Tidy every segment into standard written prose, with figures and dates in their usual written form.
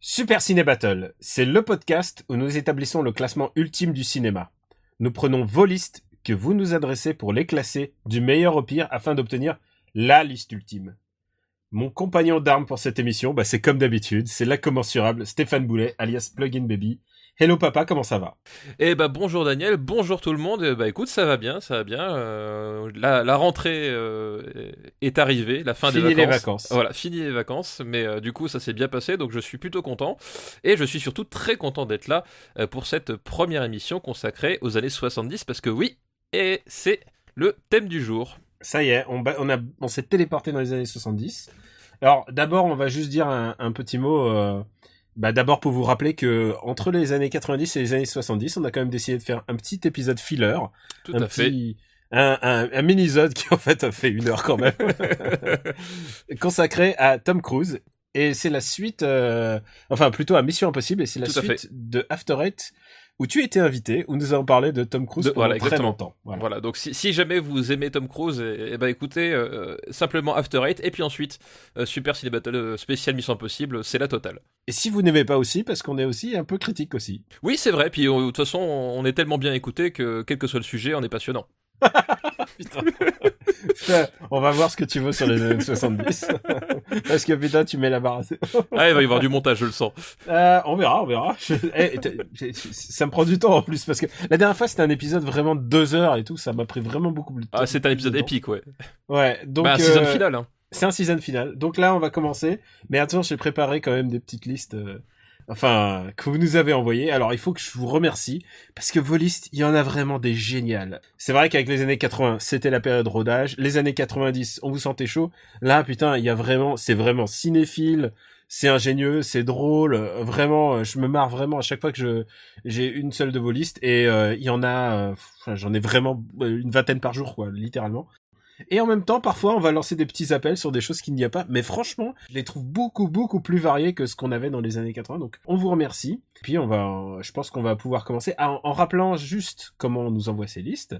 Super Ciné Battle, c'est le podcast où nous établissons le classement ultime du cinéma. Nous prenons vos listes que vous nous adressez pour les classer du meilleur au pire afin d'obtenir la liste ultime. Mon compagnon d'armes pour cette émission, c'est comme d'habitude, c'est l'incommensurable Stéphane Boulet, alias Plugin Baby. Hello papa, comment ça va? Bonjour Daniel, bonjour tout le monde. Écoute, ça va bien. La rentrée est arrivée, la fin des vacances. Voilà, fini les vacances, mais du coup ça s'est bien passé, donc je suis plutôt content. Et je suis surtout très content d'être là pour cette première émission consacrée aux années 70, parce que oui, et c'est le thème du jour. Ça y est, on s'est téléporté dans les années 70. Alors d'abord, on va juste dire un petit mot... d'abord pour vous rappeler que entre les années 90 et les années 70, on a quand même décidé de faire un petit épisode filler. Un mini-sode qui en fait a fait 1 heure quand même, consacré à Tom Cruise. Et c'est la suite, plutôt à Mission Impossible, et c'est la suite de After Eight, où tu étais invité, où nous avons parlé de Tom Cruise pendant très longtemps. Voilà. Donc si jamais vous aimez Tom Cruise, écoutez simplement After Eight, et puis ensuite Super Ciné Battle spécial Mission Impossible, c'est la totale. Et si vous n'aimez pas aussi, parce qu'on est aussi un peu critique aussi. Oui, c'est vrai, puis de toute façon, on est tellement bien écouté que quel que soit le sujet, on est passionnant. Putain. On va voir ce que tu veux sur les années 70. Parce que putain, tu mets la barre. Il va y avoir du montage, je le sens. On verra. Ça me prend du temps en plus, parce que la dernière fois c'était un épisode vraiment de 2 heures et tout, ça m'a pris vraiment beaucoup de temps. Ah, c'est un épisode épique, ouais. Ouais, donc. Season finale, hein. C'est un season final. Donc là, on va commencer. Mais attends, j'ai préparé quand même des petites listes. Que vous nous avez envoyé. Alors, il faut que je vous remercie, parce que vos listes, il y en a vraiment des géniales. C'est vrai qu'avec les années 80, c'était la période rodage. Les années 90, on vous sentait chaud. Là, putain, il y a vraiment, c'est vraiment cinéphile, c'est ingénieux, c'est drôle. Vraiment, je me marre vraiment à chaque fois que j'ai une seule de vos listes. Et il y en a, j'en ai vraiment une vingtaine par jour, quoi, littéralement. Et en même temps, parfois, on va lancer des petits appels sur des choses qu'il n'y a pas. Mais franchement, je les trouve beaucoup, beaucoup plus variées que ce qu'on avait dans les années 80. Donc, on vous remercie. Puis, je pense qu'on va pouvoir commencer en rappelant juste comment on nous envoie ces listes.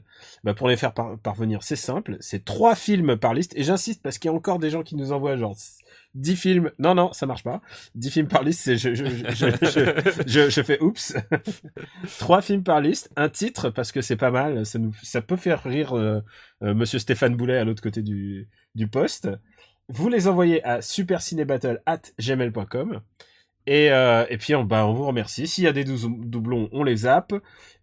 Pour les faire parvenir, c'est simple. C'est 3 films par liste. Et j'insiste parce qu'il y a encore des gens qui nous envoient 10 films. Non, ça marche pas. 10 films par liste, c'est je fais oups. 3 films par liste, un titre, parce que c'est pas mal. Ça peut faire rire monsieur Stéphane Boulet à l'autre côté du poste. Vous les envoyez à supercinébattle@gmail.com. Et puis on vous remercie. S'il y a des doublons, on les zappe.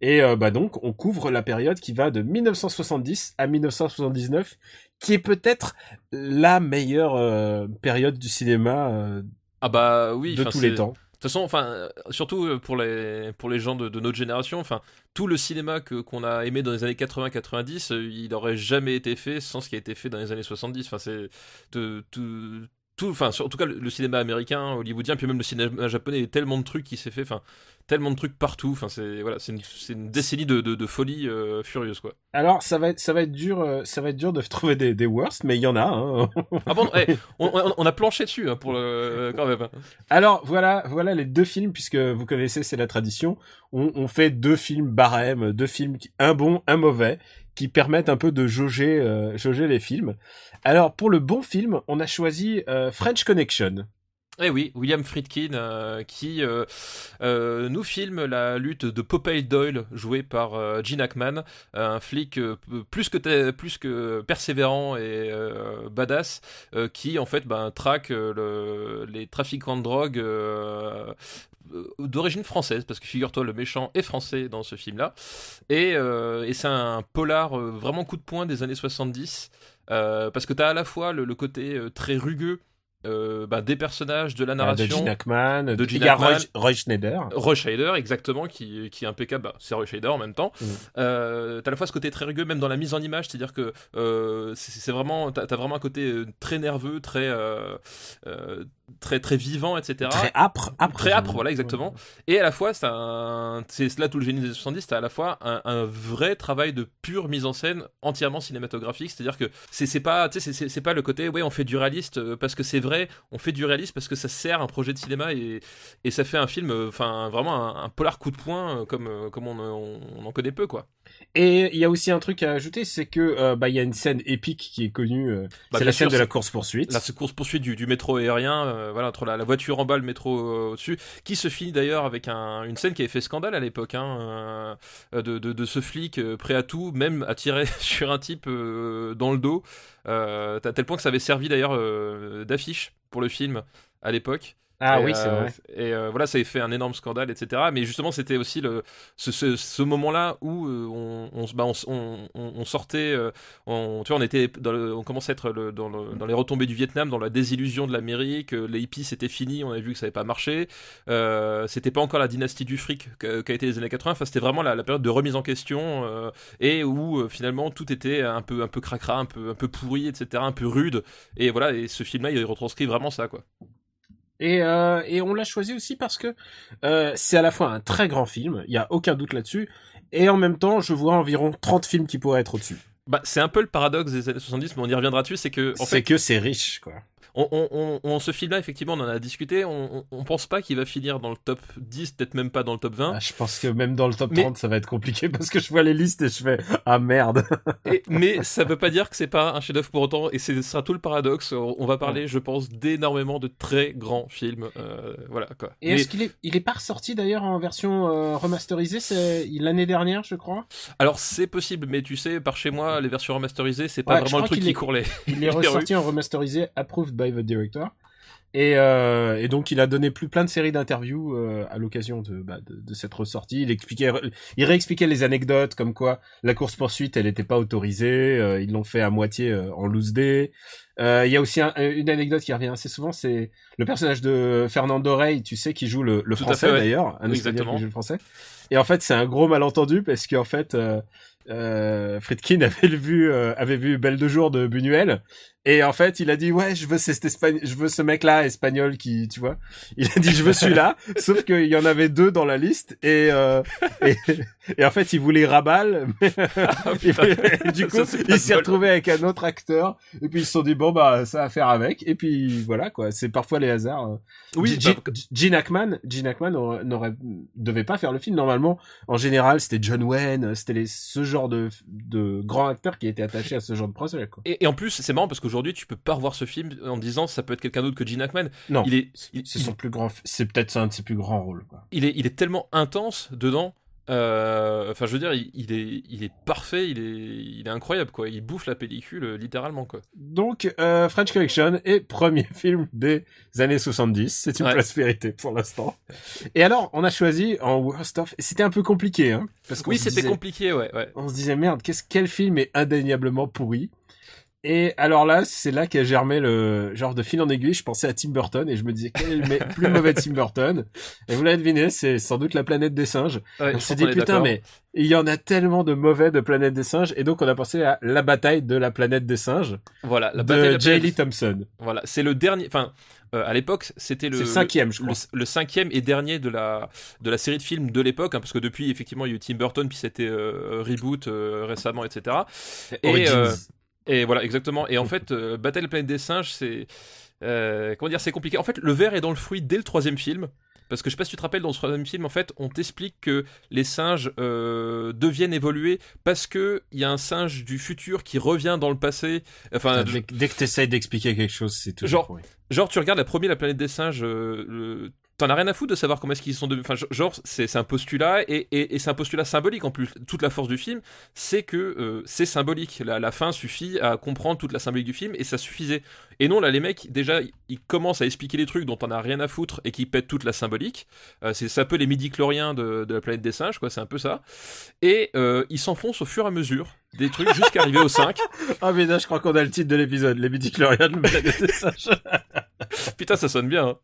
Et donc on couvre la période qui va de 1970 à 1979, qui est peut-être la meilleure période du cinéma de tous les temps. De toute façon, surtout pour les gens de notre génération, tout le cinéma qu'on a aimé dans les années 80-90, il n'aurait jamais été fait sans ce qui a été fait dans les années 70. C'est tout, en tout cas le cinéma américain, hollywoodien, puis même le cinéma japonais, il y a tellement de trucs qui s'est fait, tellement de trucs partout. C'est une décennie de folie furieuse, quoi. Alors ça va être dur de trouver des worst, mais il y en a. Hein. Ah bon, on a planché dessus hein, pour le quand même. Alors voilà les 2 films, puisque vous connaissez, c'est la tradition. On fait 2 films barème, 2 films, un bon, un mauvais, qui permettent un peu de jauger les films. Alors pour le bon film, on a choisi French Connection. Eh oui, William Friedkin qui nous filme la lutte de Popeye Doyle, jouée par Gene Hackman, un flic plus que persévérant et badass, qui en fait traque les trafiquants de drogue d'origine française, parce que figure-toi, le méchant est français dans ce film-là, et c'est un polar vraiment coup de poing des années 70, parce que t'as à la fois le côté très rugueux des personnages, de la narration, de Gene Hackman, Roy Schneider. Roy Schneider, exactement, qui est impeccable. C'est Roy Schneider en même temps. T'as à la fois ce côté très rugueux, même dans la mise en image, c'est-à-dire que c'est vraiment, t'as vraiment un côté très nerveux, très très très vivant, etc. Très âpre. Très âpre, voilà, exactement. Ouais. Et à la fois, c'est là tout le génie des 70, t'as à la fois un vrai travail de pure mise en scène entièrement cinématographique, c'est-à-dire que c'est pas le côté, ouais, on fait du réaliste parce que c'est vrai, on fait du réaliste parce que ça sert un projet de cinéma et ça fait un film, enfin vraiment un polar coup de poing comme on en connaît peu, quoi. Et il y a aussi un truc à ajouter, c'est que y a une scène épique qui est connue, c'est la scène de la course-poursuite. La course-poursuite du métro aérien, entre la voiture en bas, le métro au-dessus, qui se finit d'ailleurs avec une scène qui avait fait scandale à l'époque, de ce flic prêt à tout, même à tirer sur un type dans le dos, à tel point que ça avait servi d'ailleurs d'affiche pour le film à l'époque. Ah oui, c'est vrai. Et ça avait fait un énorme scandale, etc. Mais justement, c'était aussi ce moment-là où on sortait, on commençait à être dans les retombées du Vietnam, dans la désillusion de l'Amérique. Les hippies, c'était fini. On avait vu que ça n'avait pas marché. C'était pas encore la dynastie du fric qu'a été les années 80. Enfin, c'était vraiment la période de remise en question et où finalement tout était un peu cracra, un peu pourri, etc., un peu rude. Et voilà, et ce film-là, il retranscrit vraiment ça, quoi. Et on l'a choisi aussi parce que c'est à la fois un très grand film, il n'y a aucun doute là-dessus, et en même temps je vois environ 30 films qui pourraient être au-dessus. C'est un peu le paradoxe des années 70, mais on y reviendra dessus, c'est que... En fait, c'est riche, quoi. Ce film-là, effectivement, on en a discuté, on pense pas qu'il va finir dans le top 10, peut-être même pas dans le top 20. Je pense que même dans le top 30, ça va être compliqué, parce que je vois les listes et je fais « Ah merde !» Mais ça veut pas dire que c'est pas un chef-d'œuvre pour autant, et ce sera tout le paradoxe. On va parler, je pense, d'énormément de très grands films. Voilà, quoi. Et est-ce qu'il est pas ressorti d'ailleurs en version remasterisée, c'est l'année dernière, je crois ? Alors c'est possible, mais tu sais, par chez moi, les versions remasterisées, c'est pas vraiment le truc qui court les... Il est ressorti en remasterisé, approved by the director, et donc il a donné plein de séries d'interviews à l'occasion de cette ressortie. Il réexpliquait les anecdotes comme quoi la course-poursuite elle n'était pas autorisée, ils l'ont fait à moitié en loose day. Il y a aussi une anecdote qui revient assez souvent, c'est le personnage de Fernando Rey, tu sais, qui joue le français, ouais. D'ailleurs, un Espagnol qui joue le français. Et en fait, c'est un gros malentendu parce qu'en fait, Friedkin avait vu Belle de Jour de Buñuel, et en fait, il a dit ouais, je veux ce mec-là espagnol qui, tu vois, il a dit je veux celui-là, sauf qu'il y en avait deux dans la liste et en fait, il voulait Rabal, mais du coup, il s'est retrouvé avec un autre acteur et puis ils se sont dit ça va faire avec, et puis voilà, quoi, c'est parfois les hasards. Oui, Gene Hackman devait pas faire le film normalement. En général, c'était John Wayne, c'était ce genre de grand acteur qui était attaché à ce genre de projet, quoi. Et en plus, c'est marrant parce qu'aujourd'hui, tu peux pas revoir ce film en disant ça peut être quelqu'un d'autre que Gene Hackman. Non, c'est peut-être un de ses plus grands rôles, quoi. Il est tellement intense dedans. Enfin, je veux dire, il est parfait, il est incroyable, quoi. Il bouffe la pellicule littéralement, quoi. Donc, French Connection est premier film des années 70. C'est une prospérité pour l'instant. Et alors, on a choisi en worst of. C'était un peu compliqué, hein. Parce que c'était compliqué, ouais. On se disait merde, quel film est indéniablement pourri. Et alors là, c'est là qu'a germé le genre de fil en aiguille. Je pensais à Tim Burton et je me disais quel est le plus mauvais Tim Burton. Et vous l'avez deviné, c'est sans doute La Planète des Singes. Ouais, on s'est dit putain, mais il y en a tellement de mauvais de Planète des Singes, et donc on a pensé à La Bataille de la Planète des Singes. Voilà, la bataille de J. Lee Thompson. Voilà, c'est le dernier. Enfin, à l'époque, c'était le cinquième, je crois. Le cinquième et dernier de la série de films de l'époque, hein, parce que depuis, effectivement, il y a eu Tim Burton, puis c'était reboot récemment, etc. Et voilà, exactement. Et en fait, Bataille de la Planète des Singes, c'est... comment dire, c'est compliqué. En fait, le verre est dans le fruit dès le troisième film. Parce que je sais pas si tu te rappelles, dans ce troisième film, en fait, on t'explique que les singes deviennent évolués parce que il y a un singe du futur qui revient dans le passé. Enfin, dès que t'essayes d'expliquer quelque chose, c'est tout. Genre, tu regardes la Planète des Singes... T'en as rien à foutre de savoir comment est-ce qu'ils sont devenus. Enfin, genre, c'est un postulat et c'est un postulat symbolique en plus. Toute la force du film, c'est que c'est symbolique. La fin suffit à comprendre toute la symbolique du film et ça suffisait. Et non, là, les mecs, déjà, ils commencent à expliquer les trucs dont t'en as rien à foutre et qui pètent toute la symbolique. C'est un peu les midi-chloriens de la Planète des Singes, quoi, c'est un peu ça. Et ils s'enfoncent au fur et à mesure des trucs jusqu'à arriver au 5. Ah, mais là, je crois qu'on a le titre de l'épisode, les midi-chloriens de la Planète des Singes. Putain, ça sonne bien, hein.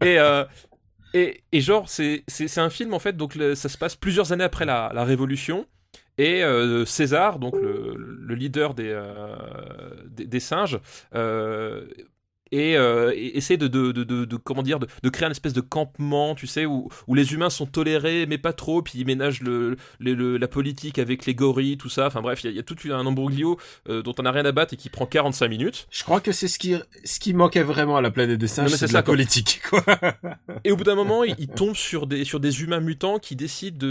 Et genre c'est un film en fait, donc ça se passe plusieurs années après la Révolution, et César, donc le leader des singes, et essayer de créer une espèce de campement, tu sais, où les humains sont tolérés mais pas trop, puis ils ménagent la politique avec les gorilles, tout ça. Enfin bref, il y a tout un imbroglio dont on n'a rien à battre et qui prend 45 minutes. Je crois que c'est ce qui manquait vraiment à la planète des singes, c'est la politique, quoi. Et au bout d'un moment, ils tombent sur des humains mutants qui décident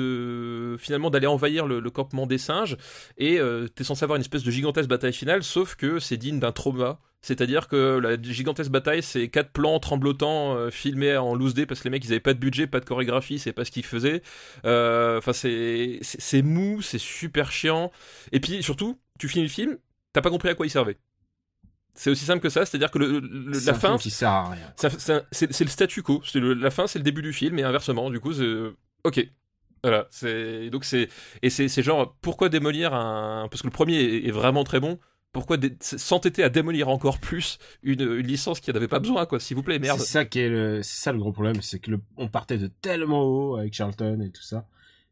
finalement d'aller envahir le campement des singes, et t'es censé avoir une espèce de gigantesque bataille finale, sauf que c'est digne d'un trauma. C'est-à-dire que la gigantesque bataille, c'est 4 plans tremblotants filmés en loose day parce que les mecs ils avaient pas de budget, pas de chorégraphie, c'est pas ce qu'ils faisaient. Enfin, c'est mou, c'est super chiant. Et puis surtout, tu finis le film, t'as pas compris à quoi il servait. C'est aussi simple que ça, c'est-à-dire que la fin, qui sert à rien. C'est le statu quo. La fin, c'est le début du film et inversement. Du coup, c'est... ok. Voilà, c'est genre, pourquoi démolir parce que le premier est vraiment très bon, pourquoi s'entêter à démolir encore plus une licence qui n'avait pas besoin, quoi, s'il vous plaît, merde. C'est ça le gros problème, c'est que on partait de tellement haut avec Charlton et tout ça,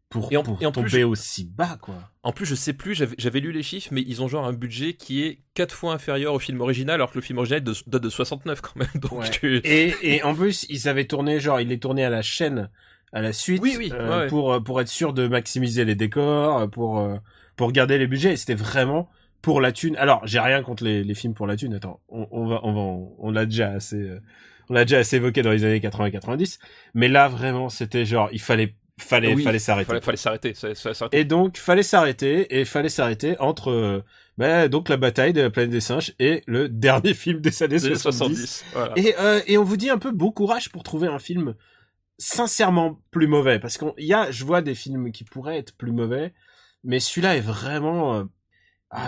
pour tomber aussi bas, quoi. En plus, je sais plus, j'avais lu les chiffres, mais ils ont genre un budget qui est 4 fois inférieur au film original, alors que le film original date de 69 quand même. Donc ouais. Et en plus, ils avaient tourné, genre, il est tourné à la chaîne, à la suite, ouais. pour être sûr de maximiser les décors, pour garder les budgets, et c'était vraiment pour la thune. Alors, j'ai rien contre les films pour la thune, attends, on l'a déjà assez évoqué dans les années 80-90, mais là, vraiment, c'était genre, il fallait s'arrêter. Fallait s'arrêter. Et donc, fallait s'arrêter entre, donc la bataille de la planète des singes et le dernier film des années 70. Voilà. Et on vous dit un peu bon courage pour trouver un film sincèrement plus mauvais, parce je vois des films qui pourraient être plus mauvais, mais celui-là est vraiment,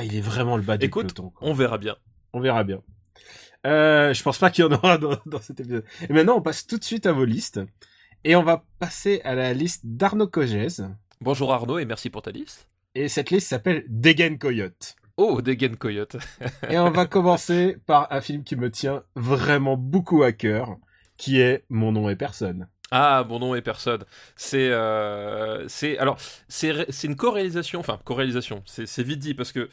il est vraiment le bas du peloton, quoi. On verra bien. Je pense pas qu'il y en aura dans cet épisode. Et maintenant, on passe tout de suite à vos listes. Et on va passer à la liste d'Arnaud Cogez. Bonjour Arnaud et merci pour ta liste. Et cette liste s'appelle Dégaine Coyote. Oh, Dégaine Coyote. Et on va commencer par un film qui me tient vraiment beaucoup à cœur, qui est Mon nom est personne. Ah, Mon nom est personne. C'est une co-réalisation, c'est vite dit parce que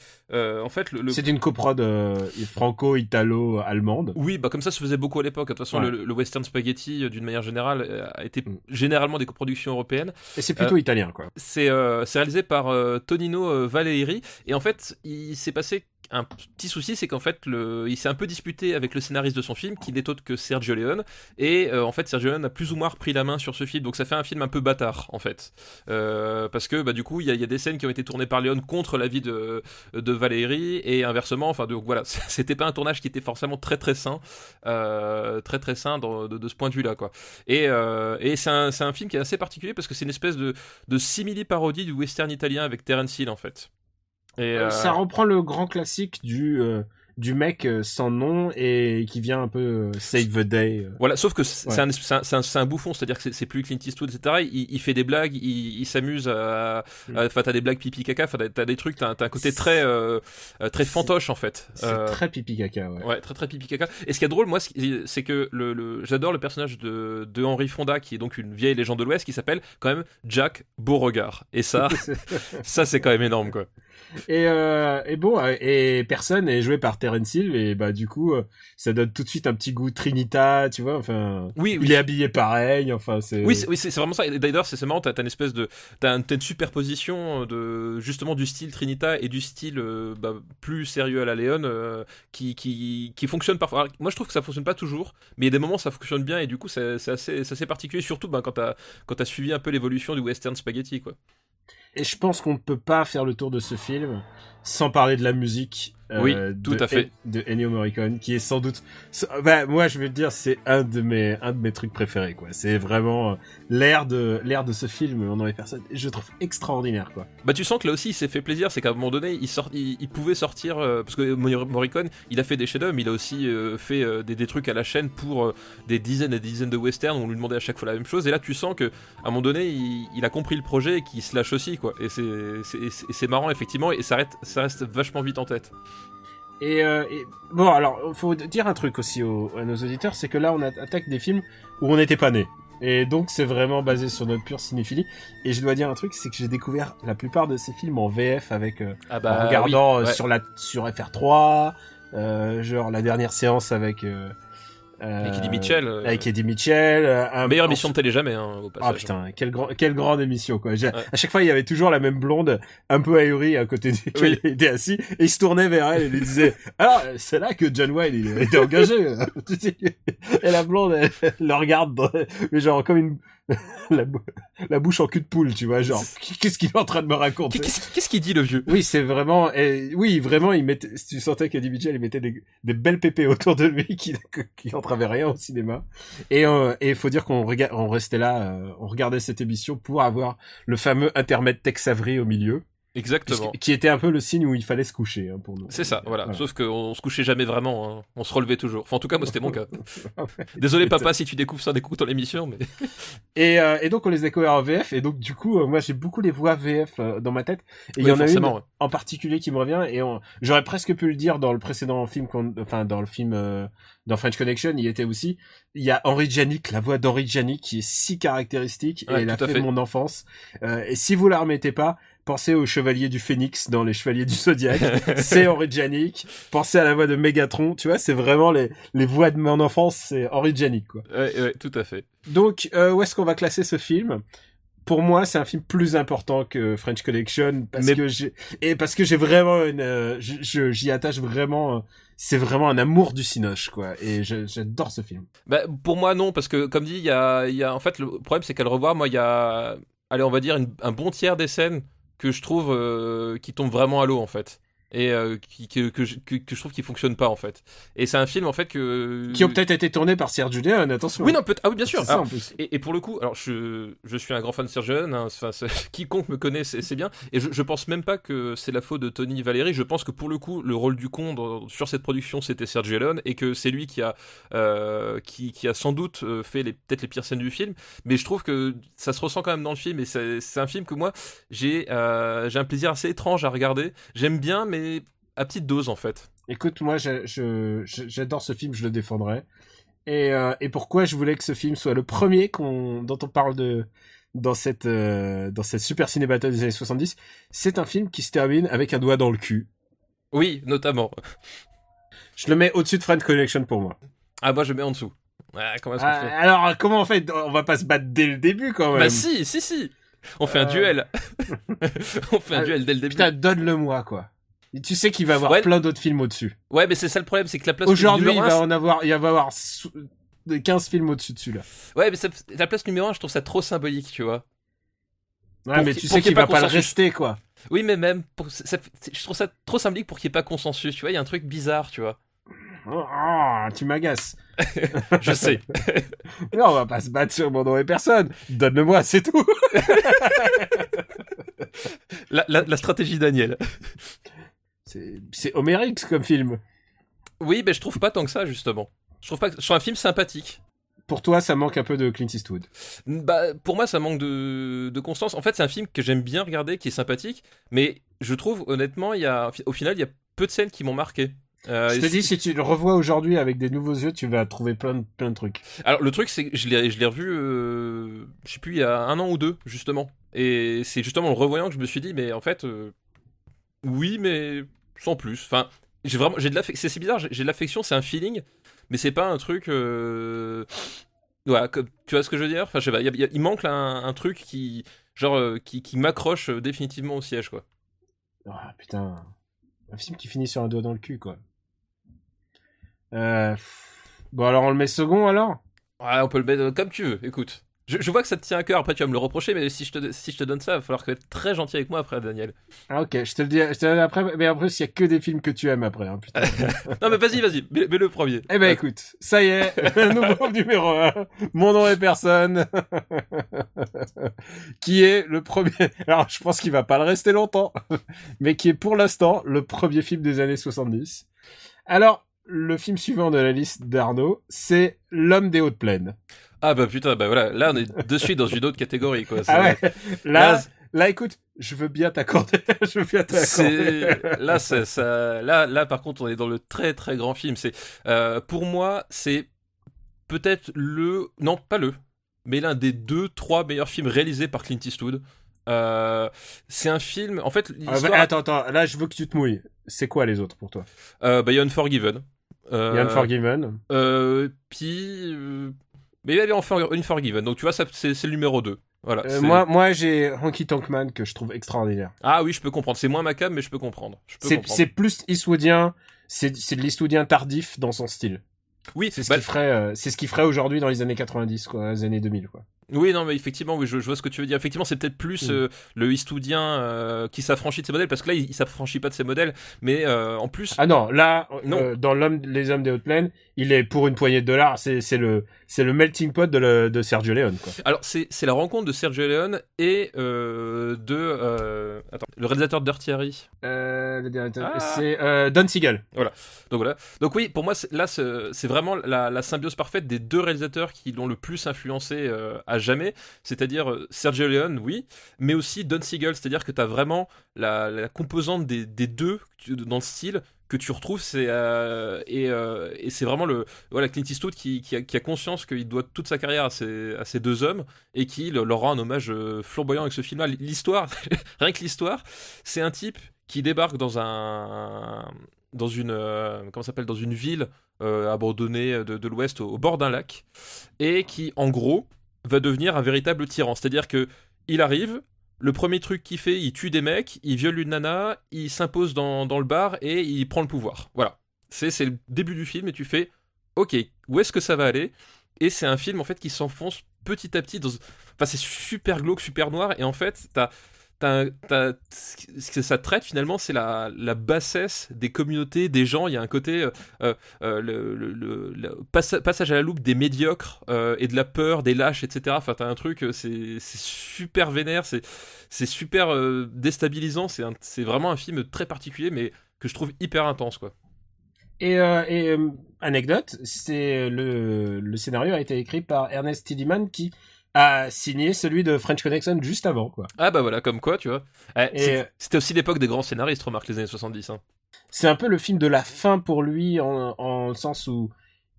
en fait c'est une coprode franco-italo-allemande. Oui, bah comme ça se faisait beaucoup à l'époque. De toute façon, ouais. le western spaghetti d'une manière générale a été généralement des coproductions européennes. Et c'est plutôt italien, quoi. C'est réalisé par Tonino Valeri et en fait, il s'est passé un petit souci, c'est qu'en fait il s'est un peu disputé avec le scénariste de son film qui n'est autre que Sergio Leone et en fait Sergio Leone a plus ou moins repris la main sur ce film, donc ça fait un film un peu bâtard en fait, parce que du coup il y a des scènes qui ont été tournées par Leone contre l'avis de Valeri et inversement, enfin donc voilà, c'était pas un tournage qui était forcément très très sain de ce point de vue là, quoi. Et c'est un film qui est assez particulier parce que c'est une espèce de simili-parodie du western italien avec Terence Hill en fait. Et ça reprend le grand classique du mec sans nom et qui vient un peu save the day. Voilà, sauf que c'est un bouffon, c'est-à-dire que c'est plus Clint Eastwood, etc. Il fait des blagues, il s'amuse à t'as des blagues pipi caca, enfin t'as des trucs, t'as un côté très fantoche en fait. C'est très pipi caca, ouais. Ouais, très très pipi caca. Et ce qui est drôle, moi, c'est que j'adore le personnage de Henry Fonda, qui est donc une vieille légende de l'Ouest, qui s'appelle quand même Jack Beauregard. Et ça, ça c'est quand même énorme, quoi. Et personne est joué par Terence Hill et bah du coup ça donne tout de suite un petit goût Trinita, tu vois, enfin oui. Il est habillé pareil, enfin c'est c'est vraiment ça. Et d'ailleurs c'est marrant, t'as une espèce de t'as une superposition de justement du style Trinita et du style plus sérieux à la Leone qui fonctionne parfois. Alors, moi je trouve que ça fonctionne pas toujours, mais il y a des moments ça fonctionne bien et du coup c'est assez particulier, surtout quand t'as suivi un peu l'évolution du western spaghetti, quoi. Et je pense qu'on ne peut pas faire le tour de ce film sans parler de la musique de Ennio Morricone, qui est sans doute... moi, je vais te dire, c'est un de mes trucs préférés, quoi. C'est vraiment l'air de ce film, on en est personne. Je trouve extraordinaire, quoi. Bah, tu sens que là aussi, il s'est fait plaisir. C'est qu'à un moment donné, il pouvait sortir... parce que Morricone, il a fait des chefs-d'œuvre, mais il a aussi fait des trucs à la chaîne pour des dizaines et des dizaines de westerns. On lui demandait à chaque fois la même chose. Et là, tu sens qu'à un moment donné, il a compris le projet et qu'il se lâche aussi, quoi. Et c'est marrant, effectivement. Et ça reste vachement vite en tête. Et bon, alors faut dire un truc aussi à nos auditeurs, c'est que là on attaque des films où on n'était pas nés, et donc c'est vraiment basé sur notre pure cinéphilie. Et je dois dire un truc, c'est que j'ai découvert la plupart de ces films en VF avec en regardant sur FR3, genre la dernière séance avec Avec Eddie Mitchell. Avec Eddie Mitchell. Meilleure émission de télé jamais, hein, au passage. Ah putain, quelle grande émission, quoi. Ouais. À chaque fois, il y avait toujours la même blonde, un peu ahurie, à côté duquel il était assis, et il se tournait vers elle et lui disait, alors, c'est là que John Wayne, il était engagé. Et la blonde, elle le regarde, mais genre, comme une, la bouche en cul de poule, tu vois, genre, qu'est-ce qu'il est en train de me raconter? Qu'est-ce qu'il dit, le vieux? Oui, c'est vraiment, il mettait, tu sentais qu'Eddie Mitchell, il mettait des belles pépées autour de lui qui n'entravait rien au cinéma. Et faut dire qu'on restait là, on regardait cette émission pour avoir le fameux intermède Tex Avery au milieu. Exactement. Qui était un peu le signe où il fallait se coucher, hein, pour nous. C'est ça, voilà. Sauf qu'on se couchait jamais vraiment, hein. On se relevait toujours. Enfin, en tout cas, moi, c'était mon cas. Désolé, papa, si tu découvres ça des coups dans l'émission, mais. Et donc, on les a découverts en VF, et donc, du coup, moi, j'ai beaucoup les voix VF dans ma tête. Et il y en a une en particulier qui me revient, et j'aurais presque pu le dire dans le précédent film dans le film, dans French Connection, il était aussi. Il y a Henri Janik, la voix d'Henri Janik, qui est si caractéristique, et elle a fait mon enfance. Et si vous la remettez pas, pensez au Chevalier du Phénix dans Les Chevaliers du Zodiaque, c'est Henri Janik. Pensez à la voix de Megatron, tu vois, c'est vraiment les voix de mon enfance, c'est Henri Janik, quoi. Ouais, tout à fait. Donc, où est-ce qu'on va classer ce film ? Pour moi, c'est un film plus important que French Connection, parce que j'ai vraiment j'y attache vraiment. C'est vraiment un amour du cinoche, quoi, et j'adore ce film. Bah, pour moi, non, parce que comme dit, il y a en fait, le problème, c'est qu'à le revoir, moi, il y a, allez, on va dire un bon tiers des scènes que je trouve qui tombe vraiment à l'eau, en fait, et que je trouve qui fonctionne pas, en fait. Et c'est un film, en fait, qui ont peut-être été tourné par Serge Julian, attention. Oui, non, bien sûr. Alors, ça, et pour le coup, alors je suis un grand fan de Serge Julian, hein, quiconque me connaît, c'est bien, et je pense même pas que c'est la faute de Tony Valéry. Je pense que pour le coup, le rôle du con sur cette production, c'était Serge Julian, et que c'est lui qui a sans doute fait peut-être les pires scènes du film, mais je trouve que ça se ressent quand même dans le film, et c'est un film que moi j'ai un plaisir assez étrange à regarder. J'aime bien, mais à petite dose, en fait. Écoute, moi, j'adore ce film, je le défendrai. Et pourquoi je voulais que ce film soit le premier dont on parle dans cette super ciné battle des années 70, c'est un film qui se termine avec un doigt dans le cul. Oui, notamment. Je le mets au-dessus de French Connection pour moi. Ah, moi, je le mets en dessous. Ah, comment est-ce qu'on fait ? Alors, comment on fait ? On va pas se battre dès le début, quand même. Bah si. On fait un duel. On fait un duel dès le début. Putain, donne-le-moi, quoi. Et tu sais qu'il va y avoir plein d'autres films au-dessus. Ouais, mais c'est ça le problème, c'est que la place numéro 1... Aujourd'hui, il va y avoir 15 films au-dessus de celui-là. Ouais, mais la place numéro 1, je trouve ça trop symbolique, tu vois. Ouais, mais tu sais qu'il va pas le rester, quoi. Oui, mais même, je trouve ça trop symbolique pour qu'il n'y ait pas consensus, tu vois. Il y a un truc bizarre, tu vois. Oh, tu m'agaces. Je sais. Non, on va pas se battre sur mon nom et personne. Donne-le-moi, c'est tout. La stratégie Daniel. C'est Homérix comme film. Oui, mais je trouve pas tant que ça, justement. Je trouve un film sympathique. Pour toi, ça manque un peu de Clint Eastwood. Bah, pour moi, ça manque de constance. En fait, c'est un film que j'aime bien regarder, qui est sympathique, mais je trouve, honnêtement, au final, il y a peu de scènes qui m'ont marqué. Je te dis, si tu le revois aujourd'hui avec des nouveaux yeux, tu vas trouver plein de trucs. Alors, le truc, c'est que je l'ai revu, je sais plus, il y a 1 an ou 2, justement. Et c'est justement en le revoyant que je me suis dit, mais en fait, oui, mais sans plus. Enfin, j'ai de l'affection. C'est bizarre, j'ai de l'affection, c'est un feeling, mais c'est pas un truc. Voilà, tu vois ce que je veux dire ? Enfin, je sais pas, il manque un truc qui m'accroche définitivement au siège, quoi. Ah, putain. Un film qui finit sur un doigt dans le cul, quoi. Bon, alors on le met second, alors ? Ouais, on peut le mettre comme tu veux, écoute. Je vois que ça te tient à cœur, après tu vas me le reprocher, mais si je te donne ça, il va falloir que tu sois très gentil avec moi après, Daniel. Ah ok, je te le dis après, mais après, il n'y a que des films que tu aimes après, hein, putain. Non mais vas-y, mets le premier. Eh ben écoute, ça y est, nouveau numéro 1, Mon nom est personne, qui est le premier, alors je pense qu'il va pas le rester longtemps, mais qui est pour l'instant le premier film des années 70. Alors, le film suivant de la liste d'Arnaud, c'est L'homme des Hautes-Plaines. Ah bah putain, bah voilà, là on est de suite dans une autre catégorie, quoi. Ah ouais, là écoute, je veux bien t'accorder. Là, là par contre on est dans le très très grand film, pour moi c'est peut-être mais l'un des 2-3 meilleurs films réalisés par Clint Eastwood. C'est un film, en fait l'histoire... Attends, là je veux que tu te mouilles, c'est quoi les autres pour toi ? Bah il y a Unforgiven. The Unforgiven. Puis... mais il y avait Unforgiven, donc tu vois, ça, c'est le numéro 2. Voilà, moi j'ai Honky Tonk Man que je trouve extraordinaire. Ah oui, je peux comprendre. C'est moins macabre, mais je peux comprendre. C'est plus Eastwoodien, c'est de l'Eastwoodien tardif dans son style. Oui, c'est ce qu'il ferait aujourd'hui dans les années 90, quoi, les années 2000, quoi. Oui, non, mais effectivement, oui, je vois ce que tu veux dire. Effectivement, c'est peut-être plus le Eastwoodien qui s'affranchit de ses modèles, parce que là, il s'affranchit pas de ses modèles, mais en plus. Ah non, là, non. Dans les Hommes des Hautes Plaines, il est pour une poignée de dollars. C'est le melting pot de Sergio Leone, quoi. Alors, c'est la rencontre de Sergio Leone et le réalisateur de Dirty Harry. C'est Don Siegel. Voilà. Donc oui, pour moi, c'est vraiment la symbiose parfaite des deux réalisateurs qui l'ont le plus influencé à jamais, c'est-à-dire Sergio Leone, oui, mais aussi Don Siegel, c'est-à-dire que t'as vraiment la composante des deux dans le style que tu retrouves, et c'est vraiment Clint Eastwood qui a conscience qu'il doit toute sa carrière à ces deux hommes et qui leur rend un hommage flamboyant avec ce film-là. L'histoire, rien que l'histoire, c'est un type qui débarque dans une ville abandonnée de l'Ouest au bord d'un lac, et qui en gros va devenir un véritable tyran. C'est-à-dire que il arrive, le premier truc qu'il fait, il tue des mecs, il viole une nana, il s'impose dans le bar et il prend le pouvoir. Voilà. C'est le début du film et tu fais OK, où est-ce que ça va aller ? Et c'est un film en fait qui s'enfonce petit à petit dans... Enfin, c'est super glauque, super noir, et en fait, ce que ça traite finalement, c'est la bassesse des communautés, des gens. Il y a un côté passage à la loupe des médiocres et de la peur, des lâches, etc. Enfin, t'as un truc, c'est super vénère, c'est super déstabilisant. C'est vraiment un film très particulier, mais que je trouve hyper intense, quoi. Et anecdote, c'est le scénario a été écrit par Ernest Tiddyman qui a signé celui de French Connection juste avant, quoi. Ah bah voilà, comme quoi, tu vois. C'était aussi l'époque des grands scénaristes, remarque, les années 70. Hein. C'est un peu le film de la fin pour lui, en le sens où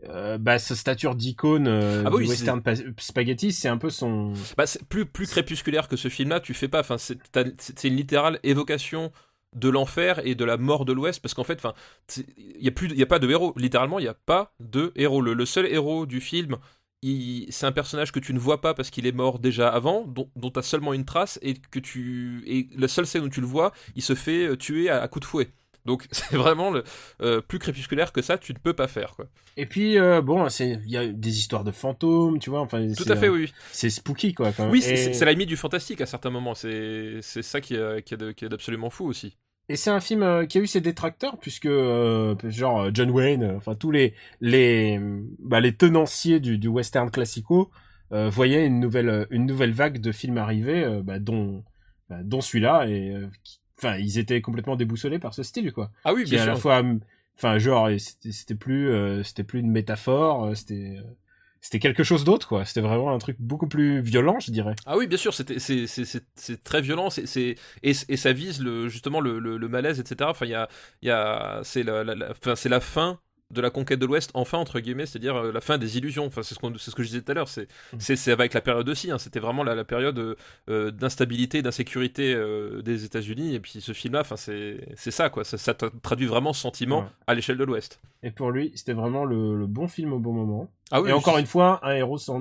sa stature d'icône du western spaghetti, c'est un peu son... c'est plus crépusculaire que ce film-là, tu fais pas. Enfin, c'est une littérale évocation de l'enfer et de la mort de l'Ouest, parce qu'en fait, il n'y a pas de héros. Littéralement, il n'y a pas de héros. Le seul héros du film... c'est un personnage que tu ne vois pas parce qu'il est mort déjà avant, dont tu as seulement une trace, et la seule scène où tu le vois, il se fait tuer à coups de fouet. Donc c'est vraiment plus crépusculaire que ça, tu ne peux pas faire, quoi. Et puis il y a des histoires de fantômes, tu vois, enfin, tout à fait, oui. C'est spooky, quoi, quand même. Oui, c'est la limite du fantastique à certains moments. C'est ça qui est absolument fou aussi. Et c'est un film qui a eu ses détracteurs, puisque genre John Wayne, enfin tous les tenanciers du western classico voyaient une nouvelle vague de films arriver, dont celui-là, et ils étaient complètement déboussolés par ce style, quoi. Ah oui, bien sûr. À la fois, enfin genre c'était plus une métaphore, c'était quelque chose d'autre, quoi. C'était vraiment un truc beaucoup plus violent, je dirais. Ah oui, bien sûr, c'est très violent, et ça vise justement le malaise, etc. Enfin, c'est la fin de la conquête de l'Ouest, enfin, entre guillemets, c'est-à-dire la fin des illusions. Enfin, c'est ce que je disais tout à l'heure. C'est avec la période aussi, hein. C'était vraiment la période d'instabilité, d'insécurité des États-Unis. Et puis ce film-là, c'est ça, quoi. Ça traduit vraiment ce sentiment, ouais, à l'échelle de l'Ouest. Et pour lui, c'était vraiment le bon film au bon moment. Ah oui, et encore une fois, un héros sans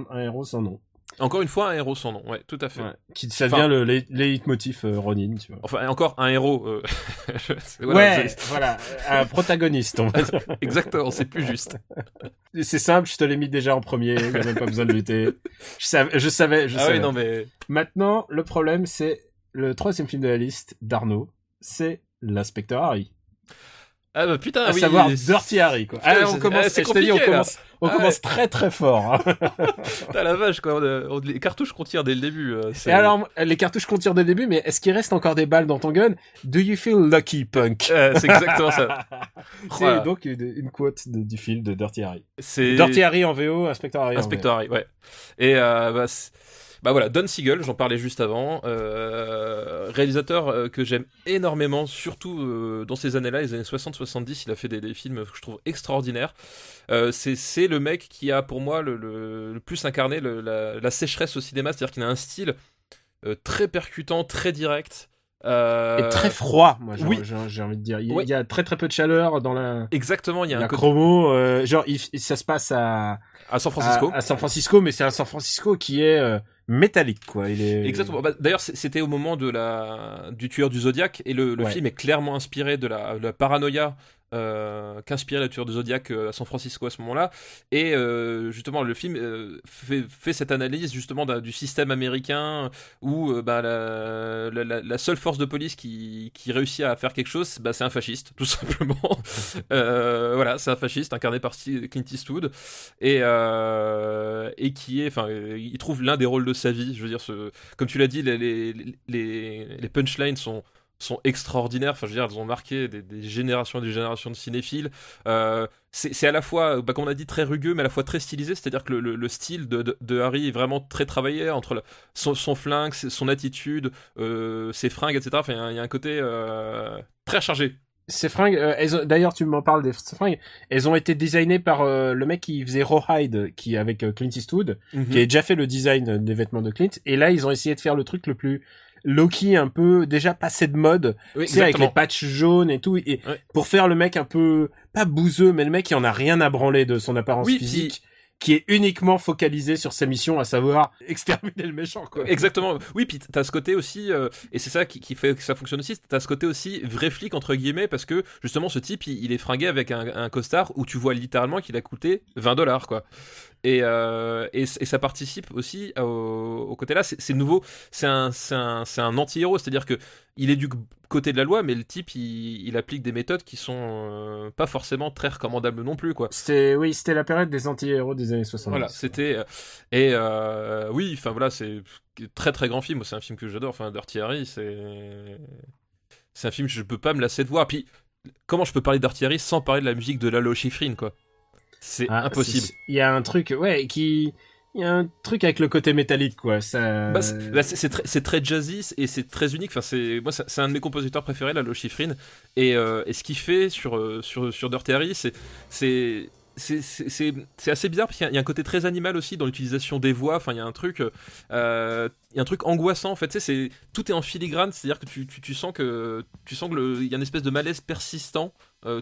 nom. Encore une fois, un héros sans nom, ouais, tout à fait. Ouais. Ça devient les leitmotifs Ronin, tu vois. Enfin, encore un héros. Voilà, un protagoniste, on va dire. Exactement, c'est plus juste. C'est simple, je te l'ai mis déjà en premier, il n'y a même pas besoin de lutter. Je savais. Ah oui, non, mais... Maintenant, le problème, c'est le troisième film de la liste d'Arnaud, c'est l'inspecteur Harry. Ah bah putain, oui. À savoir Dirty Harry, quoi. Putain, on commence très très fort. Hein. T'as la vache, quoi. Les cartouches qu'on tire dès le début. Et alors, les cartouches qu'on tire dès le début, mais est-ce qu'il reste encore des balles dans ton gun ? Do you feel lucky, punk ? C'est exactement ça. Voilà. C'est donc une quote du film de Dirty Harry. Dirty Harry en VO, Inspecteur Harry. Inspecteur Harry, ouais. Et voilà, Don Siegel, j'en parlais juste avant, réalisateur que j'aime énormément, surtout dans ces années-là, les années 60-70, il a fait des films que je trouve extraordinaires. C'est le mec qui a, pour moi, le plus incarné la sécheresse au cinéma, c'est-à-dire qu'il a un style très percutant, très direct, Et très froid, moi, oui. J'ai envie de dire. Il y a très très peu de chaleur dans la. Exactement, il y a un chromo. Genre, ça se passe à San Francisco. À San Francisco, mais c'est un San Francisco qui est métallique, quoi. Il est... Exactement. Bah, d'ailleurs, c'était au moment de du Tueur du Zodiac, et le film est clairement inspiré de la paranoïa qu'inspirait la Tueur du Zodiac à San Francisco à ce moment-là. Et justement, le film fait cette analyse justement du système américain où la seule force de police qui réussit à faire quelque chose, bah, c'est un fasciste, tout simplement. Voilà, c'est un fasciste incarné par Clint Eastwood et qui est, enfin, il trouve l'un des rôles de sa vie. Je veux dire, comme tu l'as dit, les punchlines sont extraordinaires, enfin je veux dire, elles ont marqué des générations et des générations de cinéphiles. C'est à la fois, bah, comme on a dit, très rugueux, mais à la fois très stylisé, c'est-à-dire que le style de Harry est vraiment très travaillé, entre son flingue, son attitude, ses fringues, etc. Enfin, il y a un côté très chargé. Ces fringues, d'ailleurs tu m'en parles des fringues, elles ont été designées par le mec qui faisait Rawhide, qui avec Clint Eastwood, qui avait déjà fait le design des vêtements de Clint, et là ils ont essayé de faire le truc le plus low-key, un peu déjà passé de mode, oui, tu sais, avec les patchs jaunes et tout, et pour faire le mec un peu pas bouseux, mais le mec qui en a rien à branler de son apparence physique. Qui est uniquement focalisé sur sa mission, à savoir exterminer le méchant, quoi. Exactement. Oui, puis t'as ce côté aussi, et c'est ça qui fait que ça fonctionne aussi, t'as ce côté aussi vrai flic, entre guillemets, parce que justement ce type, il est fringué avec un costard où tu vois littéralement qu'il a coûté $20, quoi. Et ça participe aussi au côté là, c'est nouveau, c'est un anti-héros, c'est-à-dire que il est du côté de la loi, mais le type il applique des méthodes qui sont pas forcément très recommandables non plus, quoi. C'était la période des anti-héros des années 70. Voilà, c'était oui, enfin voilà, c'est très très grand film, c'est un film que j'adore, enfin Dirty Harry, c'est un film que je peux pas me lasser de voir. Puis comment je peux parler de Dirty Harry sans parler de la musique de Lalo Schifrin, quoi. C'est impossible. Il y a un truc, il y a un truc avec le côté métallique, quoi. Ça... Bah, c'est très jazzy et c'est très unique. Enfin, moi, c'est un de mes compositeurs préférés, Lalo Schifrin. Et ce qu'il fait sur Dirty Harry, c'est assez bizarre parce qu'il y a un côté très animal aussi dans l'utilisation des voix. Enfin, il y a un truc angoissant, en fait. Tu sais, tout est en filigrane, c'est-à-dire que tu sens que il y a une espèce de malaise persistant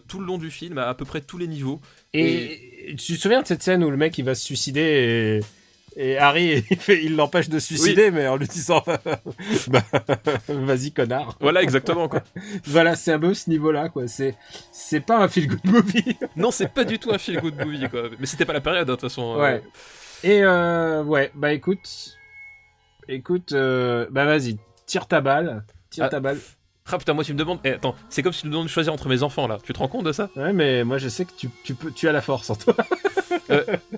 tout le long du film, à peu près tous les niveaux. Et tu te souviens de cette scène où le mec il va se suicider et Harry il l'empêche de se suicider, mais en lui disant vas-y connard. Voilà, exactement, quoi. Voilà, c'est un peu ce niveau-là, quoi. C'est pas un feel good movie. Non, c'est pas du tout un feel good movie, quoi. Mais c'était pas la période, de toute façon. Ouais. Bah écoute, bah vas-y, tire ta balle. Ah putain, moi tu me demandes. Eh, attends, c'est comme si tu me demandes de choisir entre mes enfants là. Tu te rends compte de ça ? Ouais, mais moi je sais que tu as la force en toi.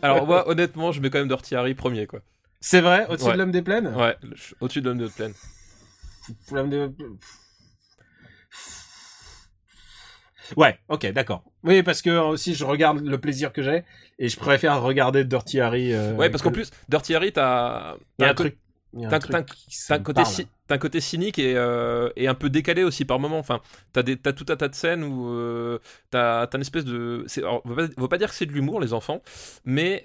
Alors moi, honnêtement, je mets quand même Dirty Harry premier, quoi. C'est vrai, au-dessus de l'homme des plaines ? Ouais, au-dessus de l'homme des plaines. Ouais, ok, d'accord. Oui, parce que aussi je regarde le plaisir que j'ai et je préfère regarder Dirty Harry. Ouais, parce qu'en plus Dirty Harry, t'as un truc. T'as un côté cynique et un peu décalé aussi par moment. Enfin, t'as tout un tas de scènes où t'as une espèce de. Alors, on va pas dire que c'est de l'humour, les enfants, mais.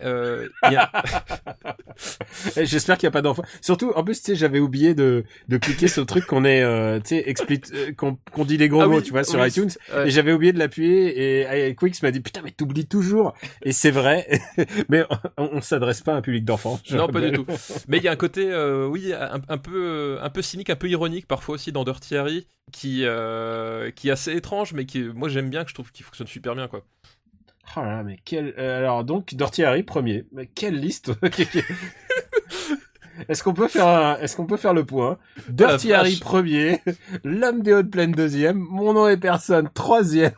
J'espère qu'il n'y a pas d'enfants. Surtout, en plus, tu sais, j'avais oublié de cliquer sur le truc qu'on est. Tu sais, qu'on dit les gros mots, tu vois, sur iTunes. Et j'avais oublié de l'appuyer et Quix m'a dit putain, mais t'oublies toujours. Et c'est vrai, mais on s'adresse pas à un public d'enfants. Non, pas du tout. Mais il y a un côté, un peu cynique, un peu ironique parfois aussi dans Dirty Harry, qui est assez étrange, mais qui moi j'aime bien, que je trouve qu'il fonctionne super bien, quoi. Oh là, mais quel alors donc Dirty Harry premier, mais quelle liste. Est-ce qu'on peut faire le point? Dirty Harry premier, l'homme des hautes plaines deuxième, mon nom est personne troisième,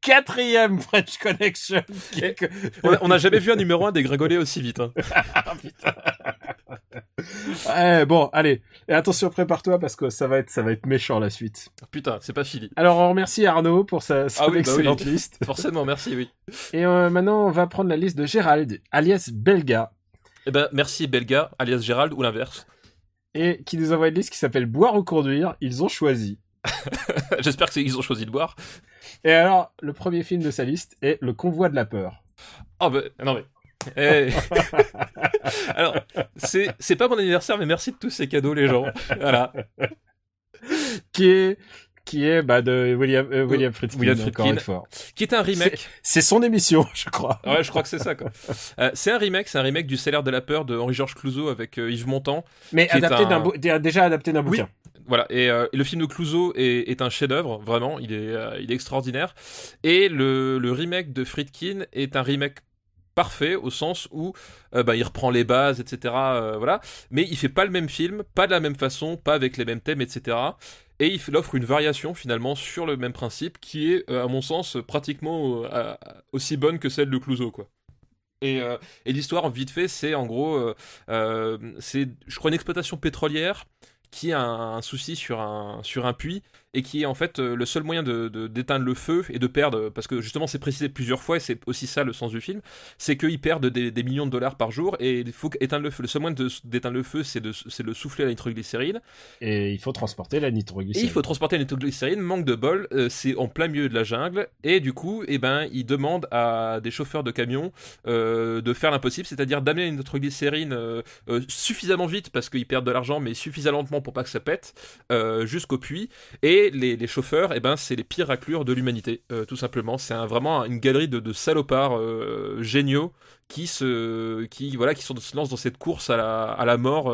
quatrième French Connection. On n'a jamais vu un numéro 1 dégringoler aussi vite, hein. Ah, putain. Bon, allez, et attention, prépare-toi parce que ça va être méchant la suite. Putain, c'est pas fini. Alors on remercie Arnaud pour sa excellente liste. Forcément, merci, oui. Et maintenant on va prendre la liste de Gérald, alias Belga. Eh ben merci Belga, alias Gérald, ou l'inverse. Et qui nous envoie une liste qui s'appelle Boire ou conduire, ils ont choisi. J'espère qu'ils ont choisi de boire. Et alors, le premier film de sa liste est Le Convoi de la Peur. Oh ben, non mais... Hey. Alors, c'est pas mon anniversaire, mais merci de tous ces cadeaux, les gens. Voilà. qui est bah, de William Friedkin, qui est un remake. C'est son émission, je crois. Ouais, je crois que c'est ça, quoi. C'est un remake du Salaire de la peur de Henri-Georges Clouzot avec Yves Montand. Mais adapté d'un bouquin. Voilà, et le film de Clouzot est un chef-d'œuvre, vraiment, il est extraordinaire. Et le remake de Friedkin est un remake parfait au sens où il reprend les bases, etc. Voilà, mais il fait pas le même film, pas de la même façon, pas avec les mêmes thèmes, etc. Et il offre une variation finalement sur le même principe qui est, à mon sens, pratiquement aussi bonne que celle de Clouzot, quoi. Et l'histoire, vite fait, c'est en gros, c'est, je crois, une exploitation pétrolière qui a un souci sur un puits et qui est en fait le seul moyen d'éteindre le feu et de perdre, parce que justement c'est précisé plusieurs fois et c'est aussi ça le sens du film, c'est qu'ils perdent des millions de dollars par jour et il faut éteindre le feu. Le seul moyen d'éteindre le feu c'est de souffler la nitroglycérine. Et il faut transporter la nitroglycérine. Manque de bol, c'est en plein milieu de la jungle et du coup ils demandent à des chauffeurs de camions de faire l'impossible, c'est-à-dire d'amener la nitroglycérine suffisamment vite parce qu'ils perdent de l'argent mais suffisamment lentement pour pas que ça pète jusqu'au puits. Et les chauffeurs, c'est les pires raclures de l'humanité, tout simplement. C'est vraiment une galerie de salopards géniaux qui se lancent dans cette course à la mort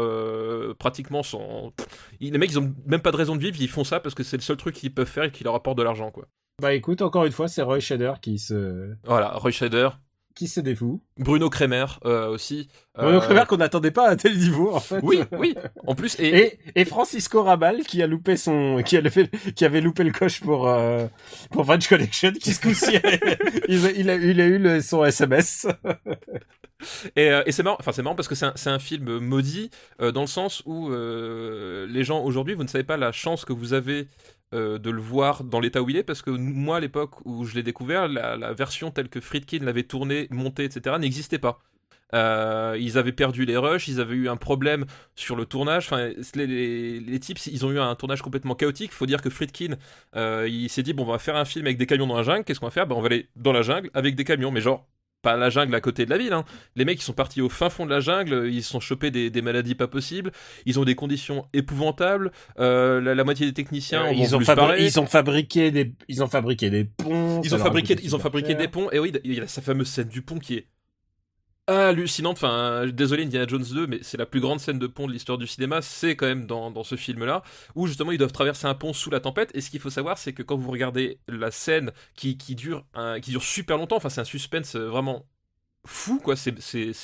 pratiquement sans... Les mecs, ils n'ont même pas de raison de vivre, ils font ça parce que c'est le seul truc qu'ils peuvent faire et qui leur apporte de l'argent, quoi. Bah écoute, encore une fois, c'est Roy Scheider qui se... Voilà, Roy Scheider... Qui se dévoue. Bruno Kremer aussi. Bruno Kremer qu'on n'attendait pas à tel niveau en fait. Oui, oui. En plus et Francisco Rabal qui avait loupé le coche pour French Connection qui se couchait. il a eu son SMS. Et c'est marrant, parce que c'est un film maudit dans le sens où les gens aujourd'hui, vous ne savez pas la chance que vous avez de le voir dans l'état où il est, parce que moi à l'époque où je l'ai découvert, la version telle que Friedkin l'avait tournée, montée, etc. n'existait pas. Ils avaient perdu les rushs, ils avaient eu un problème sur le tournage, enfin, les types ils ont eu un tournage complètement chaotique. Faut dire que Friedkin il s'est dit bon, on va faire un film avec des camions dans la jungle, qu'est-ce qu'on va faire, on va aller dans la jungle avec des camions, mais genre pas la jungle à côté de la ville, hein. Les mecs ils sont partis au fin fond de la jungle, ils se sont chopés des maladies pas possibles, ils ont des conditions épouvantables, la moitié des techniciens ils ont fabriqué des ponts, et oui il y a sa fameuse scène du pont qui est hallucinante, enfin désolé Indiana Jones 2 mais c'est la plus grande scène de pont de l'histoire du cinéma, c'est quand même dans ce film là où justement ils doivent traverser un pont sous la tempête. Et ce qu'il faut savoir c'est que quand vous regardez la scène qui dure super longtemps, enfin c'est un suspense vraiment fou, quoi, c'est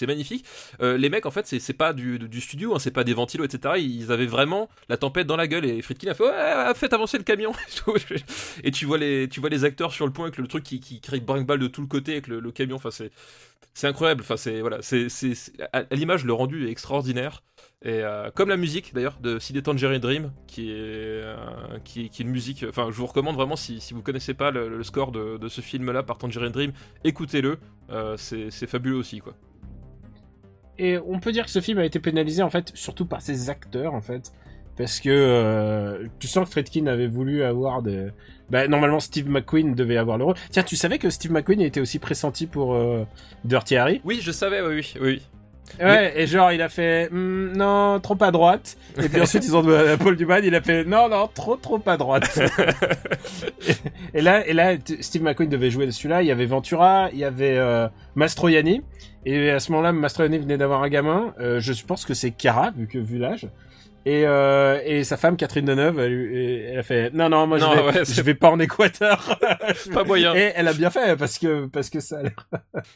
magnifique. Les mecs en fait c'est pas du studio, hein, c'est pas des ventilos, etc. Ils avaient vraiment la tempête dans la gueule et Friedkin a fait ouais, faites avancer le camion et tu vois les acteurs sur le pont avec le truc qui crie brinque-balle de tout le côté avec le camion, enfin c'est incroyable, enfin c'est voilà, c'est à l'image le rendu est extraordinaire. Et comme la musique d'ailleurs de CD Tangerine Dream qui est une musique, enfin je vous recommande vraiment si vous connaissez pas le score de ce film là par Tangerine Dream, écoutez-le, c'est fabuleux aussi, quoi. Et on peut dire que ce film a été pénalisé en fait surtout par ses acteurs en fait, parce que tu sens que Friedkin avait voulu avoir des... normalement Steve McQueen devait avoir le rôle. Tiens, tu savais que Steve McQueen était aussi pressenti pour Dirty Harry ? Oui, je savais, oui. Ouais, mais... et genre il a fait non, trop à droite. Et puis ensuite ils ont Paul Newman, il a fait non, trop à droite. et là Steve McQueen devait jouer celui-là. Il y avait Ventura, il y avait Mastroianni. Et à ce moment-là, Mastroianni venait d'avoir un gamin. Je pense que c'est Cara vu l'âge. Et sa femme Catherine Deneuve, elle a fait non, moi je vais pas en Équateur. Pas moyen. Et elle a bien fait parce que ça a l'air.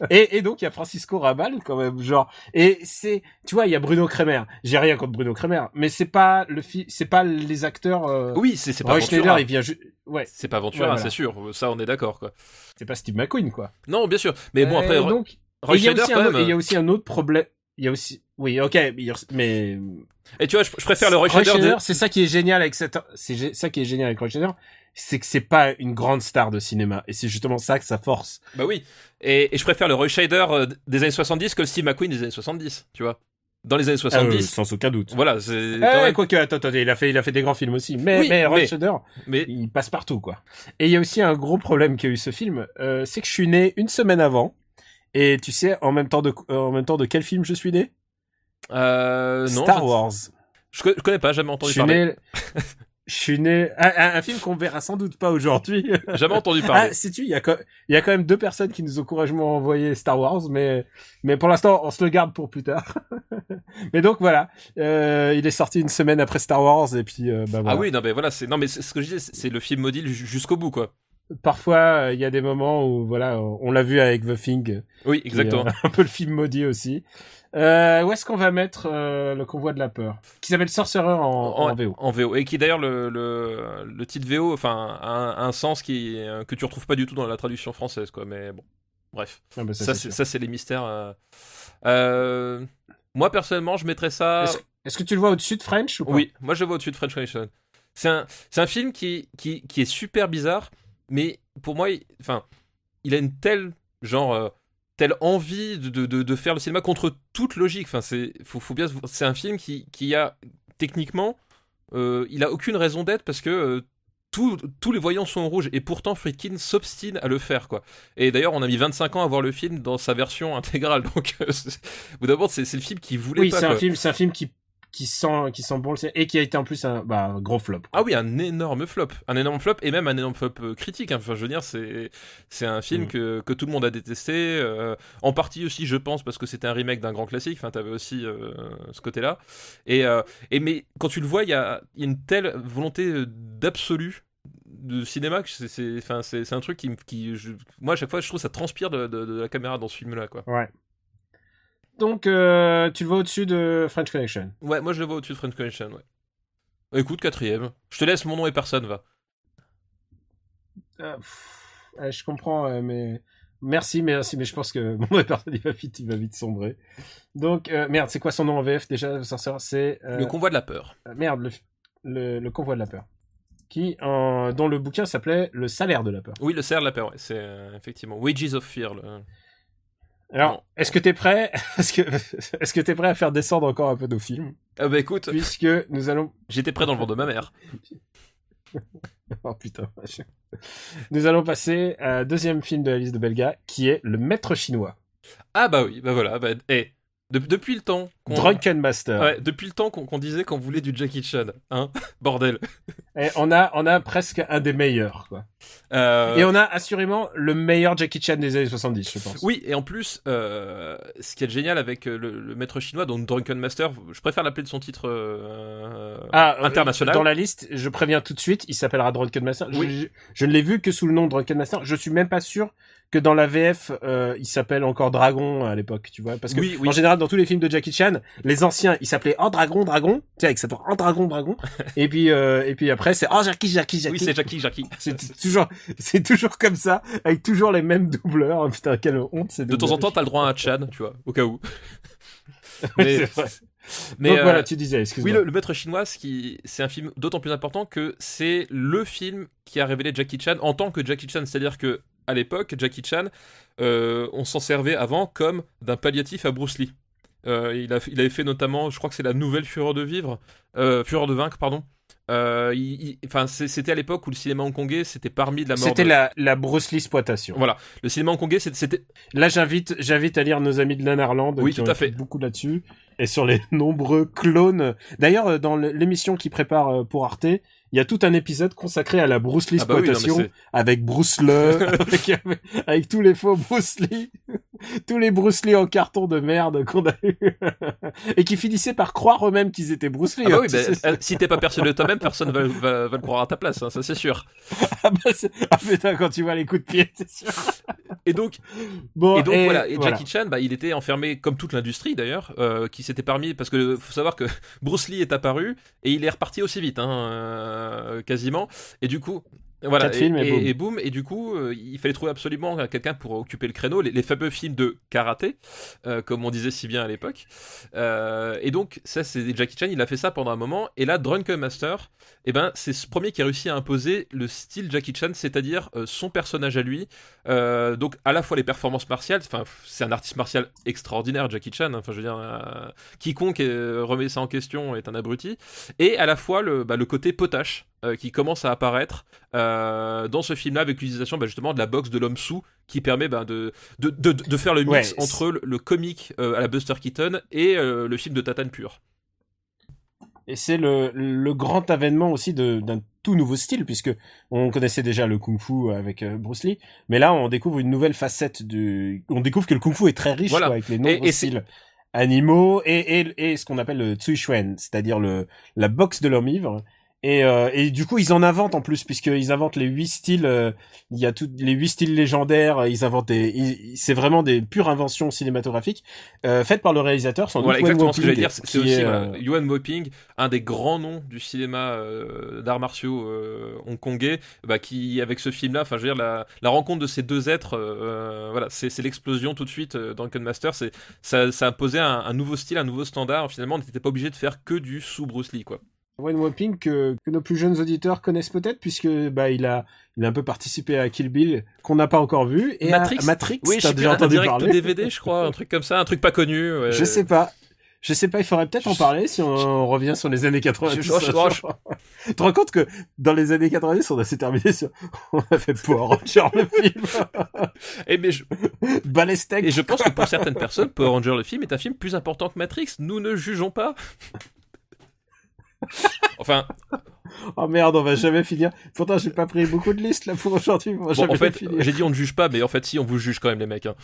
Et donc il y a Francisco Rabal quand même, genre. Et c'est, tu vois, il y a Bruno Kremer. J'ai rien contre Bruno Kremer, mais c'est pas c'est pas les acteurs. Oui, c'est pas Ventura. Il vient ouais. C'est pas Ventura, ouais, voilà. C'est sûr. Ça, on est d'accord, quoi. C'est pas Steve McQueen, quoi. Non, bien sûr. Mais bon, après. Donc, il y a aussi un autre problème. Il y a aussi, oui, ok, mais et tu vois, je préfère le Roy Scheider. C'est ça qui est génial avec Roy Scheider, c'est que c'est pas une grande star de cinéma, et c'est justement ça que ça force. Bah oui, et je préfère le Roy Scheider des années 70 que le Steve McQueen des années 70, tu vois. Dans les années 70, sans aucun doute. Voilà, c'est quoique attendez, il a fait des grands films aussi, mais Roy Scheider, il passe partout, quoi. Et il y a aussi un gros problème qu'a eu ce film, c'est que je suis né une semaine avant. Et tu sais, en même temps de quel film je suis né ? Star Wars. Je connais pas, jamais entendu parler. Je suis né... un film qu'on verra sans doute pas aujourd'hui. Jamais entendu parler. Ah, sais-tu, il y a quand même deux personnes qui nous ont courageusement envoyé Star Wars, mais pour l'instant, on se le garde pour plus tard. Mais donc, voilà. Il est sorti une semaine après Star Wars, et puis, voilà. Ah oui, non, mais voilà, c'est ce que je disais, c'est le film maudit jusqu'au bout, quoi. Parfois, il y a des moments où, voilà, on l'a vu avec The Thing. Oui, exactement. Un peu le film maudit aussi. Où est-ce qu'on va mettre le Convoi de la peur, qui s'appelle Sorcerer en VO. En VO, et qui d'ailleurs le titre VO, enfin, a un sens que tu retrouves pas du tout dans la traduction française, quoi. Mais bon, bref. Ah bah ça c'est les mystères. Moi personnellement, je mettrais ça. Est-ce que tu le vois au-dessus de French ou pas? Oui, moi je le vois au-dessus de French Connection. C'est un film qui est super bizarre, mais pour moi, il a une telle genre. Telle envie de faire le cinéma contre toute logique. Enfin, faut bien. C'est un film qui a techniquement, il a aucune raison d'être parce que tous les voyants sont en rouge et pourtant Friedkin s'obstine à le faire, quoi. Et d'ailleurs, on a mis 25 ans à voir le film dans sa version intégrale. Donc, ou d'abord, c'est le film qui voulait. Oui, pas, c'est quoi. C'est un film qui sent bon le cinéma et qui a été en plus un gros flop, quoi. Ah oui, un énorme flop et même un énorme flop critique, hein. Enfin, je veux dire, c'est un film que tout le monde a détesté, en partie aussi, je pense, parce que c'était un remake d'un grand classique. Enfin, t'avais aussi ce côté-là, et mais quand tu le vois, il y a une telle volonté d'absolu de cinéma que c'est un truc moi à chaque fois je trouve ça transpire de la caméra dans ce film-là, quoi. Ouais. Donc, tu le vois au-dessus de French Connection. Ouais, moi je le vois au-dessus de French Connection, ouais. Écoute, 4ème. Je te laisse, mon nom et personne, va. Je comprends, mais... Merci, mais je pense que mon nom et personne, il va vite sombrer. Donc, merde, c'est quoi son nom en VF, déjà, le sorceur? C'est... Le Convoi de la peur. Merde, le Convoi de la peur. Qui, dont le bouquin s'appelait Le Salaire de la peur. Oui, Le Salaire de la peur, ouais. C'est, effectivement, Wages of Fear, le... Alors, est-ce que t'es prêt? Est-ce que t'es prêt à faire descendre encore un peu nos films? Ah bah écoute, puisque nous allons... J'étais prêt dans le ventre de ma mère. Oh putain. Nous allons passer à deuxième film de la liste de Belga, qui est Le Maître Chinois. Ah bah oui, bah voilà. Bah, hey, depuis le temps... Drunken Master. Ouais, depuis le temps qu'on disait qu'on voulait du Jackie Chan, hein. Bordel. Et on a presque un des meilleurs, quoi. Et on a assurément le meilleur Jackie Chan des années 70, je pense. Oui, et en plus, ce qui est génial avec le maître chinois, donc Drunken Master, je préfère l'appeler de son titre international. Dans la liste, je préviens tout de suite, il s'appellera Drunken Master. Oui. Je ne l'ai vu que sous le nom de Drunken Master. Je suis même pas sûr que dans la VF, il s'appelle encore Dragon à l'époque, tu vois. Parce que oui. En général, dans tous les films de Jackie Chan, les anciens, ils s'appelaient Dragon, tu sais, avec cette voix Dragon. Et puis après, c'est Jackie. Oui, c'est Jackie. C'est toujours comme ça, avec toujours les mêmes doubleurs. Putain, quelle honte, ces doubleurs. De temps en temps, t'as le droit à un Chan, tu vois, au cas où. Mais, c'est vrai. Mais donc voilà, tu disais, excuse-moi. Oui, le maître chinois, c'est un film d'autant plus important que c'est le film qui a révélé Jackie Chan en tant que Jackie Chan, c'est-à-dire que à l'époque, Jackie Chan, on s'en servait avant comme d'un palliatif à Bruce Lee. Il avait fait notamment, je crois que c'est la nouvelle Fureur de vaincre, pardon. C'était à l'époque où le cinéma hongkongais c'était parmi de la mort. C'était la Bruce Lee exploitation. Voilà, le cinéma hongkongais c'était. Là, j'invite à lire nos amis de Nanarland, oui, qui ont fait beaucoup là-dessus et sur les nombreux clones. D'ailleurs, dans l'émission qu'ils préparent pour Arte, il y a tout un épisode consacré à la Bruce Lee exploitation, avec Bruce Lee, avec tous les faux Bruce Lee, tous les Bruce Lee en carton de merde qu'on a eu, et qui finissaient par croire eux-mêmes qu'ils étaient Bruce Lee. Ah bah oui, si t'es pas persuadé de toi-même, personne va le croire à ta place, hein, ça c'est sûr. Ah putain, quand tu vois les coups de pied, c'est sûr. Et donc, voilà. Et Jackie Chan, il était enfermé, comme toute l'industrie d'ailleurs, qui s'était parmi, parce que faut savoir que Bruce Lee est apparu et il est reparti aussi vite, hein. Quasiment, et du coup voilà, et boum, et du coup il fallait trouver absolument quelqu'un pour occuper le créneau, les fameux films de karaté, comme on disait si bien à l'époque, et donc ça c'est Jackie Chan, il a fait ça pendant un moment, et là Drunken Master, c'est ce premier qui a réussi à imposer le style Jackie Chan, c'est-à-dire son personnage à lui, donc à la fois les performances martiales, c'est un artiste martial extraordinaire Jackie Chan, je veux dire, quiconque remet ça en question est un abruti, et à la fois le côté potache qui commence à apparaître dans ce film-là avec l'utilisation justement de la boxe de l'homme sous qui permet de faire le mix entre le comique à la Buster Keaton et le film de Tatane pur. Et c'est le grand avènement aussi d'un tout nouveau style, puisque on connaissait déjà le kung-fu avec Bruce Lee, mais là on découvre une nouvelle facette on découvre que le kung-fu est très riche, voilà. Quoi, avec les nombreux styles animaux et ce qu'on appelle le tsui shuen, c'est-à-dire la boxe de l'homme ivre. Et du coup, ils en inventent en plus, puisqu'ils inventent les 8 styles, il y a tous les 8 styles légendaires, ils inventent c'est vraiment des pures inventions cinématographiques, faites par le réalisateur, sans doute. Voilà, exactement ce que j'allais dire, c'est aussi Yuen Woping, un des grands noms du cinéma d'arts martiaux hongkongais, qui, avec ce film-là, enfin, je veux dire, la rencontre de ces deux êtres, voilà, c'est l'explosion tout de suite dans Ken Master, ça imposait un nouveau style, un nouveau standard, finalement, on n'était pas obligé de faire que du sous Bruce Lee, quoi. Wayne Whopping que nos plus jeunes auditeurs connaissent peut-être, puisque il a un peu participé à Kill Bill, qu'on n'a pas encore vu, et Matrix, oui, t'as déjà entendu parler. Un direct DVD, je crois, un truc comme ça, un truc pas connu. Ouais. Je sais pas, il faudrait peut-être en parler si on revient sur les années 90. Tu te rends compte que dans les années 90, on a s'est terminé sur... On a fait Power Ranger le film. Et je pense que pour certaines personnes, Power Ranger le film est un film plus important que Matrix. Nous ne jugeons pas. Enfin, oh merde, on va jamais finir. Pourtant, j'ai pas pris beaucoup de listes là pour aujourd'hui. J'ai dit on ne juge pas, mais en fait, si, on vous juge quand même, les mecs. Hein.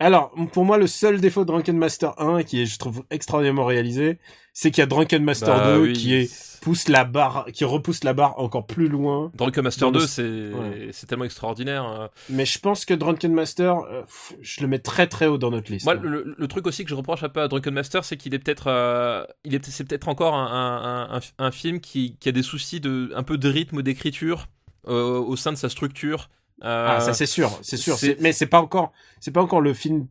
Alors, pour moi, le seul défaut de Drunken Master 1, qui est, je trouve, extraordinairement réalisé, c'est qu'il y a Drunken Master 2 oui. Qui repousse la barre encore plus loin. Drunken Master 2, c'est tellement extraordinaire. Mais je pense que Drunken Master, je le mets très très haut dans notre liste. Moi, le truc aussi que je reproche un peu à Drunken Master, c'est qu'il est peut-être, c'est peut-être encore un film qui a des soucis un peu de rythme d'écriture au sein de sa structure. Ah, ça c'est sûr. Mais c'est pas encore le film.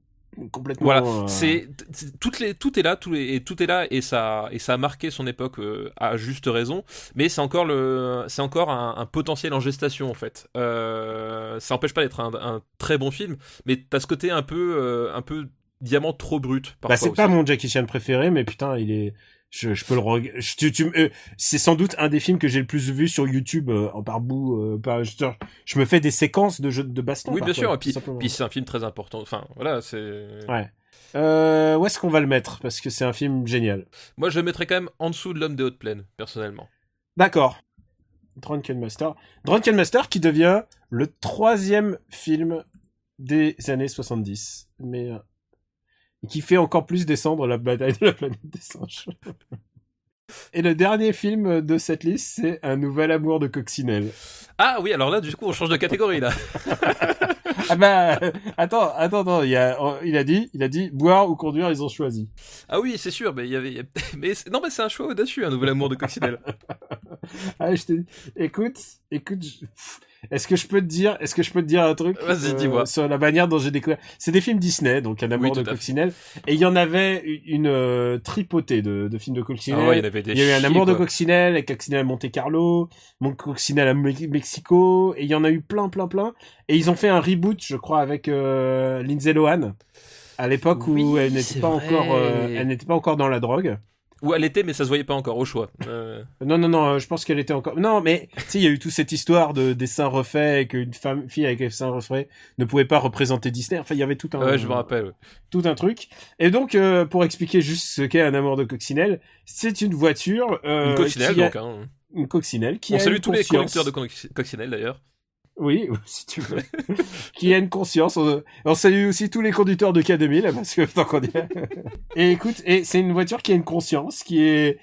Complètement. Voilà, tout est là et ça a marqué son époque à juste raison, mais c'est encore un potentiel en gestation en fait. Ça n'empêche pas d'être un très bon film, mais t'as ce côté un peu diamant trop brut. C'est aussi pas mon Jackie Chan préféré, mais putain il est. Je peux le regarder. C'est sans doute un des films que j'ai le plus vu sur YouTube par bout. Je me fais des séquences de jeux de baston. Oui, bien sûr. Et puis c'est un film très important. Enfin, voilà, c'est. Ouais. Où est-ce qu'on va le mettre ? Parce que c'est un film génial. Moi, je le mettrais quand même en dessous de l'Homme des Hautes Plaines, personnellement. D'accord. Drunken Master qui devient le 3e film des années 70. Mais. Et qui fait encore plus descendre la bataille de la planète des singes. Et le dernier film de cette liste, c'est Un nouvel amour de Coccinelle. Ah oui, alors là, du coup, on change de catégorie, là. Ah bah, attends, il a dit, boire ou conduire, ils ont choisi. Ah oui, c'est sûr, mais mais c'est un choix audacieux, Un nouvel amour de Coccinelle. Ah, je te dis, écoute, est-ce que je peux te dire un truc? Vas-y, dis-moi. Sur la manière dont j'ai découvert. C'est des films Disney, donc Un amour de Coccinelle. Et il y en avait une tripotée de films de Coccinelle. Ah ouais, il y a eu Un amour de Coccinelle, et Coccinelle à Monte Carlo, Coccinelle à Mexico, et il y en a eu plein. Et ils ont fait un reboot, je crois, avec Lindsay Lohan, à l'époque où elle n'était pas encore, dans la drogue. Ou elle était, mais ça se voyait pas encore, au choix. Non, je pense qu'elle était encore... Non, mais tu sais, il y a eu toute cette histoire des seins refaits et qu'une fille avec des seins refaits ne pouvait pas représenter Disney. Enfin, il y avait tout un... Ouais, je me rappelle. Ouais. Tout un truc. Et donc, pour expliquer juste ce qu'est Un amour de Coccinelle, c'est une voiture... une Coccinelle, donc. Hein. Une Coccinelle qui a salue tous les conducteurs de Coccinelle, d'ailleurs. Oui, si tu veux. Qui a une conscience. On salue aussi tous les conducteurs de K2000, parce que tant qu'on y est. Et écoute, c'est une voiture qui a une conscience, qui est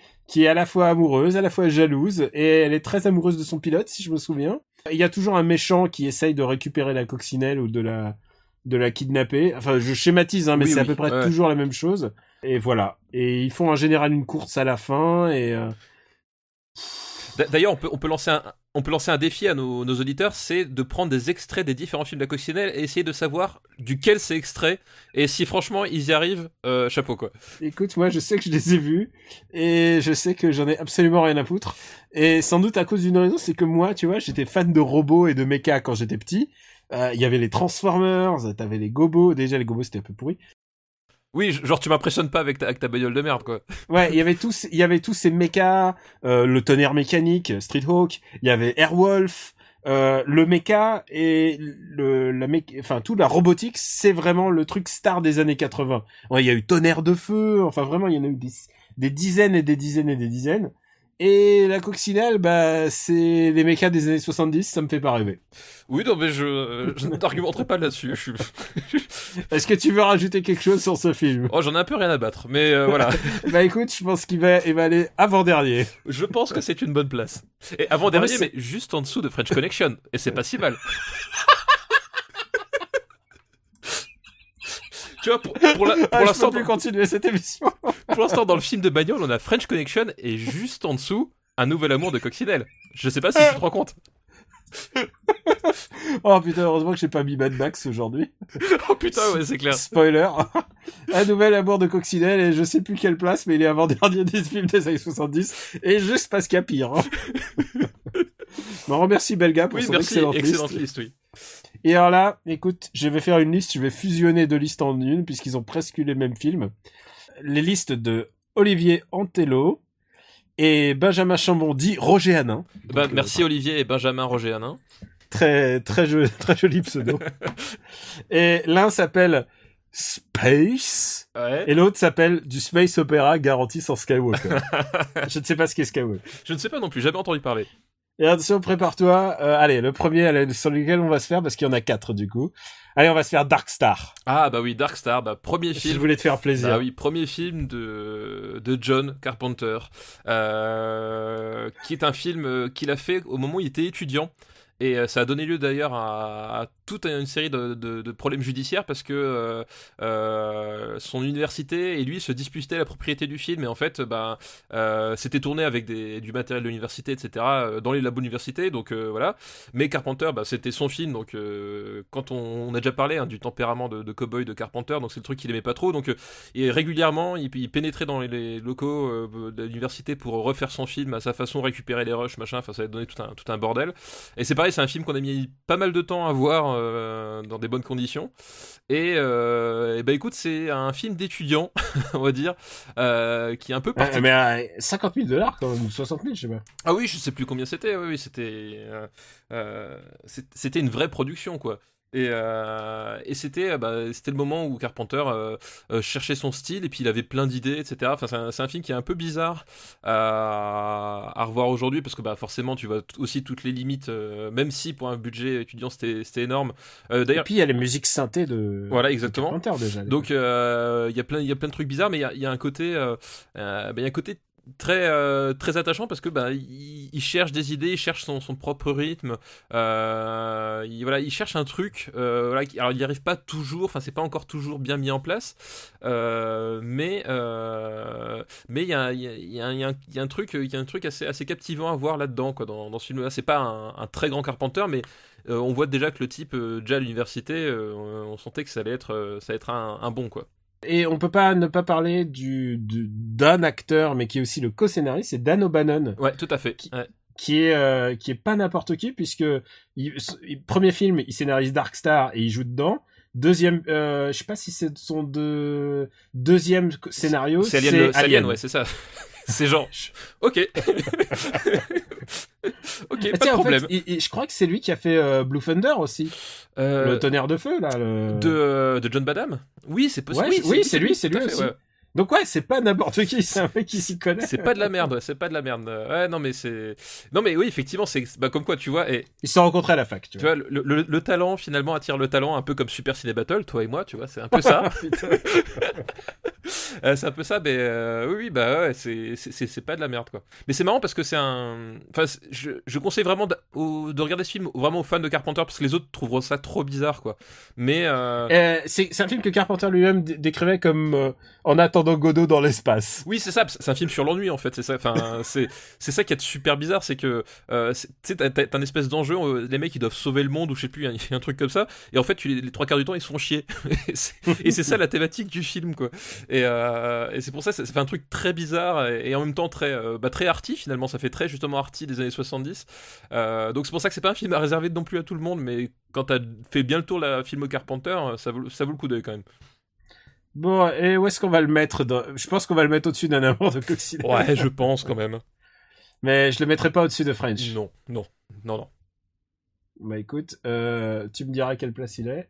à la fois amoureuse, à la fois jalouse, et elle est très amoureuse de son pilote, si je me souviens. Il y a toujours un méchant qui essaye de récupérer la Coccinelle ou de la kidnapper. Enfin, je schématise, hein, mais c'est à peu près toujours la même chose. Et voilà. Et ils font en général une course à la fin, et... D'ailleurs, on peut lancer un défi à nos auditeurs, c'est de prendre des extraits des différents films de la Coccinelle et essayer de savoir duquel c'est extrait. Et si franchement ils y arrivent, chapeau quoi. Écoute, moi je sais que je les ai vus et je sais que j'en ai absolument rien à foutre. Et sans doute à cause d'une raison, c'est que moi, tu vois, j'étais fan de robots et de méca quand j'étais petit. Il y avait les Transformers, t'avais les Gobos. Déjà les Gobos c'était un peu pourri. Oui, genre tu m'impressionnes pas avec ta bagnole de merde quoi. Ouais, il y avait tous ces mechas, le tonnerre mécanique, Streethawk, il y avait Airwolf, le mecha et toute la robotique, c'est vraiment le truc star des années 80. Ouais, il y a eu tonnerre de feu, enfin vraiment il y en a eu des des dizaines et des dizaines et des dizaines. Et la coccinelle, bah, c'est les mechas des années 70, ça me fait pas rêver. Oui, non, mais je ne t'argumenterai pas là-dessus. Est-ce que tu veux rajouter quelque chose sur ce film? Oh, j'en ai un peu rien à battre, mais voilà. Bah écoute, je pense qu'il va aller avant-dernier. Je pense que c'est une bonne place. Et avant-dernier, mais juste en dessous de French Connection. Et c'est pas si mal. Tu vois, pour l'instant, je peux plus continuer cette émission. Pour l'instant, dans le film de Bagnol, on a French Connection et juste en dessous, Un nouvel amour de Coccinelle. Je sais pas si tu te rends compte. Oh putain, heureusement que j'ai pas mis Mad Max aujourd'hui. Oh putain, ouais, c'est clair. Spoiler. Un nouvel amour de Coccinelle et je sais plus quelle place, mais il est avant-dernier des films des années 70 et juste parce qu'il y a pire. Bon, remercie Belga pour son excellente liste. Oui. Et alors là, écoute, je vais faire une liste, je vais fusionner deux listes en une, puisqu'ils ont presque eu les mêmes films. Les listes de Olivier Antello et Benjamin Chambon dit Roger Hanin. Bah, merci Olivier et Benjamin Roger Hanin. Très joli pseudo. Et l'un s'appelle Space, ouais. Et l'autre s'appelle du Space Opera garanti sans Skywalker. Je ne sais pas ce qu'est Skywalker. Je ne sais pas non plus, jamais entendu parler. Et attention, prépare-toi. Allez, le premier sur lequel on va se faire, parce qu'il y en a 4 du coup. Allez, on va se faire Dark Star. Ah bah oui, Dark Star, bah premier film. Si je voulais te faire plaisir. Ah oui, premier film de John Carpenter, qui est un film qu'il a fait au moment où il était étudiant. Et ça a donné lieu d'ailleurs à toute une série de problèmes judiciaires parce que son université et lui se disputaient la propriété du film et en fait c'était tourné avec du matériel de l'université, etc. dans les labos universités, donc voilà. Mais Carpenter, c'était son film, donc quand on a déjà parlé du tempérament de cow-boy de Carpenter, donc c'est le truc qu'il aimait pas trop, donc et régulièrement il pénétrait dans les locaux de l'université pour refaire son film à sa façon, récupérer les rushs, machin, ça a donné tout un bordel. Et c'est pareil, c'est un film qu'on a mis pas mal de temps à voir dans des bonnes conditions. Et bah écoute, c'est un film d'étudiant, on va dire, qui est un peu particulier. Mais $50,000 quand même, ou $60,000, je sais pas. Ah oui, je sais plus combien c'était. Oui, c'était une vraie production, quoi. Et c'était le moment où Carpenter cherchait son style et puis il avait plein d'idées, etc. Enfin, c'est un film qui est un peu bizarre à revoir aujourd'hui parce que forcément tu vois aussi toutes les limites, même si pour un budget étudiant c'était énorme. D'ailleurs, et puis il y a les musiques synthées de, voilà, exactement, de Carpenter déjà. Donc il y a plein de trucs bizarres, mais il y a un côté très très attachant parce que il cherche des idées, il cherche son propre rythme, il cherche un truc, alors il n'y arrive pas toujours, enfin c'est pas encore toujours bien mis en place, mais il y a un truc assez captivant à voir là-dedans, quoi, dans ce film-là. C'est pas un très grand Carpenter, mais on voit déjà que le type, déjà à l'université, on sentait que ça allait être un bon, quoi. Et on peut pas ne pas parler d'un acteur, mais qui est aussi le co-scénariste, c'est Dan O'Bannon. Ouais, tout à fait. Qui est pas n'importe qui, puisque premier film, il scénarise Dark Star et il joue dedans. Deuxième, je sais pas si c'est son deuxième scénario. C'est Alien, ouais, c'est ça. C'est genre, ok. Ok, pas de problème. En fait, je crois que c'est lui qui a fait Blue Thunder aussi. Le tonnerre de feu, là. De John Badham. Oui, c'est possible. Ouais, c'est lui aussi. Ouais. Donc ouais, c'est pas n'importe qui, c'est un mec qui s'y connaît. C'est pas de la merde. Ouais, non mais oui, effectivement, c'est comme quoi, tu vois, et ils se sont rencontrés à la fac, tu vois. Tu vois, le talent finalement attire le talent, un peu comme Super Ciné Battle, toi et moi, tu vois, c'est un peu ça. C'est un peu ça, mais oui, ouais, c'est pas de la merde, quoi. Mais c'est marrant parce que je conseille vraiment de regarder ce film vraiment aux fans de Carpenter parce que les autres trouveront ça trop bizarre, quoi. Mais c'est un film que Carpenter lui-même décrivait comme en attendant Godot dans l'espace. Oui, c'est ça. C'est un film sur l'ennui, en fait. C'est ça. Enfin, c'est ça qui est super bizarre, c'est que t'as un espèce d'enjeu. Les mecs, ils doivent sauver le monde ou je sais plus, un truc comme ça. Et en fait, les 3 quarts du temps, ils se font chier. Et c'est ça la thématique du film, quoi. Et c'est pour ça, ça fait un truc très bizarre et en même temps très arty finalement. Ça fait très justement arty des années 70. Donc c'est pour ça que c'est pas un film à réserver non plus à tout le monde. Mais quand t'as fait bien le tour la film Carpenter, ça vaut le coup d'œil quand même. Bon, et où est-ce qu'on va le mettre Je pense qu'on va le mettre au-dessus d'un amour de coccinelle. Ouais, je pense quand même. Mais je le mettrai pas au-dessus de French. Non. Bah écoute, tu me diras quelle place il est.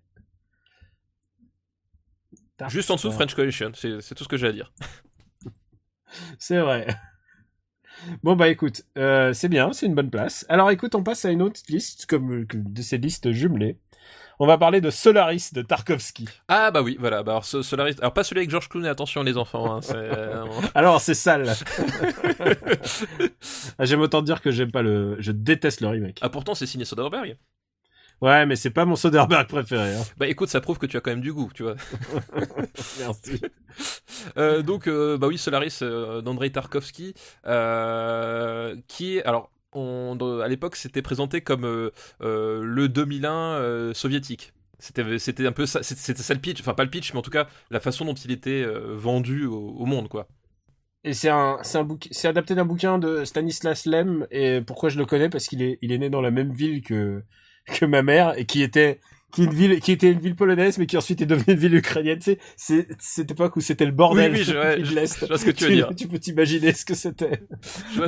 Juste en dessous, French Collection, c'est tout ce que j'ai à dire. C'est vrai. Bon, bah écoute, c'est bien, c'est une bonne place. Alors écoute, on passe à une autre liste, comme de ces listes jumelées. On va parler de Solaris de Tarkovsky. Ah bah oui, voilà. Bah alors, Solaris. Alors pas celui avec George Clooney, attention les enfants. Hein, c'est... alors c'est sale. J'aime autant dire que j'aime pas le, je déteste le remake. Ah pourtant c'est signé Soderbergh. Ouais, mais c'est pas mon Soderbergh préféré. Hein. Bah écoute, ça prouve que tu as quand même du goût, tu vois. Merci. Bah oui, Solaris d'Andrei Tarkovsky, qui, alors, à l'époque, c'était présenté comme le 2001 soviétique. C'était un peu ça, c'était ça le pitch, enfin pas le pitch, mais en tout cas la façon dont il était vendu au monde, quoi. Et c'est adapté d'un bouquin de Stanislas Lem. Et pourquoi je le connais, parce qu'il est né dans la même ville que ma mère, et qui était une ville polonaise, mais qui ensuite est devenue une ville ukrainienne. Tu sais, c'est cette époque où c'était le bordel. Oui, je vois ce que tu veux dire. Tu peux t'imaginer ce que c'était.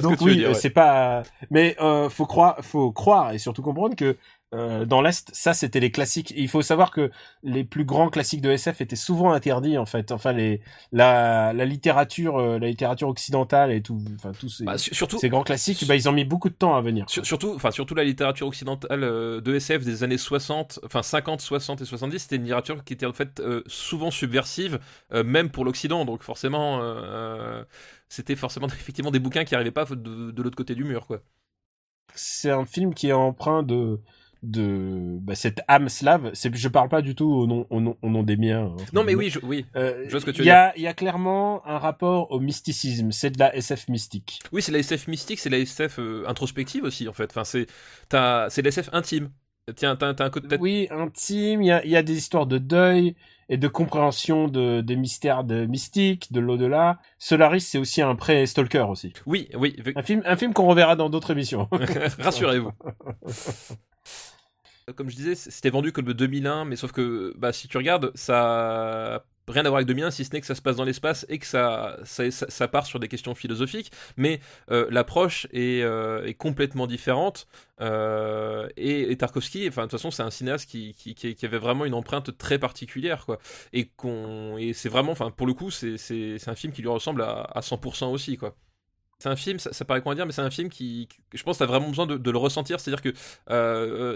Donc oui, c'est pas. Mais faut croire et surtout comprendre que dans l'Est, ça c'était les classiques. Et il faut savoir que les plus grands classiques de SF étaient souvent interdits en fait. Enfin la littérature occidentale et tout, enfin tous ces grands classiques, ils ont mis beaucoup de temps à venir. Surtout la littérature occidentale de SF des années 60, enfin 50, 60 et 70, c'était une littérature qui était en fait souvent subversive, même pour l'Occident. Donc forcément, c'était forcément effectivement des bouquins qui arrivaient pas de l'autre côté du mur, quoi. C'est un film qui est empreint de cette âme slave. Je parle pas du tout au nom des miens. Non mais je vois ce que tu veux dire. Il y a clairement un rapport au mysticisme. C'est de la SF mystique. Oui, c'est de la SF mystique, c'est de la SF introspective aussi en fait. Enfin, c'est de la SF intime. Tiens, t'as un côté. Oui, intime. Il y a des histoires de deuil et de compréhension des mystères mystiques, de l'au-delà. Solaris, c'est aussi un pré-stalker aussi. Oui, oui. Un film qu'on reverra dans d'autres émissions. Rassurez-vous. Comme je disais, c'était vendu comme 2001, mais sauf que si tu regardes, ça. Rien à voir avec 2001, si ce n'est que ça se passe dans l'espace et que ça part sur des questions philosophiques, mais l'approche est complètement différente. Et Tarkovsky, enfin de toute façon, c'est un cinéaste qui avait vraiment une empreinte très particulière, quoi. Et c'est vraiment, enfin pour le coup, c'est un film qui lui ressemble à 100% aussi, quoi. C'est un film, ça paraît con à dire, mais c'est un film qui je pense, t'as vraiment besoin de le ressentir. C'est-à-dire que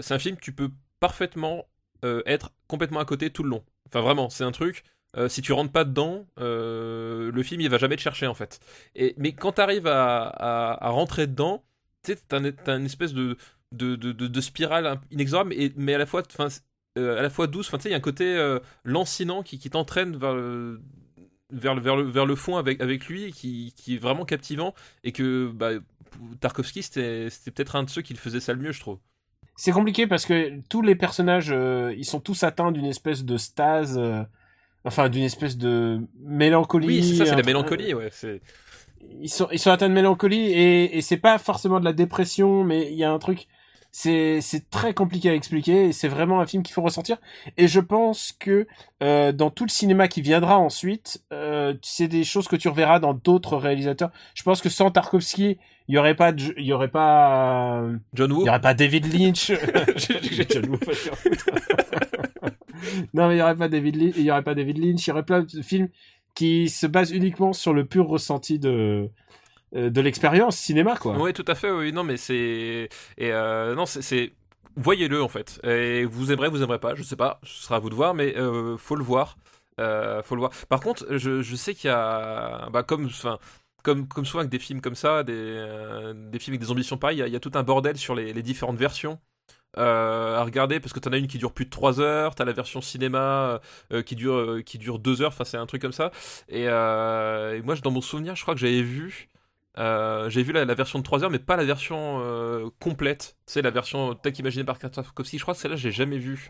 c'est un film que tu peux parfaitement être complètement à côté tout le long. Enfin vraiment, c'est un truc. Si tu rentres pas dedans, le film il va jamais te chercher en fait. Mais quand t'arrives à rentrer dedans, tu sais, t'as une espèce de spirale inexorable, mais à la fois douce. Enfin, tu sais, il y a un côté lancinant qui t'entraîne vers le fond avec lui, qui est vraiment captivant, et que Tarkovsky c'était peut-être un de ceux qui le faisait ça le mieux, je trouve. C'est compliqué parce que tous les personnages, ils sont tous atteints d'une espèce de stase. Enfin, d'une espèce de mélancolie. Oui, c'est ça, c'est la mélancolie, ouais. Ils sont atteints de mélancolie et c'est pas forcément de la dépression, mais il y a un truc. C'est très compliqué à expliquer et c'est vraiment un film qu'il faut ressentir. Et je pense que dans tout le cinéma qui viendra ensuite, c'est des choses que tu reverras dans d'autres réalisateurs. Je pense que sans Tarkovsky, il y aurait pas John Woo. Il y aurait pas David Lynch. John Woo. Non, mais il y aurait pas David Lynch, il y aurait plein de films qui se basent uniquement sur le pur ressenti de l'expérience cinéma, quoi. Oui, tout à fait, oui. Non, mais c'est voyez-le en fait. Et vous aimerez pas, je sais pas, ce sera à vous de voir, mais faut le voir. Par contre, je sais qu'il y a comme souvent avec des films comme ça, des films avec des ambitions pareilles, il y a tout un bordel sur les différentes versions. À regarder, parce que t'en as une qui dure plus de 3 heures, t'as la version cinéma qui dure 2 heures, enfin c'est un truc comme ça, et moi dans mon souvenir je crois que j'avais vu la version de 3 heures, mais pas la version complète, tu sais, la version peut-être imaginée par Tarkovsky. Je crois que celle-là j'ai jamais vue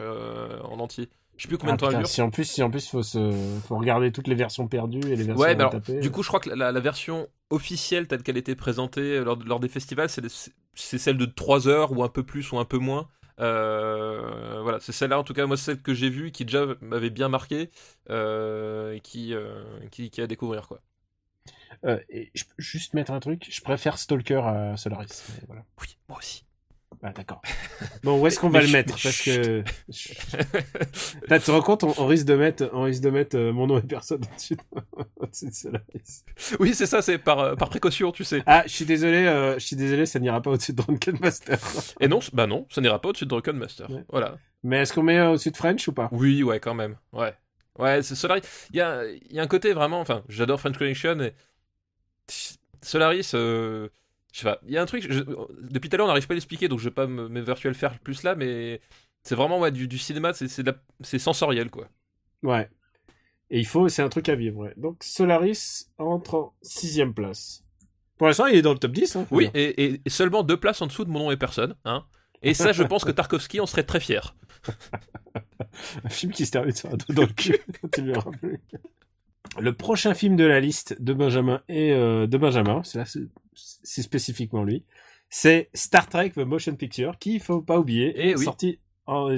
en entier. Je sais plus combien de temps elle dure. Si en plus faut regarder toutes les versions perdues et les versions tapées. Du coup, je crois que la version officielle telle qu'elle était présentée lors des festivals, c'est celle de 3 heures ou un peu plus ou un peu moins. Voilà, c'est celle-là en tout cas, moi c'est celle que j'ai vue qui déjà m'avait bien marqué et qui est à découvrir, quoi. Et je peux juste mettre un truc, je préfère Stalker à Solaris. Voilà. Oui, moi aussi. Ah, d'accord. Bon, où est-ce qu'on va le mettre? Parce que... Là, tu te rends compte, on risque de mettre mon nom et personne au-dessus de cela. Oui, c'est ça, c'est par précaution, tu sais. Ah, je suis désolé, ça n'ira pas au-dessus de Drunken Master. Et non, bah non, ça n'ira pas au-dessus de Drunken Master, ouais. Voilà. Mais est-ce qu'on met au-dessus de French ou pas? Oui, ouais, quand même, ouais. Ouais, c'est Solaris. Il y a un côté vraiment... Enfin, j'adore French Connection, et... Solaris... Je sais pas, il y a un truc, depuis tout à l'heure on n'arrive pas à l'expliquer, donc je vais pas me virtuel faire plus là, mais c'est vraiment ouais, du cinéma, c'est sensoriel quoi. Ouais, et c'est un truc à vivre, ouais. Donc Solaris entre en 6ème place. Pour l'instant il est dans le top 10. Hein, oui, et seulement 2 places en dessous de Mon Nom et Personne, hein. Et ça je pense que Tarkovsky en serait très fier. Un film qui se termine sur un dos dans le cul, tu lui rappelles. Le prochain film de la liste de Benjamin c'est spécifiquement lui, c'est Star Trek The Motion Picture, qui, il faut pas oublier, sorti en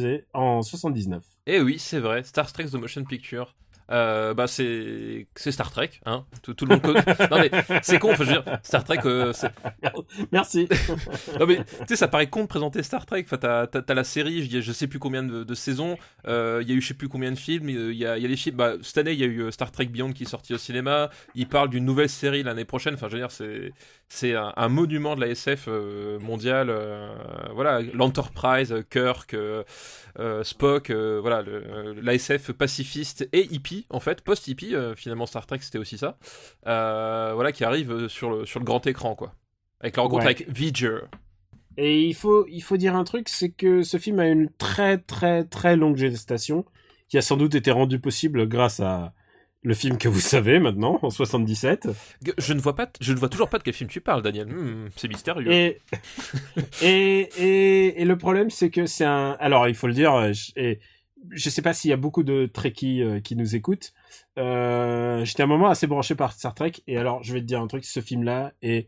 79. Eh oui, c'est vrai, Star Trek The Motion Picture, bah c'est Star Trek, hein, tout le monde connaît. Non mais c'est con, je veux dire, Star Trek. Merci. Non mais tu sais, ça paraît con de présenter Star Trek. Enfin, t'as la série, je sais plus combien de saisons. Il y a eu je sais plus combien de films. Il y a les films. Bah, cette année, il y a eu Star Trek Beyond qui est sorti au cinéma. Il parle d'une nouvelle série l'année prochaine. Enfin, je veux dire, c'est un monument de la SF mondiale. Voilà, l'Enterprise, Kirk, Spock. Voilà, la SF pacifiste et hippie. En fait, post-hippie, finalement Star Trek c'était aussi ça, voilà, qui arrive sur le grand écran quoi, avec leur rencontre avec Voyager. Et il faut dire un truc, c'est que ce film a une très très très longue gestation, qui a sans doute été rendue possible grâce à le film que vous savez maintenant, en 77. Je ne vois toujours pas de quel film tu parles, Daniel. C'est mystérieux. Et le problème c'est que c'est un... Alors il faut le dire, je sais pas s'il y a beaucoup de Trekkies qui nous écoutent. J'étais à un moment assez branché par Star Trek. Et alors, je vais te dire un truc, ce film-là est...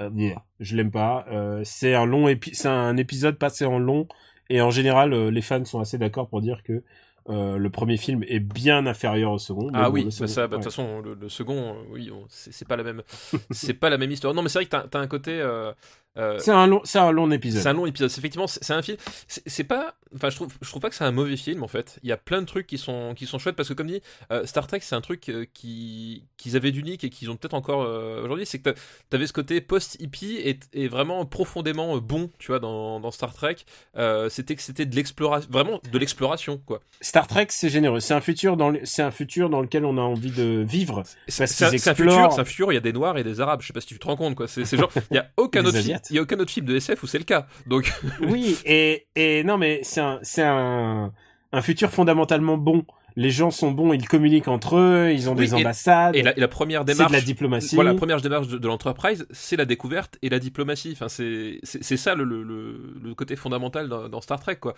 je l'aime pas. C'est un long c'est un épisode passé en long. Et en général, les fans sont assez d'accord pour dire que le premier film est bien inférieur au second. Ah bon, oui, de toute façon, le second, oui, c'est pas la même, c'est pas la même histoire. Non, mais c'est vrai que t'as un côté. C'est un long épisode. C'est un long épisode. Effectivement, c'est un film. C'est pas. Enfin, je trouve pas que c'est un mauvais film en fait. Il y a plein de trucs qui sont chouettes parce que comme dit, Star Trek, c'est un truc qu'ils avaient d'unique et qu'ils ont peut-être encore aujourd'hui. C'est que t'avais ce côté post-hippie et vraiment profondément bon, tu vois, dans Star Trek. C'était de l'exploration, vraiment de l'exploration quoi. Star Trek, c'est généreux. C'est un futur dans lequel on a envie de vivre. C'est un futur. Il y a des noirs et des arabes. Je sais pas si tu te rends compte quoi. C'est genre il y a aucun autre film. Il n'y a aucun autre film de SF où c'est le cas. Donc... Oui, et non, mais c'est un futur fondamentalement bon. Les gens sont bons, ils communiquent entre eux, ils ont des ambassades. Et la première démarche, c'est de la diplomatie. Voilà, la première démarche de l'Enterprise, c'est la découverte et la diplomatie. Enfin, c'est ça le côté fondamental dans Star Trek, quoi.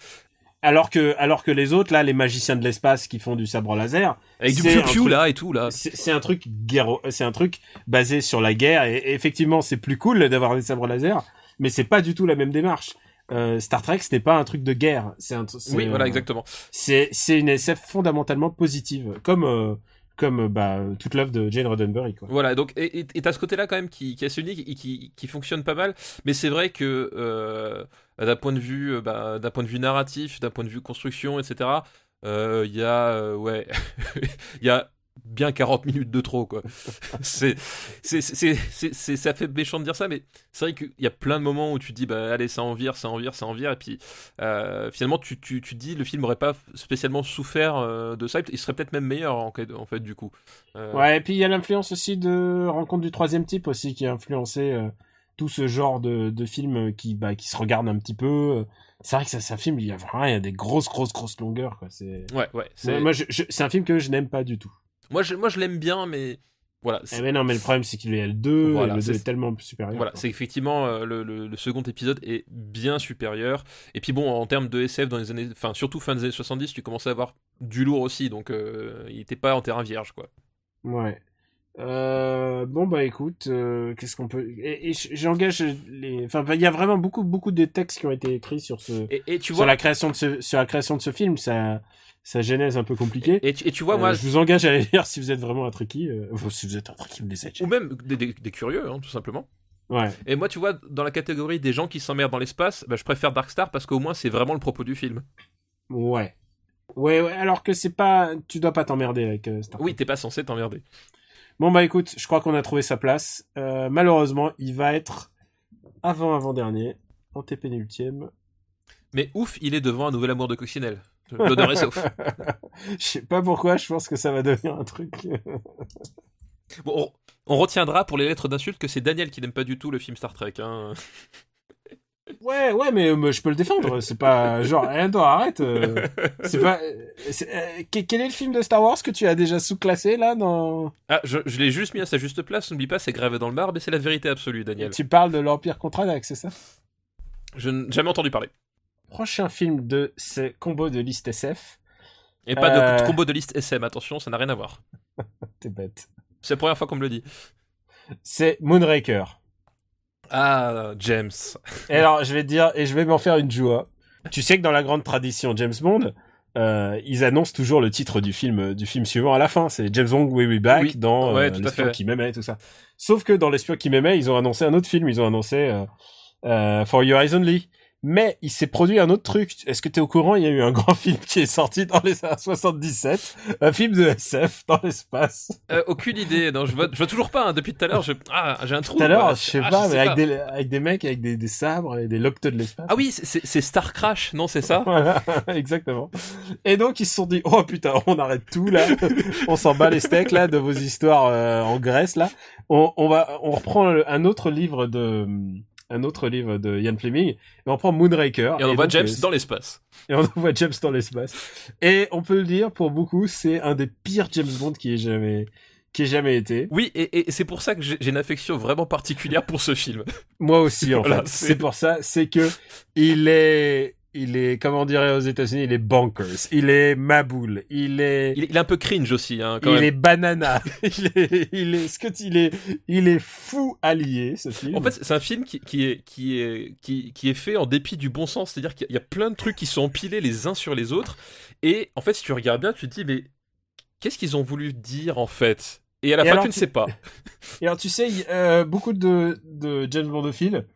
Alors que les autres, là, les magiciens de l'espace qui font du sabre laser, avec du piou-piou là et tout là, c'est un truc basé sur la guerre et effectivement c'est plus cool d'avoir des sabres laser, mais c'est pas du tout la même démarche. Star Trek, ce n'est pas un truc de guerre, oui, voilà, exactement. C'est une SF fondamentalement positive, comme bah, toute l'œuvre de Jane Roddenberry quoi. Voilà, donc et t'as ce côté là quand même qui est assez unique et qui fonctionne pas mal, mais c'est vrai que d'un point de vue narratif, d'un point de vue construction, etc. Il y a bien 40 minutes de trop quoi. c'est ça fait méchant de dire ça, mais c'est vrai qu'il y a plein de moments où tu dis bah allez, ça en vire, et puis finalement tu dis le film aurait pas spécialement souffert de ça, il serait peut-être même meilleur en fait du coup. Ouais, et puis il y a l'influence aussi de Rencontre du troisième type aussi qui a influencé tout ce genre de films qui se regardent un petit peu. C'est vrai que c'est un film, il y a des grosses longueurs quoi. C'est... Ouais, c'est... Moi, c'est un film que je n'aime pas du tout. Moi je l'aime bien, mais voilà. Mais non, mais le problème c'est qu'il est L2, voilà, le 2 est tellement supérieur. Voilà, quoi. C'est effectivement le second épisode est bien supérieur. Et puis bon, en termes de SF dans les années, enfin surtout fin des années 70, tu commençais à avoir du lourd aussi, donc il était pas en terrain vierge quoi. Ouais. Bon bah écoute, qu'est-ce qu'on peut... Et j'engage les... Enfin, il y a vraiment beaucoup de textes qui ont été écrits sur ce... Et tu vois... sur la création de ce film, ça... Sa genèse un peu compliquée. Et tu vois, moi, je vous engage à aller lire si vous êtes vraiment un Trekkie. Si vous êtes un Trekkie, me les achetez. Ou même des curieux, hein, tout simplement. Ouais. Et moi, tu vois, dans la catégorie des gens qui s'emmerdent dans l'espace, bah, je préfère Dark Star parce qu'au moins c'est vraiment le propos du film. Ouais. Ouais, ouais, alors que c'est pas... Tu dois pas t'emmerder avec Star Trek. Oui, t'es pas censé t'emmerder. Bon, bah écoute, je crois qu'on a trouvé sa place. Malheureusement, il va être avant-avant-dernier, antépénultième. Mais ouf, il est devant Un Nouvel Amour de Coccinelle. L'honneur est sauf. Je sais pas pourquoi, je pense que ça va devenir un truc... Bon, on retiendra pour les lettres d'insultes que c'est Daniel qui n'aime pas du tout le film Star Trek. Hein. Ouais, ouais, mais je peux le défendre. C'est pas genre, attends, arrête. C'est pas. Quel est le film de Star Wars que tu as déjà sous-classé là dans... Ah, je l'ai juste mis à sa juste place. N'oublie pas, c'est gravé dans le marbre et c'est la vérité absolue, Daniel. Et tu parles de l'Empire contre-attaque, c'est ça ? Je n'ai jamais entendu parler. Prochain film de ces combos de liste SF. Et pas de combo de liste SM. Attention, ça n'a rien à voir. T'es bête. C'est la première fois qu'on me le dit. C'est Moonraker. Ah, James. Et alors, je vais te dire, et je vais m'en faire une joie. Tu sais que dans la grande tradition James Bond, ils annoncent toujours le titre du film suivant à la fin. C'est James Bond Will Be Back, oui, dans L'Espion qui m'aimait, tout ça. Sauf que dans L'Espion qui m'aimait, ils ont annoncé un autre film. Ils ont annoncé For Your Eyes Only. Mais il s'est produit un autre truc. Est-ce que t'es au courant? Il y a eu un grand film qui est sorti dans les années 77, un film de SF dans l'espace. Aucune idée. Non, je vois toujours pas. Hein. Depuis tout à l'heure, j'ai un trou. Tout à l'heure, je sais pas. Avec des mecs, avec des sabres et des locteux de l'espace. Ah oui, c'est Star Crash, non, c'est ça? Voilà, exactement. Et donc ils se sont dit, oh putain, on arrête tout là, on s'en bat les steaks là de vos histoires en Grèce là. On reprend un autre livre de Ian Fleming, et on prend Moonraker. Et on voit James dans l'espace. Et on peut le dire, pour beaucoup, c'est un des pires James Bond qui ait jamais été. Oui, et c'est pour ça que j'ai une affection vraiment particulière pour ce film. Moi aussi, en voilà, fait. C'est pour ça, c'est que il est, comment on dirait aux États-Unis, il est bonkers, il est maboule, il est un peu cringe aussi, hein, quand même. Est banana, il est fou allié, ce film. En fait, c'est un film qui est fait en dépit du bon sens, c'est-à-dire qu'il y a plein de trucs qui sont empilés les uns sur les autres, et en fait, si tu regardes bien, tu te dis, mais qu'est-ce qu'ils ont voulu dire, en fait? Et à la fin, tu ne sais pas. Et alors, tu sais, beaucoup de James Bondophiles,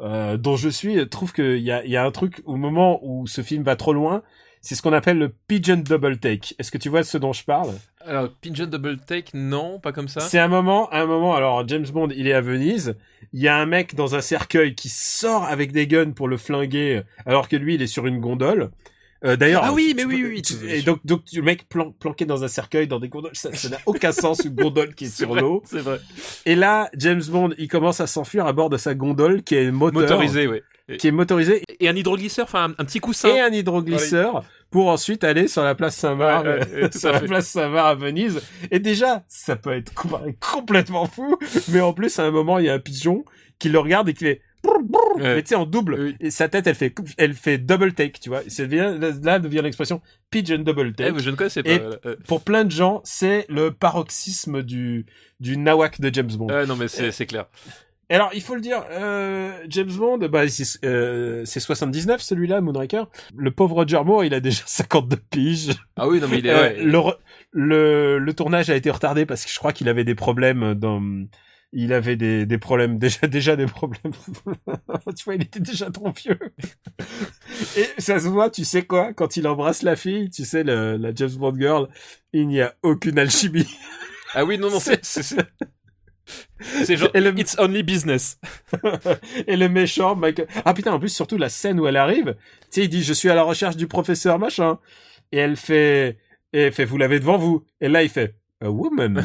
dont je suis, trouve qu'il y a un truc au moment où ce film va trop loin, c'est ce qu'on appelle le pigeon double take. Est-ce que tu vois ce dont je parle? Alors, pigeon double take, non, pas comme ça. C'est un moment, alors James Bond, il est à Venise, il y a un mec dans un cercueil qui sort avec des guns pour le flinguer, alors que lui, il est sur une gondole. D'ailleurs, ah oui, mais oui. Et donc le mec planqué dans un cercueil, dans des gondoles, ça n'a aucun sens, une gondole qui est sur l'eau. C'est vrai. Et là, James Bond, il commence à s'enfuir à bord de sa gondole qui est motorisée, oui. Qui est motorisée. Et un hydroglisseur, enfin un petit coussin. Et un hydroglisseur, ouais, pour ensuite aller sur la place Saint-Marc, ouais, sur la place Saint-Marc à Venise. Et déjà, ça peut être complètement fou, mais en plus, à un moment, il y a un pigeon qui le regarde et qui fait... Mais tu sais, en double, oui. Et sa tête elle fait double take, tu vois, là devient l'expression pigeon double take. Je ne connaissais pas. Et pour plein de gens, c'est le paroxysme du nawak de James Bond. Non mais c'est clair. Et alors il faut le dire, James Bond, c'est 79 celui-là, Moonraker. Le pauvre Roger Moore, il a déjà 52 piges. Ah oui, non mais il est le tournage a été retardé parce que je crois qu'il avait des problèmes dans... Il avait des problèmes, déjà des problèmes. Tu vois, il était déjà trop vieux. Et ça se voit, tu sais quoi, quand il embrasse la fille, tu sais, la James Bond girl, il n'y a aucune alchimie. Ah oui, non, c'est genre, it's only business. Et le méchant, Michael... Ah putain, en plus, surtout la scène où elle arrive, tu sais, il dit, je suis à la recherche du professeur, machin. Et elle fait, vous l'avez devant vous. Et là, il fait... A woman.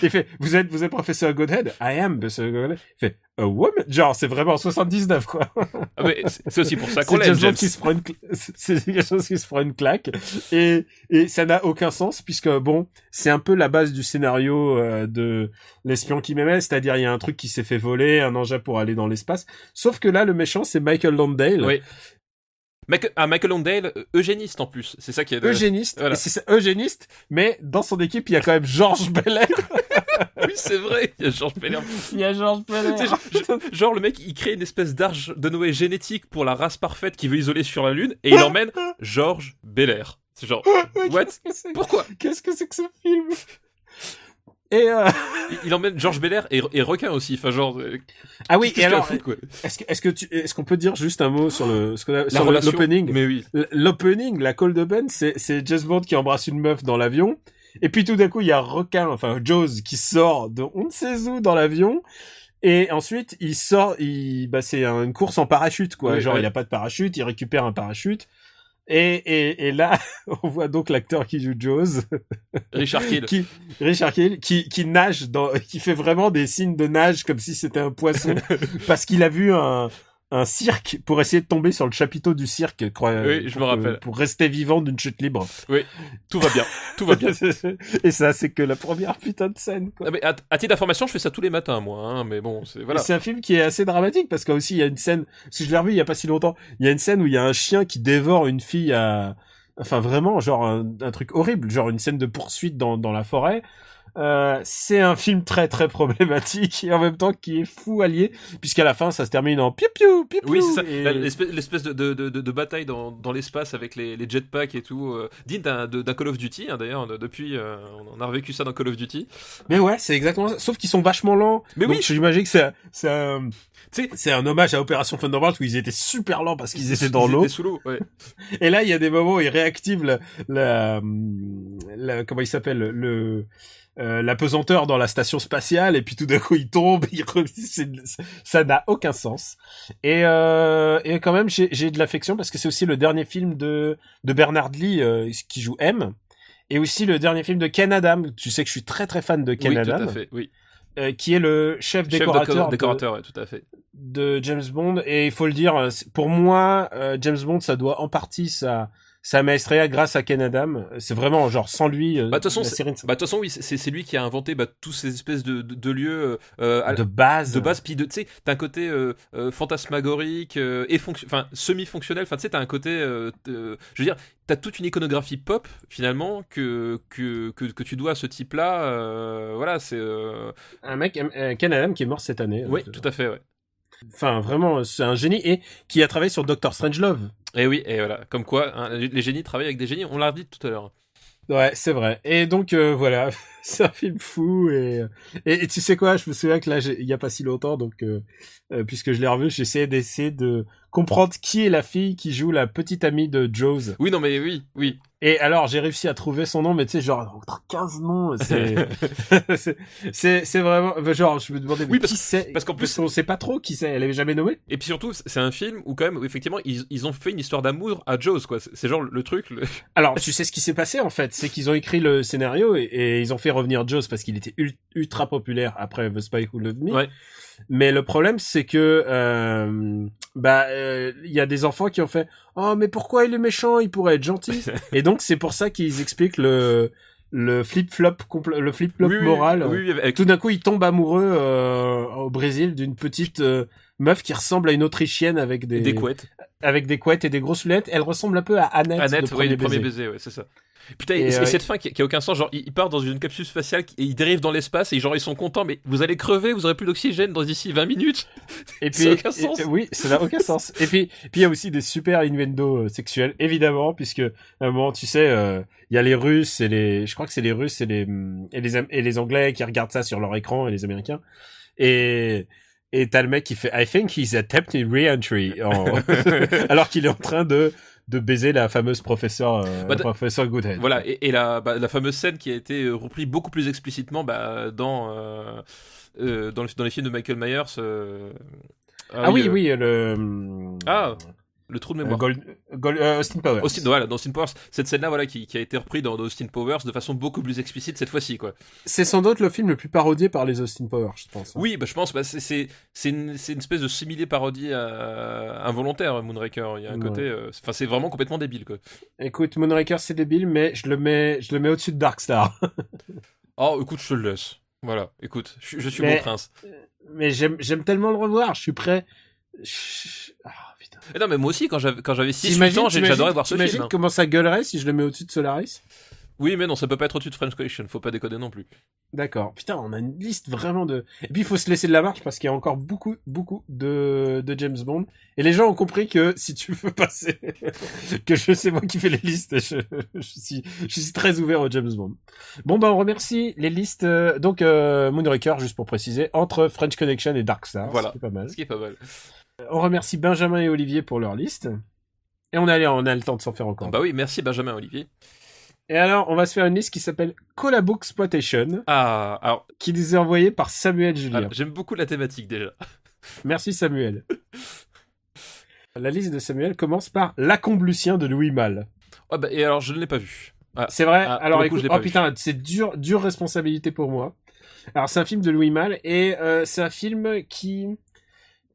Il fait, vous êtes professeur Godhead? I am professeur Godhead. Il fait, a woman. Genre, c'est vraiment en 79, quoi. Ah, mais c'est aussi pour ça qu'on l'aime. C'est quelque chose qui se prend une claque. Et ça n'a aucun sens puisque bon, c'est un peu la base du scénario de L'Espion qui m'aimait. C'est-à-dire, il y a un truc qui s'est fait voler, un engin pour aller dans l'espace. Sauf que là, le méchant, c'est Michael Landale. Oui. Michael Landale, eugéniste en plus, c'est ça qui est... Eugéniste, voilà. Eugéniste, mais dans son équipe, il y a quand même Georges Belair. Oui, c'est vrai, il y a Georges Belair. Genre, le mec, il crée une espèce d'arche de Noé génétique pour la race parfaite qu'il veut isoler sur la Lune, et il emmène Georges Belair. C'est genre, what? Pourquoi? Qu'est-ce que c'est que ce film? Et il emmène Georges Belair et Requin aussi, enfin genre. Ah oui, et alors, est-ce qu'on peut dire juste un mot sur l'opening? Mais oui. L'opening, la call de Ben, c'est James Bond qui embrasse une meuf dans l'avion. Et puis tout d'un coup, il y a Requin, enfin Jaws, qui sort de on ne sait où dans l'avion. Et ensuite, il sort, c'est une course en parachute, quoi. Oui, genre, il a pas de parachute, il récupère un parachute. Et là, on voit donc l'acteur qui joue Jaws. Richard Kiel, qui nage qui fait vraiment des signes de nage comme si c'était un poisson. Parce qu'il a vu un cirque pour essayer de tomber sur le chapiteau du cirque, je me rappelle. Pour rester vivant d'une chute libre. Oui, tout va bien. Et ça, c'est que la première putain de scène, quoi. Ah, mais à titre d'information, je fais ça tous les matins, moi, hein, mais bon, c'est, voilà. Et c'est un film qui est assez dramatique, parce qu'aussi, il y a une scène, si je l'ai revu il y a pas si longtemps, il y a une scène où il y a un chien qui dévore une fille enfin vraiment, genre un truc horrible, genre une scène de poursuite dans la forêt. C'est un film très très problématique et en même temps qui est fou allié, puisqu'à la fin ça se termine en piou piou piou. Oui, c'est ça. Et... l'espèce de bataille dans l'espace avec les jetpacks et tout, digne d'un Call of Duty, hein, d'ailleurs depuis on a revécu ça dans Call of Duty. Mais ouais, c'est exactement ça, sauf qu'ils sont vachement lents. Mais donc, oui, j'imagine que c'est un hommage à Opération Thunderbolt où ils étaient super lents parce qu'ils étaient dans l'eau. Ils étaient sous l'eau, ouais. Et là il y a des moments où ils réactivent comment il s'appelle, la pesanteur dans la station spatiale, et puis tout d'un coup il tombe, ça n'a aucun sens. Et quand même j'ai de l'affection parce que c'est aussi le dernier film de Bernard Lee qui joue M, et aussi le dernier film de Ken Adam. Tu sais que je suis très très fan de Ken Adam. Tout à fait, oui. Qui est le chef décorateur, tout à fait, de James Bond. Et il faut le dire, pour moi, James Bond, ça doit en partie sa maestria grâce à Ken Adam. C'est vraiment genre sans lui de toute façon oui, c'est lui qui a inventé tous ces espèces de lieux de base, puis tu sais, t'as un côté fantasmagorique et semi-fonctionnel, enfin tu sais, t'as un côté je veux dire, t'as toute une iconographie pop finalement que tu dois à ce type-là, voilà, c'est un mec, Ken Adam, qui est mort cette année. Oui, tout à fait, ouais. Enfin, vraiment, c'est un génie, et qui a travaillé sur Doctor Strangelove. Et oui, et voilà, comme quoi, hein, les génies travaillent avec des génies, on l'a dit tout à l'heure. Ouais, c'est vrai. Et donc, voilà, c'est un film fou, et tu sais quoi, je me souviens que là, il y a pas si longtemps, donc, puisque je l'ai revu, j'essayais d'essayer de comprendre qui est la fille qui joue la petite amie de Jaws. Oui, non, mais oui. Et alors, j'ai réussi à trouver son nom, mais tu sais, genre, 15 noms, c'est vraiment, genre, je me demandais, mais oui, qui c'est? Parce qu'en plus, on sait pas trop qui c'est, elle avait jamais nommé. Et puis surtout, c'est un film où quand même, effectivement, ils ont fait une histoire d'amour à Jaws, quoi. C'est genre le truc. Alors, tu sais ce qui s'est passé, en fait. C'est qu'ils ont écrit le scénario et ils ont fait revenir Jaws parce qu'il était ultra populaire après The Spy Who Loved Me. Ouais. Mais le problème, c'est que y a des enfants qui ont fait « Oh, mais pourquoi il est méchant? Il pourrait être gentil. » Et donc, c'est pour ça qu'ils expliquent le flip-flop, le flip-flop moral. Oui, avec... Tout d'un coup, il tombe amoureux au Brésil d'une petite meuf qui ressemble à une Autrichienne avec des couettes. Avec des couettes et des grosses lunettes. Elle ressemble un peu à Annette de Premier Baiser, ouais, c'est ça. Putain, et cette fin qui a aucun sens, genre il part dans une capsule spatiale et il dérive dans l'espace et genre ils sont contents, mais vous allez crever, vous aurez plus d'oxygène dans d'ici 20 minutes. Et puis ça n'a aucun sens. Oui, ça n'a aucun sens. Et puis il y a aussi des super innuendos sexuels, évidemment, puisque à un moment, tu sais, il y a les Russes et je crois que c'est les Russes et les Anglais qui regardent ça sur leur écran, et les Américains. Et t'as le mec qui fait I think he's attempting re-entry alors qu'il est en train de baiser la fameuse professeur Goodhead. Voilà, et la fameuse scène qui a été reprise beaucoup plus explicitement dans les films de Michael Myers. Le trou de mémoire. Austin Powers. Voilà, dans Austin Powers, cette scène-là, voilà, qui a été reprise dans Austin Powers de façon beaucoup plus explicite cette fois-ci, quoi. C'est sans doute le film le plus parodié par les Austin Powers, je pense. Hein. Oui, je pense, c'est une espèce de similé parodie involontaire, Moonraker. Il y a un côté, c'est vraiment complètement débile, quoi. Écoute, Moonraker, c'est débile, mais je le mets au-dessus de Darkstar. Oh, écoute, je te le laisse. Voilà, écoute, je suis mon prince. Mais j'aime tellement le revoir, je suis prêt. Non, mais moi aussi, quand j'avais 6-8 ans, j'adorais voir ce film. T'imagines comment ça gueulerait si je le mets au-dessus de Solaris ? Oui, mais non, ça peut pas être au-dessus de French Connection, faut pas déconner non plus. D'accord. Putain, on a une liste vraiment de... Et puis, il faut se laisser de la marge, parce qu'il y a encore beaucoup, beaucoup de James Bond. Et les gens ont compris que, si tu veux passer, que je sais moi qui fais les listes, je suis très ouvert au James Bond. Bon, bah, on remercie les listes. Donc, Moonraker, juste pour préciser, entre French Connection et Dark Star. Voilà, ce qui est pas mal. On remercie Benjamin et Olivier pour leur liste. Et on a le temps de s'en faire encore. Bah oui, merci Benjamin et Olivier. Et alors, on va se faire une liste qui s'appelle Collabooxploitation. Ah, alors. Qui nous est envoyée par Samuel Julien. Ah, j'aime beaucoup la thématique déjà. Merci Samuel. La liste de Samuel commence par L'Accomblutien de Louis Malle. Ah, bah, et alors, je ne l'ai pas vu. Ah, c'est vrai. Ah, alors, écoute, oh putain, c'est dure responsabilité pour moi. Alors, c'est un film de Louis Malle et c'est un film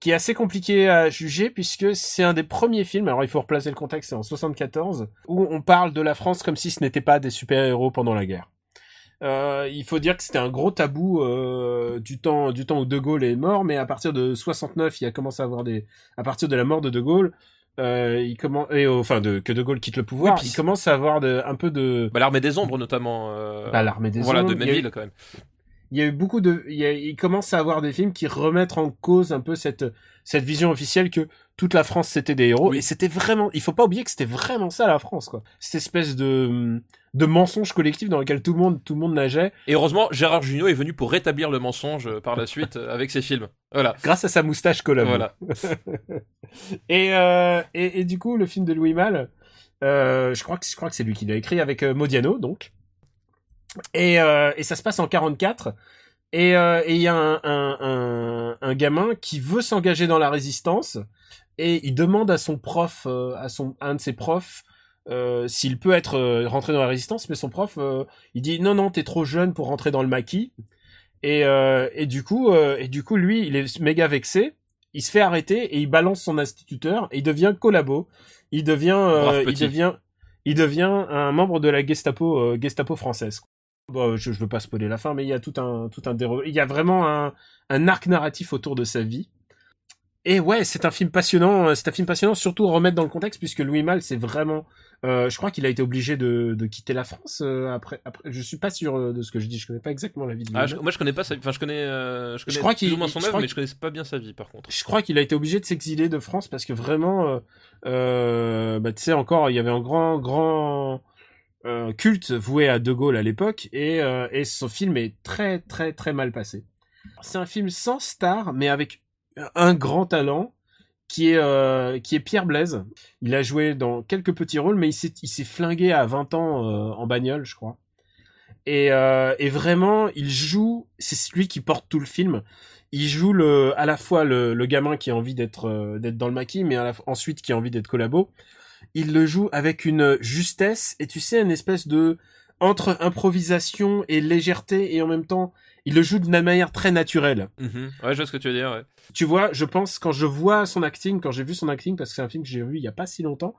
qui est assez compliqué à juger puisque c'est un des premiers films, alors il faut replacer le contexte, c'est en 74, où on parle de la France comme si ce n'était pas des super-héros pendant la guerre. Il faut dire que c'était un gros tabou du temps où De Gaulle est mort, mais à partir de 69, il a commencé à avoir à partir de la mort de De Gaulle, que De Gaulle quitte le pouvoir, oui, il commence à avoir un peu de... Bah, l'armée des ombres notamment. L'armée des ombres. Voilà, de Melville quand même. Il y a eu beaucoup de, il commence à avoir des films qui remettent en cause un peu cette vision officielle que toute la France c'était des héros. Oui. Et c'était vraiment, il faut pas oublier que c'était vraiment ça la France, quoi. Cette espèce de mensonge collectif dans lequel tout le monde nageait. Et heureusement, Gérard Jugnot est venu pour rétablir le mensonge par la suite avec ses films. Voilà. Grâce à sa moustache collable. Voilà. Et du coup, le film de Louis Malle, je crois que c'est lui qui l'a écrit avec Modiano, donc. Et ça se passe en 44 et il y a un gamin qui veut s'engager dans la résistance et il demande à son prof, à un de ses profs, s'il peut être rentré dans la résistance, mais son prof il dit non t'es trop jeune pour rentrer dans le maquis et du coup lui il est méga vexé, il se fait arrêter et il balance son instituteur et il devient collabo, il devient un membre de la Gestapo française. Bon, je veux pas spoiler la fin, mais il y a il y a vraiment un arc narratif autour de sa vie. Et ouais, c'est un film passionnant, surtout remettre dans le contexte, puisque Louis Malle, c'est vraiment, je crois qu'il a été obligé de quitter la France après. Je suis pas sûr de ce que je dis, je connais pas exactement la vie de Louis Malle. Moi je connais pas sa vie, enfin je connais plus ou moins son œuvre, mais je connais pas bien sa vie par contre. Je crois qu'il a été obligé de s'exiler de France parce que vraiment, tu sais encore, il y avait un grand culte voué à De Gaulle à l'époque et son film est très très très mal passé. C'est un film sans star, mais avec un grand talent qui est Pierre Blaise. Il a joué dans quelques petits rôles, mais il s'est flingué à 20 ans en bagnole, je crois. Et vraiment, il joue. C'est celui qui porte tout le film. Il joue à la fois le gamin qui a envie d'être dans le maquis, mais ensuite qui a envie d'être collabo. Il le joue avec une justesse et tu sais une espèce de entre improvisation et légèreté et en même temps. Il le joue d'une manière très naturelle. Ouais, je vois ce que tu veux dire, ouais. Tu vois, je pense, quand j'ai vu son acting, parce que c'est un film que j'ai vu il n'y a pas si longtemps,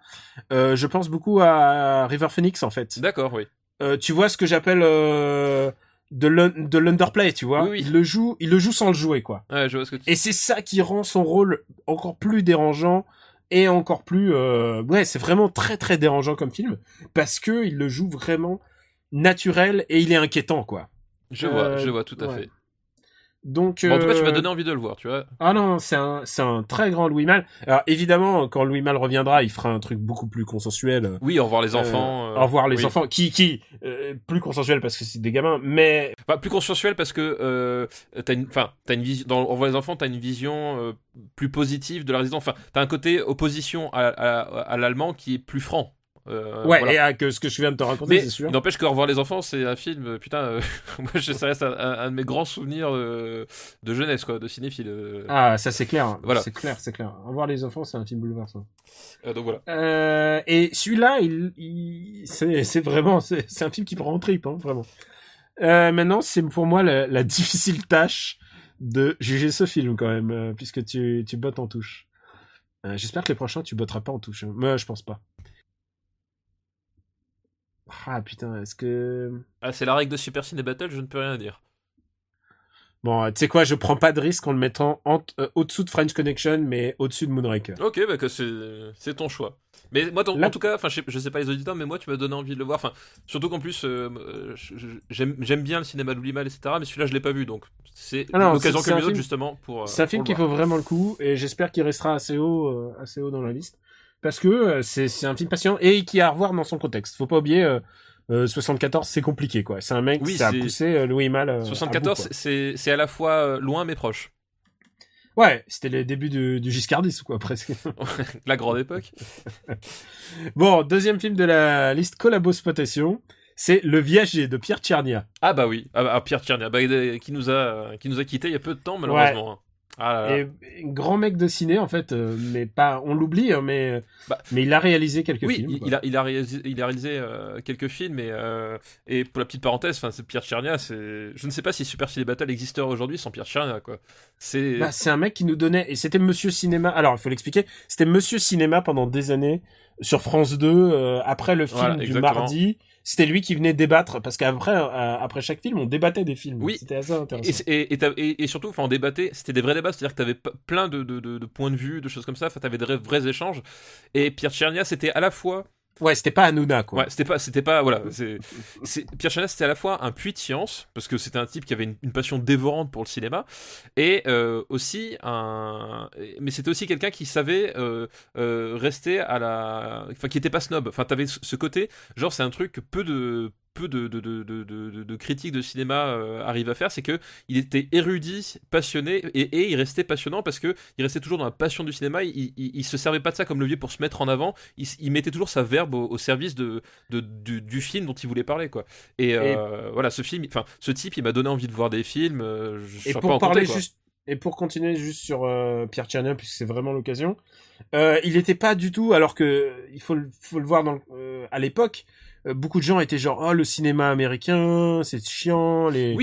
je pense beaucoup à River Phoenix, en fait. D'accord, oui. Tu vois ce que j'appelle de l'underplay, tu vois. Oui. Il le joue sans le jouer, quoi. Ouais, je vois ce que tu dis. Et c'est ça qui rend son rôle encore plus dérangeant et encore plus... c'est vraiment très, très dérangeant comme film, parce qu'il le joue vraiment naturel et il est inquiétant, quoi. Je vois tout à fait. Donc, en tout cas, tu m'as donné envie de le voir, tu vois. Ah non, c'est un très grand Louis Malle. Alors évidemment, quand Louis Malle reviendra, il fera un truc beaucoup plus consensuel. Oui, au revoir les enfants. Au revoir les enfants. Qui plus consensuel parce que c'est des gamins, mais enfin, plus consensuel parce que t'as une vision. Dans Au revoir les enfants, t'as une vision plus positive de la résistance. Enfin, t'as un côté opposition à l'allemand qui est plus franc. Et que ce que je viens de te raconter, mais c'est sûr. N'empêche que Revoir les enfants, c'est un film, moi ça reste un de mes grands souvenirs de jeunesse, quoi, de cinéphile. Ah, ça c'est clair, voilà. c'est clair. Revoir les enfants, c'est un film bouleversant. Donc voilà. Et celui-là, c'est un film qui prend en trip, hein, vraiment. Maintenant, c'est pour moi la difficile tâche de juger ce film quand même, puisque tu bottes en touche. J'espère que les prochains, tu botteras pas en touche. Mais je pense pas. Ah putain, est-ce que... Ah, c'est la règle de Super Ciné Battle, je ne peux rien dire. Bon, tu sais quoi, je prends pas de risque en le mettant au-dessous de French Connection, mais au-dessus de Moonraker. Ok, bah que c'est ton choix. Mais moi, en tout cas, je sais pas les auditeurs, mais moi, tu m'as donné envie de le voir. Enfin, surtout qu'en plus, j'aime bien le cinéma d'Oulimal, etc. Mais celui-là, je l'ai pas vu, donc c'est l'occasion comme les autres, justement. C'est un film qui vaut vraiment le coup, et j'espère qu'il restera assez haut dans la liste. Parce que c'est un film patient, et qui a à revoir dans son contexte. Faut pas oublier... 74, c'est compliqué, quoi. C'est un mec qui a poussé Louis-Mal. 74, à bout, c'est à la fois loin mais proche. Ouais, c'était les débuts du Giscardisme, quoi, presque. La grande époque. Bon, deuxième film de la liste Collabo Spotation, c'est Le Viager de Pierre Tchernia. Ah bah oui, Pierre Tchernia, qui nous a quittés il y a peu de temps, malheureusement. Ouais. Ah là là. Et grand mec de ciné en fait, mais pas, on l'oublie, mais il a réalisé quelques films. Il a réalisé quelques films, et pour la petite parenthèse, enfin c'est Pierre Tchernia, je ne sais pas si Super Ciné Battle existerait aujourd'hui sans Pierre Tchernia, quoi. C'est un mec qui nous donnait, et c'était Monsieur Cinéma. Alors il faut l'expliquer, c'était Monsieur Cinéma pendant des années sur France 2 après le film du mardi. C'était lui qui venait débattre, parce qu'après chaque film, on débattait des films. Oui. C'était assez intéressant. Et surtout, enfin, on débattait, c'était des vrais débats, c'est-à-dire que t'avais plein de points de vue, de choses comme ça, enfin, t'avais des vrais échanges. Et Pierre Tchernia, c'était à la fois... Ouais, c'était pas Hanouna, quoi. Ouais, c'était pas, voilà. Pierre Tchernia, c'était à la fois un puits de science, parce que c'était un type qui avait une passion dévorante pour le cinéma, et aussi mais c'était aussi quelqu'un qui savait rester enfin, qui était pas snob. Enfin, t'avais ce côté, genre, c'est un truc que peu de critiques de cinéma arrivent à faire, c'est que il était érudit, passionné, et il restait passionnant parce que il restait toujours dans la passion du cinéma. Il se servait pas de ça comme levier pour se mettre en avant. Il mettait toujours sa verve au service du film dont il voulait parler, quoi. Et voilà, ce film, enfin ce type, il m'a donné envie de voir des films. Et pour continuer juste sur Pierre Tchernia, puisque c'est vraiment l'occasion, il était pas du tout, alors que il faut le voir à l'époque. Beaucoup de gens étaient genre « Oh, le cinéma américain, c'est chiant, les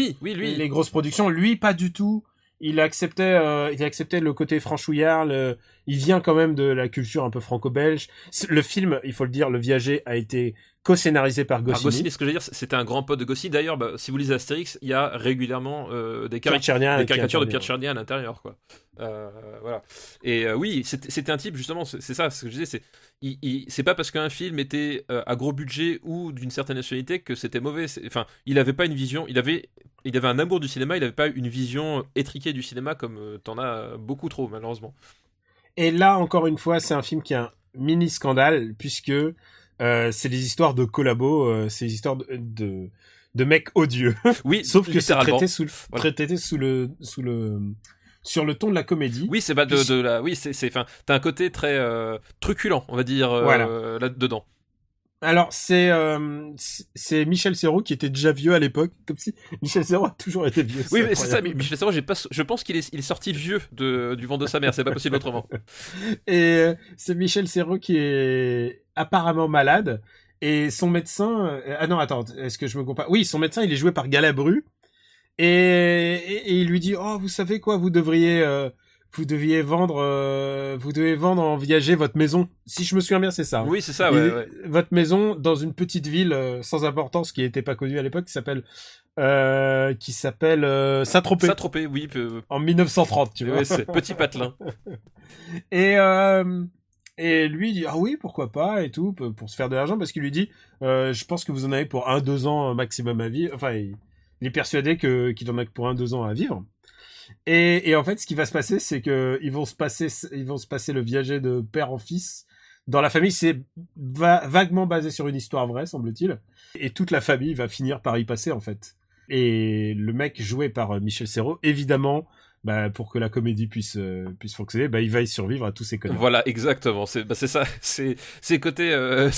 grosses productions. » Lui, pas du tout. Il acceptait le côté franchouillard. Il vient quand même de la culture un peu franco-belge. Le film, il faut le dire, Le Viager, a été co-scénarisé par Goscinny. Ce que je veux dire, c'était un grand pote de Goscinny. D'ailleurs, si vous lisez Astérix, il y a régulièrement des caricatures de Pierre Tchernia à l'intérieur, quoi. Voilà. Et oui, c'était un type, justement, c'est ça, ce que je disais, c'est pas parce qu'un film était à gros budget ou d'une certaine nationalité que c'était mauvais. Enfin, il avait pas une vision, il avait un amour du cinéma, il avait pas une vision étriquée du cinéma comme t'en as beaucoup trop, malheureusement. Et là, encore une fois, c'est un film qui a un mini scandale, puisque c'est des histoires de collabos, c'est des histoires de mecs odieux. Oui, sauf que c'est traité sur le ton de la comédie. Oui, c'est pas t'as un côté très truculent, on va dire, là-dedans. Alors, c'est Michel Serrault qui était déjà vieux à l'époque, comme si Michel Serrault a toujours été vieux. Oui, mais c'est ça, mais Michel Serrault, je pense qu'il est sorti vieux du ventre de sa mère, c'est pas possible autrement. Et c'est Michel Serrault qui est apparemment malade, et son médecin... Ah non, attends, est-ce que je me compare ? Oui, son médecin, il est joué par Galabru, et il lui dit « Oh, vous savez quoi, vous devez vendre en viager votre maison. » Si je me souviens bien, c'est ça. Oui, c'est ça, ouais. Votre maison dans une petite ville sans importance qui n'était pas connue à l'époque, qui s'appelle Saint-Tropez. Saint-Tropez, oui. En 1930, tu vois. Oui, c'est petit patelin. Et lui, il dit « Ah oui, pourquoi pas ?» et tout, pour se faire de l'argent, parce qu'il lui dit « Je pense que vous en avez pour 1-2 ans maximum à vivre. » Enfin, il est persuadé qu'il en a que pour 1-2 ans à vivre. Et en fait, ce qui va se passer, c'est que ils vont se passer le viager de père en fils dans la famille. C'est vaguement basé sur une histoire vraie, semble-t-il. Et toute la famille va finir par y passer, en fait. Et le mec joué par Michel Serrault, évidemment, pour que la comédie puisse fonctionner, il va y survivre à tous ces connards. Voilà, exactement. C'est ça. C'est un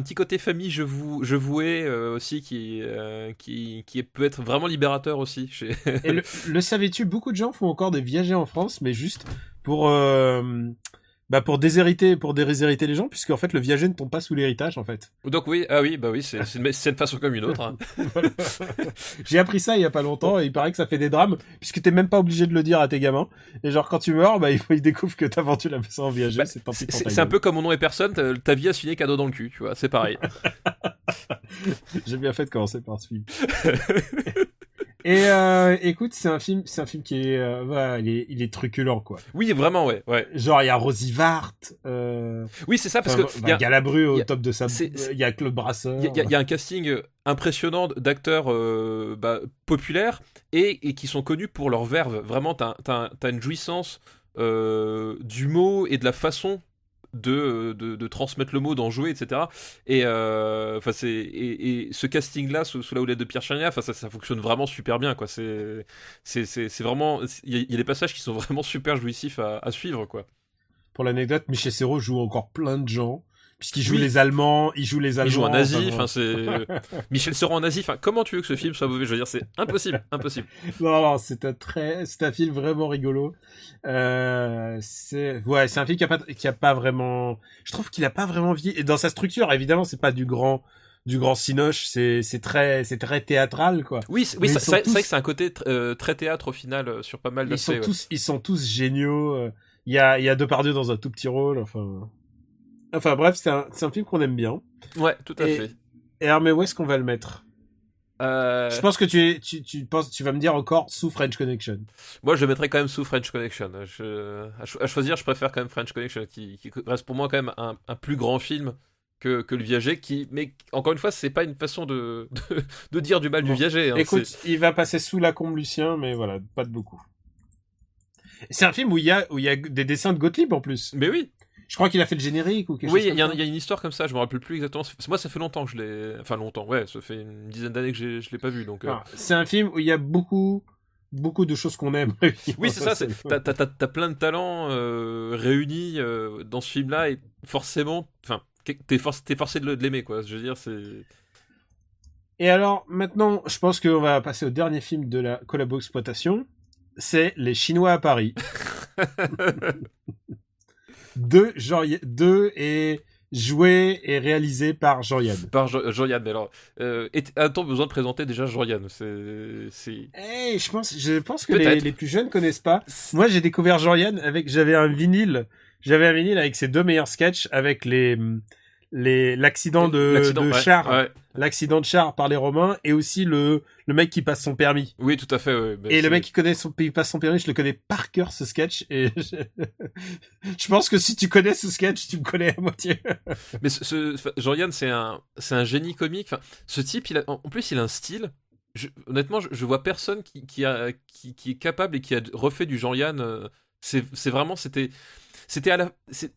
petit côté famille. Je vous hais aussi qui peut être vraiment libérateur aussi. Et le savais-tu, beaucoup de gens font encore des viagers en France, mais juste pour déshériter les gens, puisque en fait le viager ne tombe pas sous l'héritage, en fait. Donc oui, c'est une façon comme une autre, hein. Voilà. J'ai appris ça il y a pas longtemps, et il paraît que ça fait des drames, puisque t'es même pas obligé de le dire à tes gamins. Et genre quand tu meurs, ils découvrent que t'as vendu la maison en viager. C'est un peu comme Mon nom est personne, ta vie a signé cadeau dans le cul, tu vois, c'est pareil. J'ai bien fait de commencer par ce film. Et écoute, c'est un film qui est, voilà, il est truculent, quoi. Oui, vraiment, ouais. Genre il y a Rosie Vart. Oui, c'est ça, parce que il y a Galabru au top de sa, il y a Claude Brasseur. Il y a un casting impressionnant d'acteurs populaires et qui sont connus pour leur verve. Vraiment, t'as une jouissance du mot et de la façon de transmettre le mot, d'en jouer, etc. Et ce casting là sous la houlette de Pierre Chania, ça fonctionne vraiment super bien, quoi. C'est vraiment, il y a des passages qui sont vraiment super jouissifs à suivre, quoi. Pour l'anecdote, Michel Serrault joue encore plein de gens puisqu'il joue les Allemands, il joue un nazi, c'est Michel Serrault en nazi. Comment tu veux que ce film soit mauvais, je veux dire, c'est impossible. Non, c'est un film vraiment rigolo. C'est un film qui a pas vraiment, je trouve qu'il a pas vraiment vieilli. Et dans sa structure, évidemment, c'est pas du grand cinoche, c'est très théâtral, quoi. Oui, c'est vrai que c'est un côté très théâtre au final sur pas mal d'aspects. Ils sont tous géniaux. Il y a Depardieu dans un tout petit rôle, Enfin bref, c'est un film qu'on aime bien. Ouais, tout à fait. Et Hermé, où est-ce qu'on va le mettre ? Je pense que tu vas me dire encore sous French Connection. Moi, je le mettrais quand même sous French Connection. À choisir, je préfère quand même French Connection, qui reste pour moi quand même un plus grand film que le Viager. Mais encore une fois, c'est pas une façon de dire du mal du Viager. Écoute, il va passer sous la combe Lucien, mais voilà, pas de beaucoup. C'est un film où il y a des dessins de Gottlieb en plus. Mais oui. Je crois qu'il a fait le générique ou quelque chose. Oui, il y a une histoire comme ça, je me rappelle plus exactement. Moi, ça fait longtemps que je l'ai. Enfin, longtemps, ouais, ça fait une dizaine d'années que je l'ai pas vu. Donc, c'est un film où il y a beaucoup de choses qu'on aime. Oui, c'est ça. T'as plein de talents réunis dans ce film-là, et forcément, t'es forcé de l'aimer, quoi. Je veux dire, c'est. Et alors, maintenant, je pense qu'on va passer au dernier film de la collabo-exploitation. C'est Les Chinois à Paris. Et joué et réalisé par Jean-Yann. Mais alors, a-t-on besoin de présenter déjà Jean-Yann ? Je pense que les plus jeunes connaissent pas. Moi, j'ai découvert Jean-Yann j'avais un vinyle avec ses deux meilleurs sketchs, avec l'accident de char par les Romains, et aussi le mec qui passe son permis. Oui, tout à fait. Ouais, et le mec qui passe son permis, je le connais par cœur, ce sketch. Et je pense que si tu connais ce sketch, tu me connais à moitié. Mais Jean-Yann, c'est un génie comique. Enfin, ce type, il a un style. Honnêtement, je vois personne qui est capable et qui a refait du Jean-Yann. Il y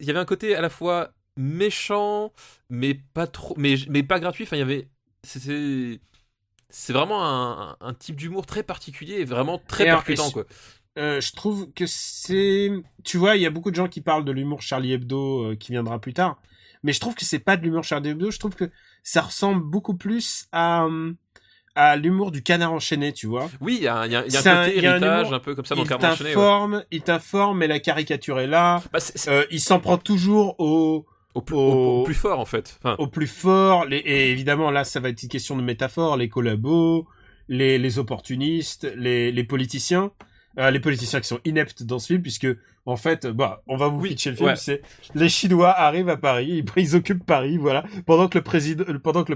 avait un côté à la fois méchant mais pas trop, mais pas gratuit. Enfin, il y avait, c'est vraiment un type d'humour très particulier et vraiment très percutant, quoi. Je trouve que c'est, tu vois, il y a beaucoup de gens qui parlent de l'humour Charlie Hebdo qui viendra plus tard, mais je trouve que c'est pas de l'humour Charlie Hebdo. Je trouve que ça ressemble beaucoup plus à l'humour du Canard enchaîné, tu vois. Oui, il y a un côté héritage, un peu comme ça, dans le Canard enchaîné. Il t'informe, mais la caricature est là. Il s'en prend toujours au plus fort, en fait. Enfin, au plus fort, et évidemment, là, ça va être une question de métaphore, les collabos, les opportunistes, les politiciens. Les politiciens qui sont ineptes dans ce film, puisque, en fait, on va vous pitcher le film, c'est les Chinois arrivent à Paris, ils occupent Paris, voilà, pendant que le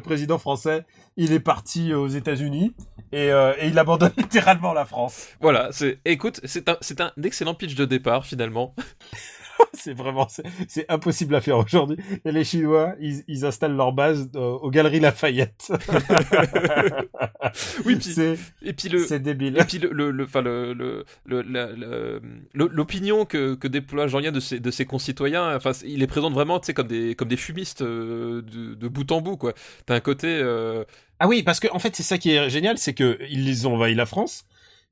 président français, il est parti aux États-Unis et il abandonne littéralement la France. Voilà, c'est un excellent pitch de départ, finalement. C'est impossible à faire aujourd'hui. Et les Chinois, ils installent leur base aux Galeries Lafayette. Oui, c'est débile. Et puis l'opinion que déploie Jean-Yann de ses concitoyens, enfin, il les présente vraiment, tu sais, comme des fumistes de bout en bout, quoi. T'as un côté. Ah oui, parce que en fait, c'est ça qui est génial, c'est que ils ont envahi la France,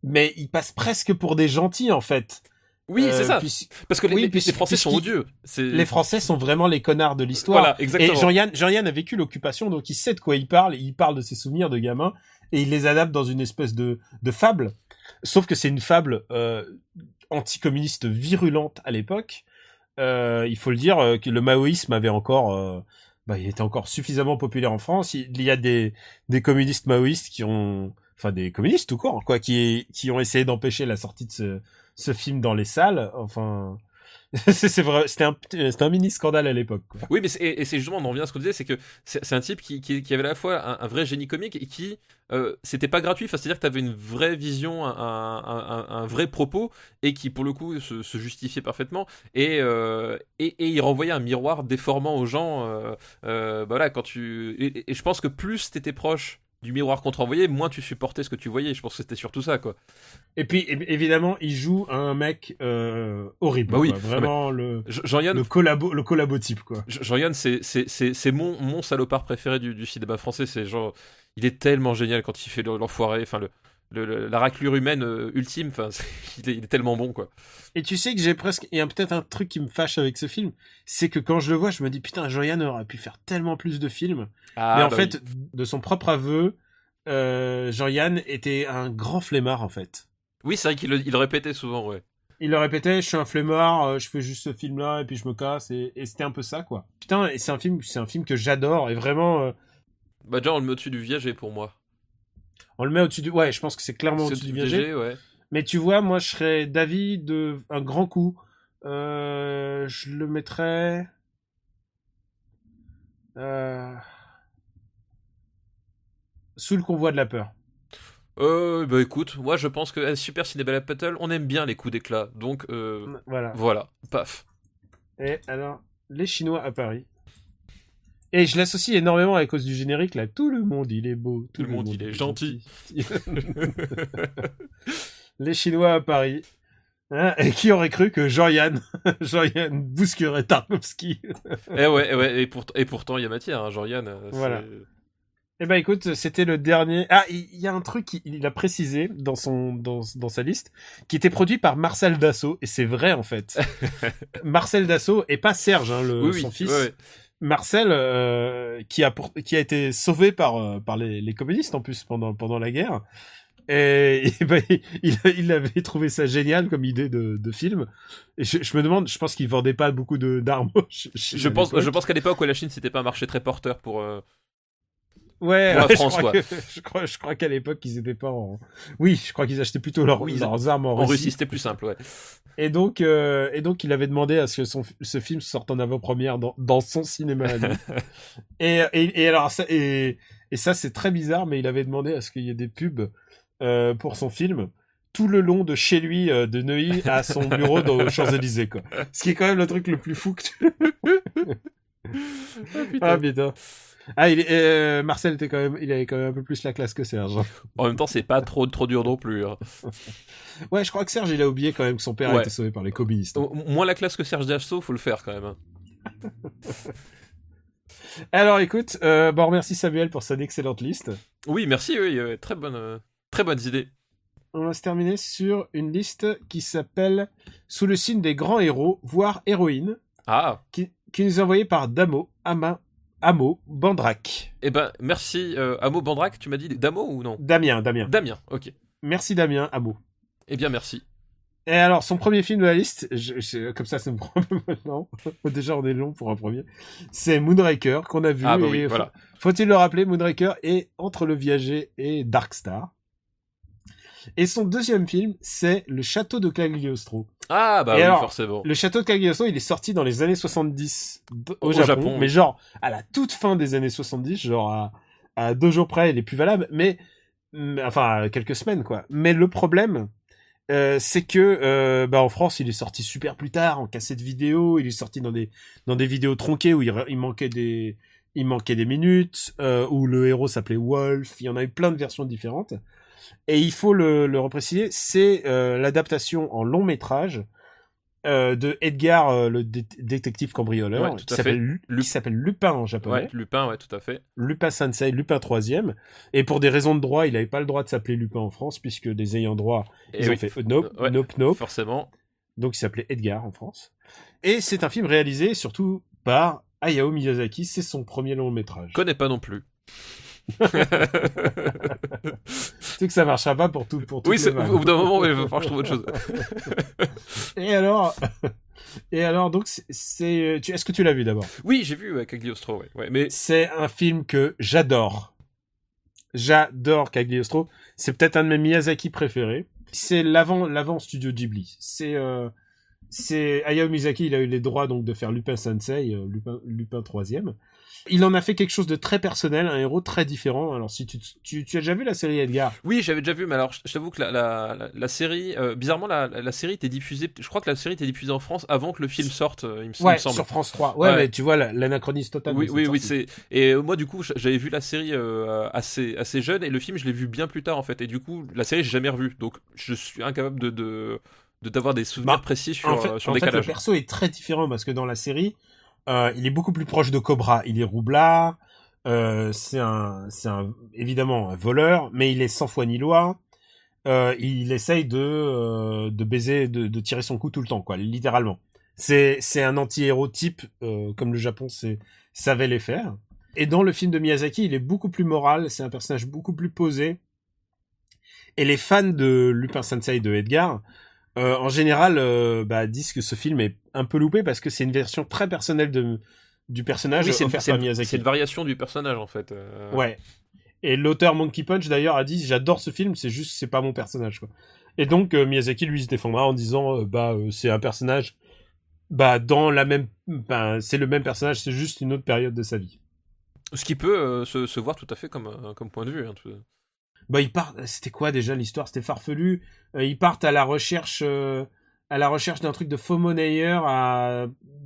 mais ils passent presque pour des gentils, en fait. Oui, c'est ça. Parce que les Français sont odieux. Les Français sont vraiment les connards de l'histoire. Voilà, exactement. Et Jean-Yann a vécu l'occupation, donc il sait de quoi il parle. Il parle de ses souvenirs de gamin et il les adapte dans une espèce de fable. Sauf que c'est une fable anticommuniste virulente à l'époque. Il faut le dire que le maoïsme avait encore, il était encore suffisamment populaire en France. Il y a des communistes maoïstes des communistes tout court, quoi, qui ont essayé d'empêcher la sortie de ce film dans les salles, enfin, C'est vrai, c'était un mini scandale à l'époque, quoi. Oui, mais c'est justement, on en revient à ce qu'on disait, c'est que c'est un type qui avait à la fois un vrai génie comique et qui c'était pas gratuit, enfin, c'est-à-dire que t'avais une vraie vision, un vrai propos, et qui pour le coup se justifiait parfaitement, et il renvoyait un miroir déformant aux gens. Voilà, quand tu et je pense que plus t'étais proche du miroir qu'on te renvoyait, moins tu supportais ce que tu voyais. Je pense que c'était surtout ça, quoi. Et puis évidemment, il joue un mec horrible. Bah oui, quoi. Vraiment, le collabo type, quoi. Jean-Yann, c'est mon salopard préféré du cinéma français. C'est genre, il est tellement génial quand il fait l'enfoiré. Enfin, la raclure humaine ultime. Enfin, il est tellement bon, quoi. Et tu sais que il y a peut-être un truc qui me fâche avec ce film, c'est que quand je le vois, je me dis putain, Jean-Yann aurait pu faire tellement plus de films. Mais en fait, oui. De son propre aveu, Jean-Yann était un grand flemmard, en fait. Oui, c'est vrai qu'il le répétait souvent, ouais. Il le répétait, je suis un flemmard, je fais juste ce film-là, et puis je me casse, et c'était un peu ça, quoi. Putain, et c'est un film que j'adore, et vraiment... Bah déjà, on le met au-dessus du Viager, pour moi. On le met au-dessus du... Ouais, je pense que c'est clairement au-dessus du Viager. Ouais. Mais tu vois, moi, je serais d'avis d'un grand coup. Je le mettrais... Sous le convoi de la peur. Bah écoute, moi je pense que Super Ciné Battle Battle, on aime bien les coups d'éclat, donc voilà, paf. Et alors, les Chinois à Paris. Et je l'associe énormément à cause du générique là. Tout le monde il est beau, tout le monde il est gentil. Les Chinois à Paris. Hein, et qui aurait cru que Jean-Yann bousculerait Tarkovsky. Eh ouais, et pourtant il y a matière, hein, Jean-Yann. Voilà. Eh ben écoute, c'était le dernier. Ah, il y a un truc qu'il a précisé dans sa liste, qui était produit par Marcel Dassault, et c'est vrai en fait. Marcel Dassault et pas Serge, hein, son fils. Ouais. Marcel, qui a été sauvé par les communistes en plus pendant la guerre. Et ben, il avait trouvé ça génial comme idée de film. Et je me demande, je pense qu'il vendait pas beaucoup d'armes. Je pense qu'à l'époque où la Chine c'était pas un marché très porteur pour pour la France, quoi. Je crois qu'à l'époque ils étaient pas en... Oui, je crois qu'ils achetaient plutôt leurs armes en Russie. En Russie c'était plus simple, ouais. Et donc il avait demandé à ce que ce film sorte en avant-première dans son cinéma. et ça c'est très bizarre, mais il avait demandé à ce qu'il y ait des pubs pour son film tout le long de chez lui, de Neuilly à son bureau dans les Champs-Élysées, quoi. Ce qui est quand même le truc le plus fou que tu... Ah putain. Ah, Marcel était il avait quand même un peu plus la classe que Serge. En même temps, c'est pas trop dur non plus, hein. Ouais, je crois que Serge il a oublié quand même que son père a été sauvé par les communistes. Moins la classe que Serge Dassault, faut le faire quand même. Alors écoute, bon, remercie Samuel pour son excellente liste. Oui, merci, très bonne. Très bonnes idées. On va se terminer sur une liste qui s'appelle Sous le signe des grands héros, voire héroïnes. Ah. Qui nous est envoyée par Damo, Amo Bandrac. Eh ben, merci Amo Bandrac. Tu m'as dit Damo ou non ? Damien, ok. Merci Damien, Amo. Eh bien, merci. Et alors, son premier film de la liste, comme ça me prend maintenant. Déjà, on est long pour un premier. C'est Moonraker, qu'on a vu. Ah bah oui, voilà. Faut-il le rappeler, Moonraker est entre le Viager et Dark Star. Et son deuxième film, c'est Le Château de Cagliostro. Ah bah et oui, alors, forcément. Le Château de Cagliostro, il est sorti dans les années 70 au Japon. Mais genre, à la toute fin des années 70, genre à 2 jours près, il est plus valable. Mais enfin, quelques semaines, quoi. Mais le problème... c'est que en France il est sorti super plus tard en cassette vidéo, il est sorti dans des vidéos tronquées où il manquait des minutes, où le héros s'appelait Wolf, il y en a eu plein de versions différentes. Et il faut le repréciser, c'est l'adaptation en long métrage de Edgar, le détective cambrioleur, qui s'appelle Lupin en japonais. Ouais, Lupin, ouais, tout à fait. Lupin Sensei, Lupin 3e. Et pour des raisons de droit, il n'avait pas le droit de s'appeler Lupin en France, puisque les ayants droit, ils ont fait nope. Forcément. Donc il s'appelait Edgar en France. Et c'est un film réalisé surtout par Hayao Miyazaki, c'est son premier long métrage. Je connais pas non plus. Tu sais que ça marchera pas pour tout. Oui, au bout d'un moment, il va falloir que je trouve autre chose. Et alors, donc, est-ce que tu l'as vu d'abord ? Oui, j'ai vu Cagliostro. Ouais, mais c'est un film que j'adore. J'adore Cagliostro. C'est peut-être un de mes Miyazaki préférés. C'est l'avant Studio Ghibli. C'est C'est Hayao Miyazaki, il a eu les droits donc de faire Lupin Sensei, Lupin 3e. Il en a fait quelque chose de très personnel, un héros très différent. Alors, si tu as déjà vu la série Edgar? Oui, j'avais déjà vu, mais alors je t'avoue que la série, bizarrement, la série était diffusée. Je crois que la série était diffusée en France avant que le film sorte, il me semble. Sur France 3. Ouais, mais tu vois l'anachronisme total. Oui, c'est. Et moi, du coup, j'avais vu la série assez jeune et le film, je l'ai vu bien plus tard en fait. Et du coup, la série, j'ai jamais revu. Donc, je suis incapable de d'avoir des souvenirs précis sur le décalage. En fait, le perso est très différent parce que dans la série. Il est beaucoup plus proche de Cobra. Il est roublard, c'est évidemment un voleur, mais il est sans foi ni loi. Il essaye de baiser, de tirer son coup tout le temps, quoi, littéralement. C'est un anti-héros type, comme le Japon savait les faire. Et dans le film de Miyazaki, il est beaucoup plus moral, c'est un personnage beaucoup plus posé. Et les fans de Lupin Sensei de Edgar... en général, disent que ce film est un peu loupé parce que c'est une version très personnelle du personnage. Oui, c'est une variation du personnage en fait. Ouais. Et l'auteur Monkey Punch d'ailleurs a dit j'adore ce film, c'est juste c'est pas mon personnage quoi. Et donc Miyazaki lui se défendra en disant c'est un personnage dans la même c'est le même personnage, c'est juste une autre période de sa vie. Ce qui peut se voir tout à fait comme point de vue. Hein, ils partent. C'était quoi déjà l'histoire? C'était farfelu. Ils partent à la recherche, d'un truc de faux monnayeur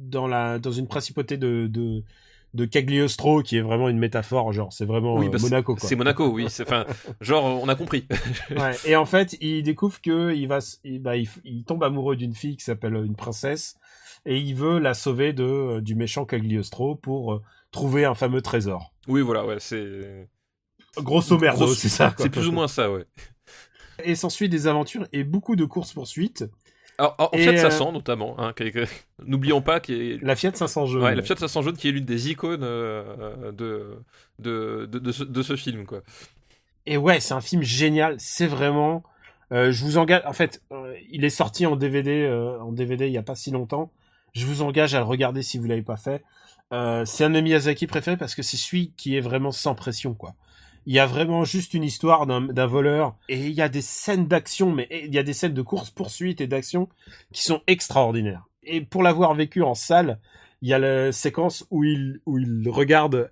dans une principauté de Cagliostro, qui est vraiment une métaphore. Genre, c'est vraiment Monaco. Quoi. C'est Monaco, oui. Enfin, genre, on a compris. Ouais. Et en fait, il découvre que il tombe amoureux d'une fille qui s'appelle une princesse, et il veut la sauver du méchant Cagliostro pour trouver un fameux trésor. Oui, voilà, ouais, c'est. Grosso merdo, c'est ça. Quoi. C'est plus ou moins ça, ouais. Et s'ensuit des aventures et beaucoup de courses-poursuites. Alors, en Fiat 500, notamment. Hein, n'oublions pas qu'il y a... La Fiat 500 jaune. Ouais, la Fiat 500 jaune qui est l'une des icônes de ce film, quoi. Et ouais, c'est un film génial. C'est vraiment... je vous engage... En fait, il est sorti en DVD il n'y a pas si longtemps. Je vous engage à le regarder si vous ne l'avez pas fait. C'est un de mes Miyazaki préférés parce que c'est celui qui est vraiment sans pression, quoi. Il y a vraiment juste une histoire d'un voleur et il y a des scènes d'action, mais il y a des scènes de course-poursuite et d'action qui sont extraordinaires. Et pour l'avoir vécu en salle, il y a la séquence où il regarde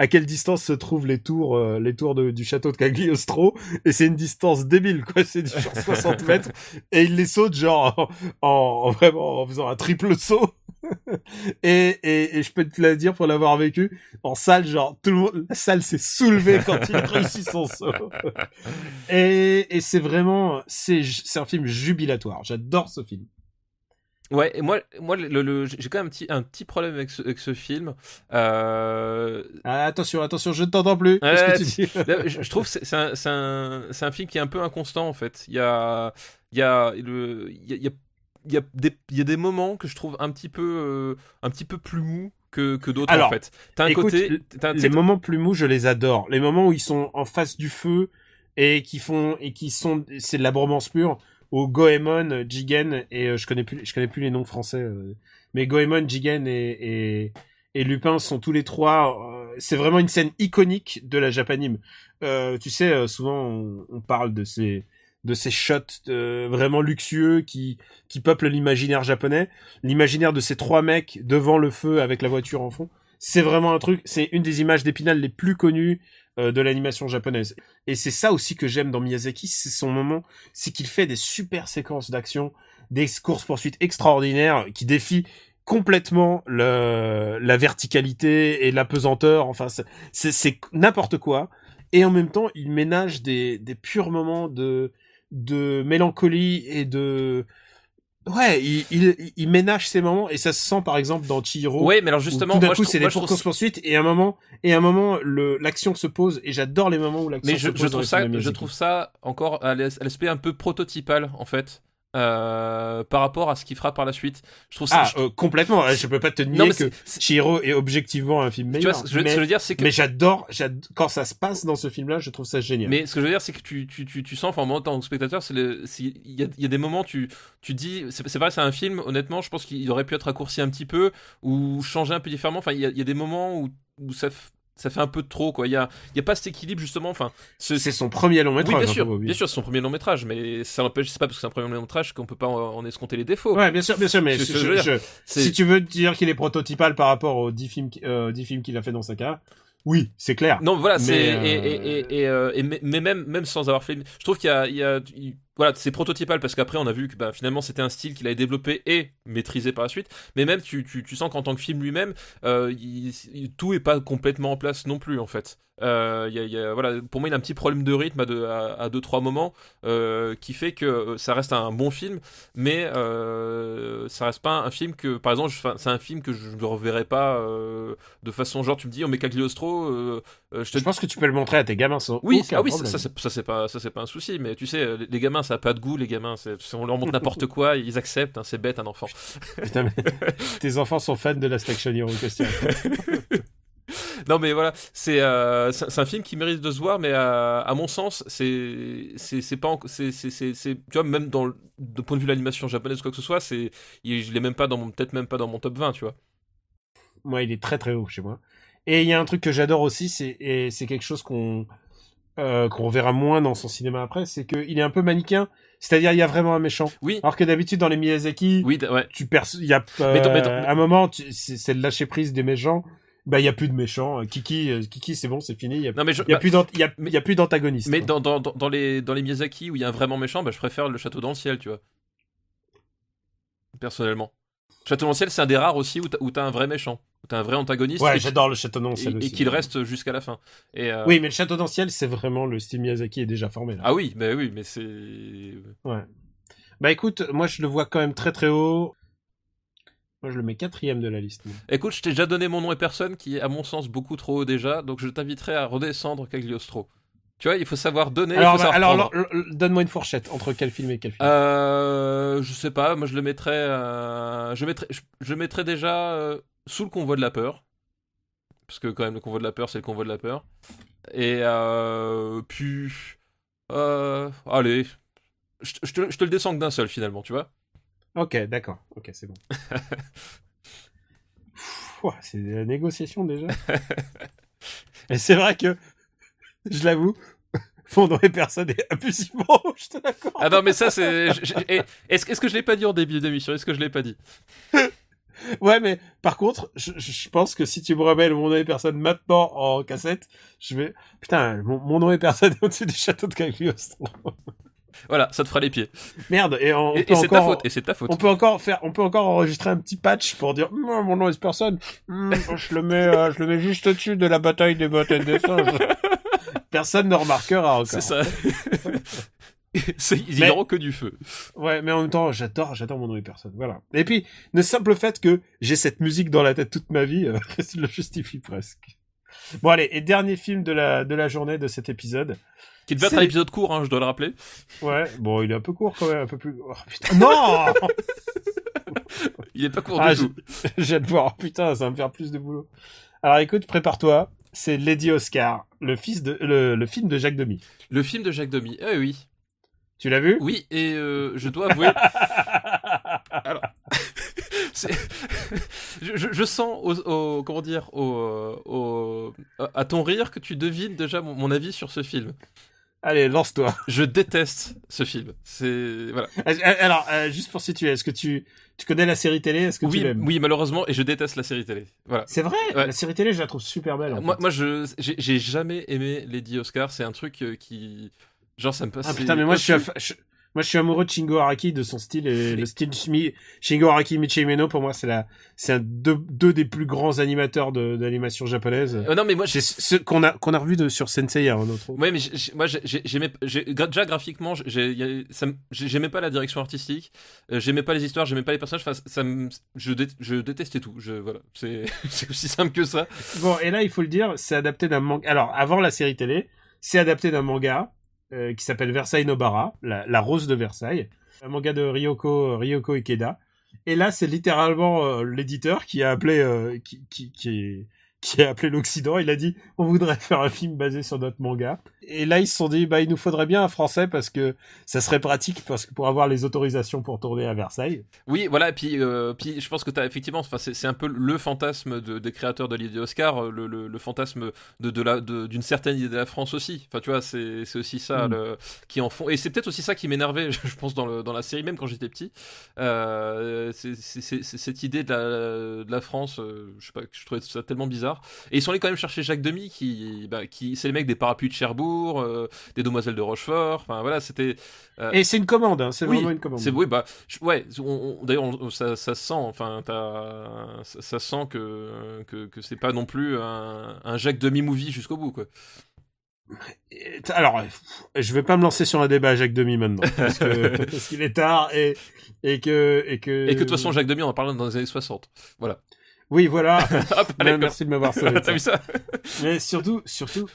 à quelle distance se trouvent les tours du château de Cagliostro, et c'est une distance débile, quoi. C'est genre 60 mètres et il les saute genre en faisant un triple saut. Et je peux te la dire pour l'avoir vécu en salle, genre tout le monde, la salle s'est soulevée quand il réussit son saut. Et c'est vraiment, c'est un film jubilatoire. J'adore ce film. Ouais, et moi j'ai quand même un petit problème avec ce film. Attention, je ne t'entends plus. Qu'est-ce que tu dis? Je trouve que c'est un film qui est un peu inconstant en fait. Il y a des moments que je trouve un petit peu plus mous que d'autres. Alors, en fait. T'as un côté. Les moments plus mous, je les adore. Les moments où ils sont en face du feu et qui sont, c'est de la bromance pure. Au Goemon, Jigen et je connais plus les noms français, mais Goemon, Jigen et Lupin sont tous les trois. C'est vraiment une scène iconique de la Japanime. Tu sais, souvent on parle de ces shots vraiment luxueux qui peuplent l'imaginaire japonais, l'imaginaire de ces trois mecs devant le feu avec la voiture en fond. C'est vraiment un truc, c'est une des images d'Épinal les plus connues de l'animation japonaise. Et c'est ça aussi que j'aime dans Miyazaki, c'est son moment, c'est qu'il fait des super séquences d'action, des courses-poursuites extraordinaires qui défient complètement la verticalité et la pesanteur, enfin c'est n'importe quoi. Et en même temps, il ménage des purs moments de mélancolie et de... Ouais, il ménage ces moments et ça se sent par exemple dans Chihiro. Ouais, mais alors justement, tout d'un coup, c'est des courses-poursuites et à un moment, l'action se pose et j'adore les moments où l'action se pose. Mais je trouve ça encore à l'aspect un peu prototypal en fait. Par rapport à ce qu'il fera par la suite, je trouve ça complètement. Je peux pas te nier que Chihiro est objectivement un film meilleur. Tu vois, ce que je veux dire, c'est que j'adore quand ça se passe dans ce film-là, je trouve ça génial. Mais ce que je veux dire, c'est que tu sens, enfin moi en tant que spectateur, il y a des moments tu dis, c'est vrai, c'est un film. Honnêtement, je pense qu'il aurait pu être raccourci un petit peu ou changer un peu différemment. Enfin, il y a des moments où ça ça fait un peu de trop, quoi. Il y a pas cet équilibre, justement. Enfin, c'est son premier long métrage. Oui, bien sûr, c'est son premier long métrage, mais ça n'empêche, c'est pas parce que c'est un premier long métrage qu'on peut pas en escompter les défauts. Ouais, bien sûr, mais si tu veux dire qu'il est prototypal par rapport aux 10 films qu'il a fait dans sa carrière. Oui, c'est clair. Non, voilà, mais même sans avoir fait, je trouve qu'il y a voilà, c'est prototypal parce qu'après on a vu que finalement c'était un style qu'il avait développé et maîtrisé par la suite. Mais même tu sens qu'en tant que film lui-même, tout est pas complètement en place non plus en fait. Voilà, pour moi il a un petit problème de rythme à 2-3 moments qui fait que ça reste un bon film, mais ça reste pas un film que, par exemple, c'est un film que je ne reverrai pas de façon genre tu me dis on met Cagliostro. Je pense que tu peux le montrer à tes gamins sans problème. Ça c'est pas un souci, mais tu sais les gamins. Ça n'a pas de goût, les gamins. On leur montre n'importe quoi, ils acceptent. Hein, c'est bête, un enfant. Putain, mais tes enfants sont fans de Last Action Hero, question. Non, mais voilà, c'est un film qui mérite de se voir, mais à mon sens, c'est pas, tu vois, même dans de point de vue de l'animation japonaise ou quoi que ce soit, je l'ai même pas peut-être même pas dans mon top 20, tu vois. Moi, il est très très haut chez moi. Et il y a un truc que j'adore aussi, c'est quelque chose qu'on verra moins dans son cinéma après, c'est qu'il est un peu manichéen, c'est-à-dire il y a vraiment un méchant. Oui. Alors que d'habitude dans les Miyazaki, à un moment c'est le lâcher prise des méchants. Bah il y a plus de méchants, Kiki c'est bon, c'est fini, il y a plus d'antagonistes. Mais dans les Miyazaki où il y a un vraiment méchant, bah je préfère le Château dans le ciel, tu vois. Personnellement. Château dans le ciel, c'est un des rares aussi où t'as un vrai méchant. T'as un vrai antagoniste. Ouais, j'adore le Château dans le ciel. Et qu'il reste jusqu'à la fin. Oui, mais le Château dans le ciel, c'est vraiment le style Miyazaki est déjà formé. Là. Ah oui, mais c'est. Ouais. Bah écoute, moi je le vois quand même très très haut. Moi je le mets 4e de la liste. Moi. Écoute, je t'ai déjà donné mon nom et personne qui est à mon sens beaucoup trop haut déjà, donc je t'inviterai à redescendre Cagliostro. Tu vois, il faut savoir donner. Alors, donne-moi une fourchette entre quel film et quel film. Je sais pas, moi je le mettrais. Je mettrais déjà. Sous le convoi de la peur, parce que quand même le convoi de la peur c'est le convoi de la peur, et puis allez, je te le descends que d'un seul finalement, tu vois. Ok, d'accord, ok, c'est bon. C'est de la négociation déjà. Et c'est vrai que je l'avoue, fondre les personnes est abusivement, je te l'accorde. Ah non mais ça c'est, est-ce que je l'ai pas dit en début d'émission, est-ce que je l'ai pas dit? Ouais, mais par contre, je pense que si tu me remets Mon nom et personne maintenant en cassette, je vais. Putain, mon nom et personne est au-dessus du Château de Cagliostro. Voilà, ça te fera les pieds. Merde, et c'est ta faute. On peut encore enregistrer un petit patch pour dire Mon nom et personne. Je le mets juste au-dessus de la bataille des bottes et des singes. Personne ne remarquera encore. C'est ça. Ils n'auront que du feu. Ouais, mais en même temps, j'adore Mon nom et personne. Voilà. Et puis, le simple fait que j'ai cette musique dans la tête toute ma vie, le justifie presque. Bon, allez, et dernier film de la journée de cet épisode. Qui devait être un épisode court, hein, je dois le rappeler. Ouais, bon, il est un peu court quand même, un peu plus. Oh putain, non. Il est pas court du tout. J'ai hâte de voir, putain, ça va me faire plus de boulot. Alors écoute, prépare-toi. C'est Lady Oscar, le film de Jacques Demy. Le film de Jacques Demy, eh oui. Tu l'as vu ? Oui, et je dois avouer. Alors, je sens à ton rire que tu devines déjà mon avis sur ce film. Allez, lance-toi. Je déteste ce film. C'est voilà. Alors, juste pour situer, est-ce que tu connais la série télé ? Est-ce que tu l'aimes ? Oui, malheureusement, et je déteste la série télé. Voilà. C'est vrai. Ouais. La série télé, je la trouve super belle. Moi, j'ai jamais aimé Lady Oscar. C'est un truc qui. Genre ça me passe. Ah putain, mais moi je suis amoureux de Shingo Araki, de son style et le style Shingo Araki Michio Meno, pour moi c'est deux des plus grands animateurs d'animation japonaise. Non mais moi c'est ce qu'on a revu sur Senseiya en autre. Ouais mais j'aimais déjà graphiquement, j'aimais pas la direction artistique, j'aimais pas les histoires, j'aimais pas les personnages, je détestais tout. Voilà, c'est aussi simple que ça. Bon, et là il faut le dire, c'est adapté d'un manga. Alors avant la série télé, c'est adapté d'un manga. Qui s'appelle Versailles Nobara, la rose de Versailles, un manga de Ryoko Ikeda. Et là, c'est littéralement l'éditeur qui a appelé, qui, qui, qui, qui a appelé l'Occident, il a dit « On voudrait faire un film basé sur notre manga ». Et là, ils se sont dit « Il nous faudrait bien un français parce que ça serait pratique parce que pour avoir les autorisations pour tourner à Versailles ». Oui, voilà, et puis je pense que tu as effectivement, c'est un peu le fantasme des créateurs de l'idée Oscar, le fantasme d'une certaine idée de la France aussi. Enfin, tu vois, c'est aussi ça qui en font. Et c'est peut-être aussi ça qui m'énervait, je pense, dans la série, même quand j'étais petit. C'est cette idée de la France, je sais pas, je trouvais ça tellement bizarre. Et ils sont allés quand même chercher Jacques Demy qui c'est les mecs des Parapluies de Cherbourg, des Demoiselles de Rochefort, enfin voilà, c'était et c'est une commande, hein, c'est oui, vraiment une commande. C'est oui, bah ouais, d'ailleurs ça sent, enfin ça sent que c'est pas non plus un Jacques Demy movie jusqu'au bout, quoi. Alors, je vais pas me lancer sur un débat à Jacques Demy maintenant, parce qu'il est tard et que de toute façon Jacques Demy on en parlait dans les années 60. Voilà. Oui, voilà. Hop, allez, merci de m'avoir sauvé. T'as vu ça? Mais surtout,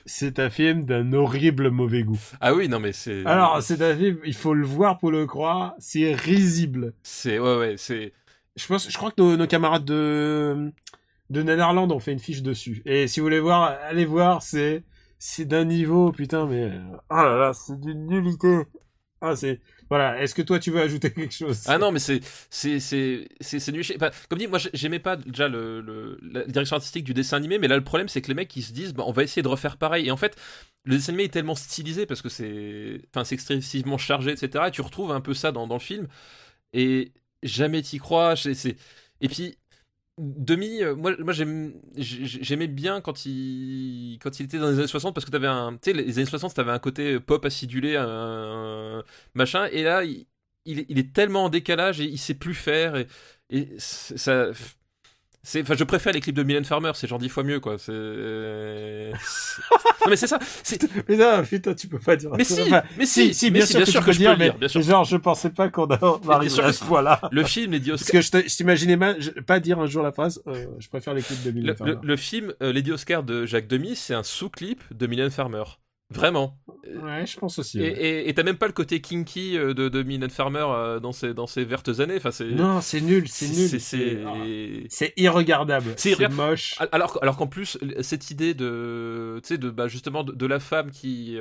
c'est un film d'un horrible mauvais goût. Ah oui, non mais c'est. Alors, c'est un film, il faut le voir pour le croire. C'est risible. C'est ouais, c'est. Je crois que nos camarades de Nanarland ont fait une fiche dessus. Et si vous voulez voir, allez voir. C'est d'un niveau, putain, mais oh là là, c'est d'une nullité. Ah c'est. Voilà, est-ce que toi tu veux ajouter quelque chose? Ah non, mais c'est nul. Enfin, comme dit, moi j'aimais pas déjà la direction artistique du dessin animé, mais là le problème c'est que les mecs ils se disent on va essayer de refaire pareil. Et en fait, le dessin animé est tellement stylisé parce que c'est excessivement chargé, etc. Et tu retrouves un peu ça dans le film et jamais t'y crois. Et puis Demy, moi j'aimais bien quand il était dans les années 60 parce que t'avais tu sais, les années 60 t'avais un côté pop acidulé, un machin, et là il est tellement en décalage et il sait plus faire et ça. Enfin, je préfère les clips de Mylène Farmer, c'est genre 10 fois mieux, quoi. Non mais c'est ça. Mais non, putain, tu peux pas dire. Mais si, enfin, si, bien sûr que je peux le dire. Mais genre, je pensais pas qu'on arriverait à ce point-là. Le film les Oscars. Parce que je t'imaginais pas dire un jour la phrase. Je préfère les clips de Mylène Farmer. Le film Les Oscars de Jacques Demy, c'est un sous-clip de Mylène Farmer. Vraiment. Ouais, je pense aussi. Et t'as même pas le côté kinky de Mylène Farmer dans ses vertes années. Enfin, non, c'est nul, c'est nul. C'est irregardable. C'est moche. Alors qu'en plus, cette idée de la femme qui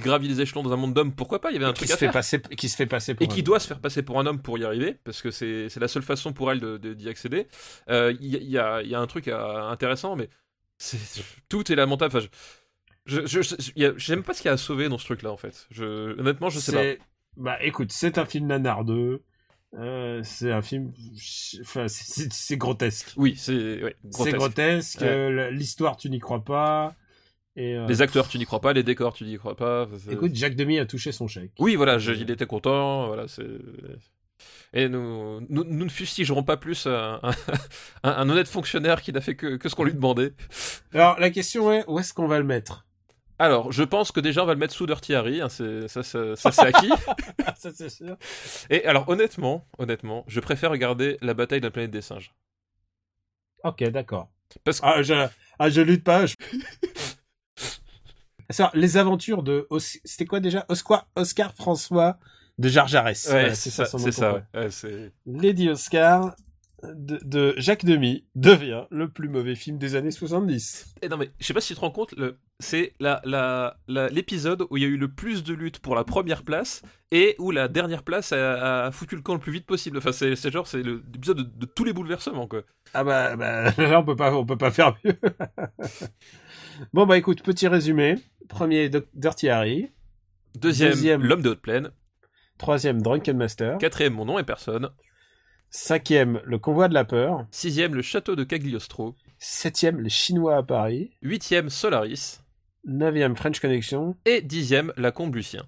gravit les échelons dans un monde d'hommes, pourquoi pas? Il y avait un truc à faire. Qui se fait passer pour un homme. Et qui doit se faire passer pour un homme pour y arriver, parce que c'est la seule façon pour elle d'y accéder. Il y a un truc intéressant, mais tout est lamentable. Enfin, je sais même pas ce qu'il y a à sauver dans ce truc-là, en fait. Honnêtement, je sais pas. Bah, écoute, c'est un film nanardeux. C'est un film. Enfin, c'est grotesque. Oui, c'est grotesque. L'histoire, tu n'y crois pas. Et les acteurs, tu n'y crois pas. Les décors, tu n'y crois pas. Écoute, Jacques Demy a touché son chèque. Oui, voilà, il était content. Voilà, c'est. Et nous ne fustigerons pas plus un honnête fonctionnaire qui n'a fait que ce qu'on lui demandait. Alors la question est, où est-ce qu'on va le mettre? Alors je pense que déjà on va le mettre sous Dirty Harry, hein, ça c'est acquis. Ça c'est sûr. Et alors honnêtement, je préfère regarder La Bataille de la Planète des Singes. Ok, d'accord. Parce que... je lutte pas. Alors, les aventures de... C'était quoi déjà? Oscar François... de Jar Jarès. Ouais, voilà, c'est ça. Ouais, Lady Oscar de Jacques Demy devient le plus mauvais film des années 70. Et non mais je sais pas si tu te rends compte, c'est l'épisode où il y a eu le plus de luttes pour la première place et où la dernière place a foutu le camp le plus vite possible. Enfin c'est l'épisode de tous les bouleversements, quoi. Ah bah là on peut pas faire mieux. Bon bah écoute, petit résumé. Premier Dirty Harry. Deuxième L'Homme de Haute-Plaine. 3e, Drunken Master. 4e, Mon nom est personne. 5e, Le convoi de la peur. 6e, Le château de Cagliostro. 7e, Les Chinois à Paris. 8e, Solaris. 9e, French Connection. Et 10e, Lacombe Lucien.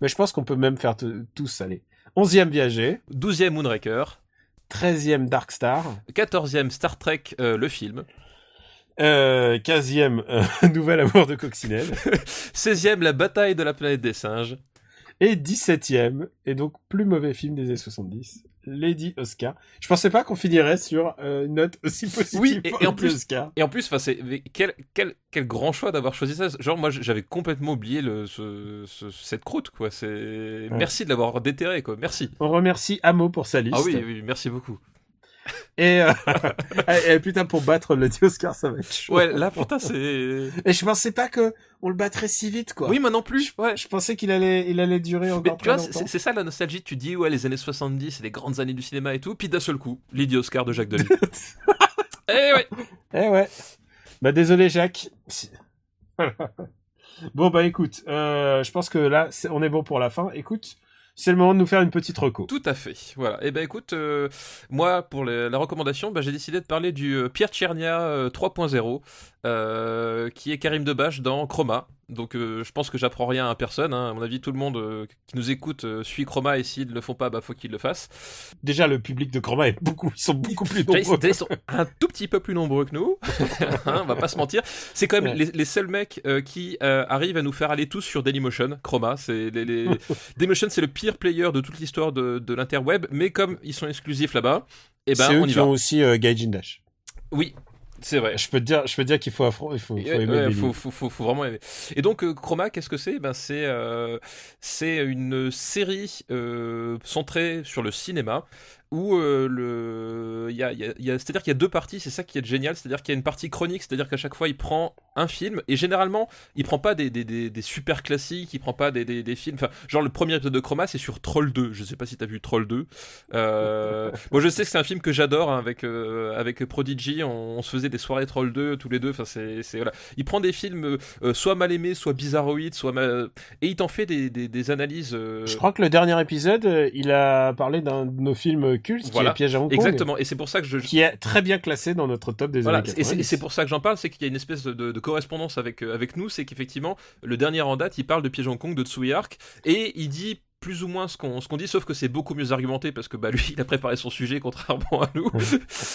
Mais je pense qu'on peut même faire tous, allez. 11e, Viager. 12e, Moonraker. 13e, Dark Star. 14e, Star Trek, le film. 15e, Nouvel amour de Coccinelle. 16e, La bataille de la planète des singes. Et 17ème, et donc plus mauvais film des années 70, Lady Oscar. Je pensais pas qu'on finirait sur une note aussi positive. Oui, pour Lady Oscar. Et en plus, quel grand choix d'avoir choisi ça. Genre, moi, j'avais complètement oublié cette croûte, quoi. Ouais. Merci de l'avoir déterré, quoi. Merci. On remercie Amo pour sa liste. Ah oui, merci beaucoup. Et putain, pour battre le Dioscar, ça va être chaud. Ouais, là, putain, c'est... Et je pensais pas que on le battrait si vite, quoi. Oui, moi non plus, ouais. Je pensais qu'il allait durer encore plus longtemps. C'est ça, la nostalgie. Tu dis, ouais, les années 70, c'est les grandes années du cinéma et tout. Puis d'un seul coup, les Dioscars de Jacques Demy. Eh ouais. Eh ouais. Bah, désolé, Jacques. Bon, bah, écoute, je pense que là, on est bon pour la fin. Écoute, c'est le moment de nous faire une petite reco. Tout à fait, voilà. Et ben écoute, moi, pour la recommandation, j'ai décidé de parler du Pierre Tchernia 3.0, qui est Karim Debache dans Chroma. Donc je pense que j'apprends rien à personne, hein. À mon avis, tout le monde qui nous écoute suit Chroma, et s'ils ne le font pas, bah faut qu'ils le fassent. Déjà, le public de Chroma ils sont beaucoup plus nombreux. Ils sont un tout petit peu plus nombreux que nous, hein, on va pas se mentir. C'est quand même les seuls mecs qui arrivent à nous faire aller tous sur Dailymotion. Chroma, c'est Dailymotion, c'est le pire player de toute l'histoire de l'interweb, mais comme ils sont exclusifs là-bas, et ben on y va. C'est eux qui ont aussi Gaijin Dash. Oui. C'est vrai. Je peux te dire qu'il faut aimer. Ouais, faut vraiment aimer. Et donc Chroma, qu'est-ce que c'est ? Ben c'est une série centrée sur le cinéma, où c'est-à-dire qu'il y a deux parties, c'est ça qui est génial, c'est-à-dire qu'il y a une partie chronique, c'est-à-dire qu'à chaque fois il prend un film, et généralement il prend pas des super classiques, il prend pas des films, enfin genre le premier épisode de Chroma c'est sur Troll 2, je sais pas si t'as vu Troll 2, bon je sais que c'est un film que j'adore, hein, avec Prodigy, on se faisait des soirées Troll 2 tous les deux, enfin c'est voilà, il prend des films soit mal aimés, soit bizarroïdes, et il t'en fait des analyses. Je crois que le dernier épisode il a parlé d'un de nos films culte, voilà. Qui est Piège à Hong Kong. Exactement, et c'est pour ça que qui est très bien classé dans notre top des années 90. Et c'est pour ça que j'en parle, c'est qu'il y a une espèce de correspondance avec nous, c'est qu'effectivement, le dernier en date, il parle de Piège à Hong Kong de Tsui Hark, et il dit plus ou moins ce qu'on dit, sauf que c'est beaucoup mieux argumenté, parce que bah, lui, il a préparé son sujet, contrairement à nous.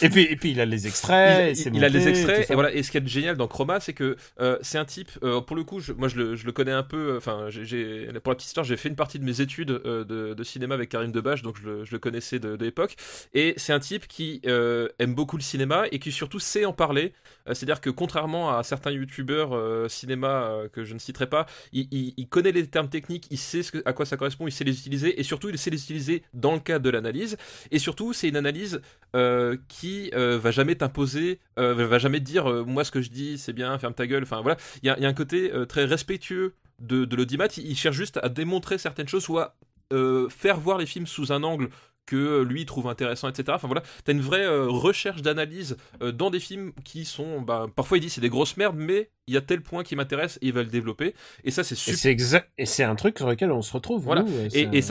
et puis il a les extraits, et voilà. Et ce qui est génial dans Chroma, c'est que c'est un type, pour le coup, moi je le connais un peu, enfin, pour la petite histoire, j'ai fait une partie de mes études de cinéma avec Karim Debache, donc je le connaissais de l'époque, et c'est un type qui aime beaucoup le cinéma, et qui surtout sait en parler, c'est-à-dire que contrairement à certains youtubeurs cinéma que je ne citerai pas, il connaît les termes techniques, il sait à quoi ça correspond, il sait les utiliser, et surtout il sait les utiliser dans le cadre de l'analyse, et surtout c'est une analyse qui va jamais t'imposer, va jamais te dire moi ce que je dis c'est bien, ferme ta gueule, enfin voilà, il y a un côté très respectueux de l'audimat, il cherche juste à démontrer certaines choses, ou à faire voir les films sous un angle que lui trouve intéressant, etc. Enfin voilà, t'as une vraie recherche d'analyse dans des films qui sont, bah, parfois il dit c'est des grosses merdes, mais il y a tel point qui m'intéresse et il va le développer. Et ça c'est super. Et c'est un truc sur lequel on se retrouve. Voilà. Nous, et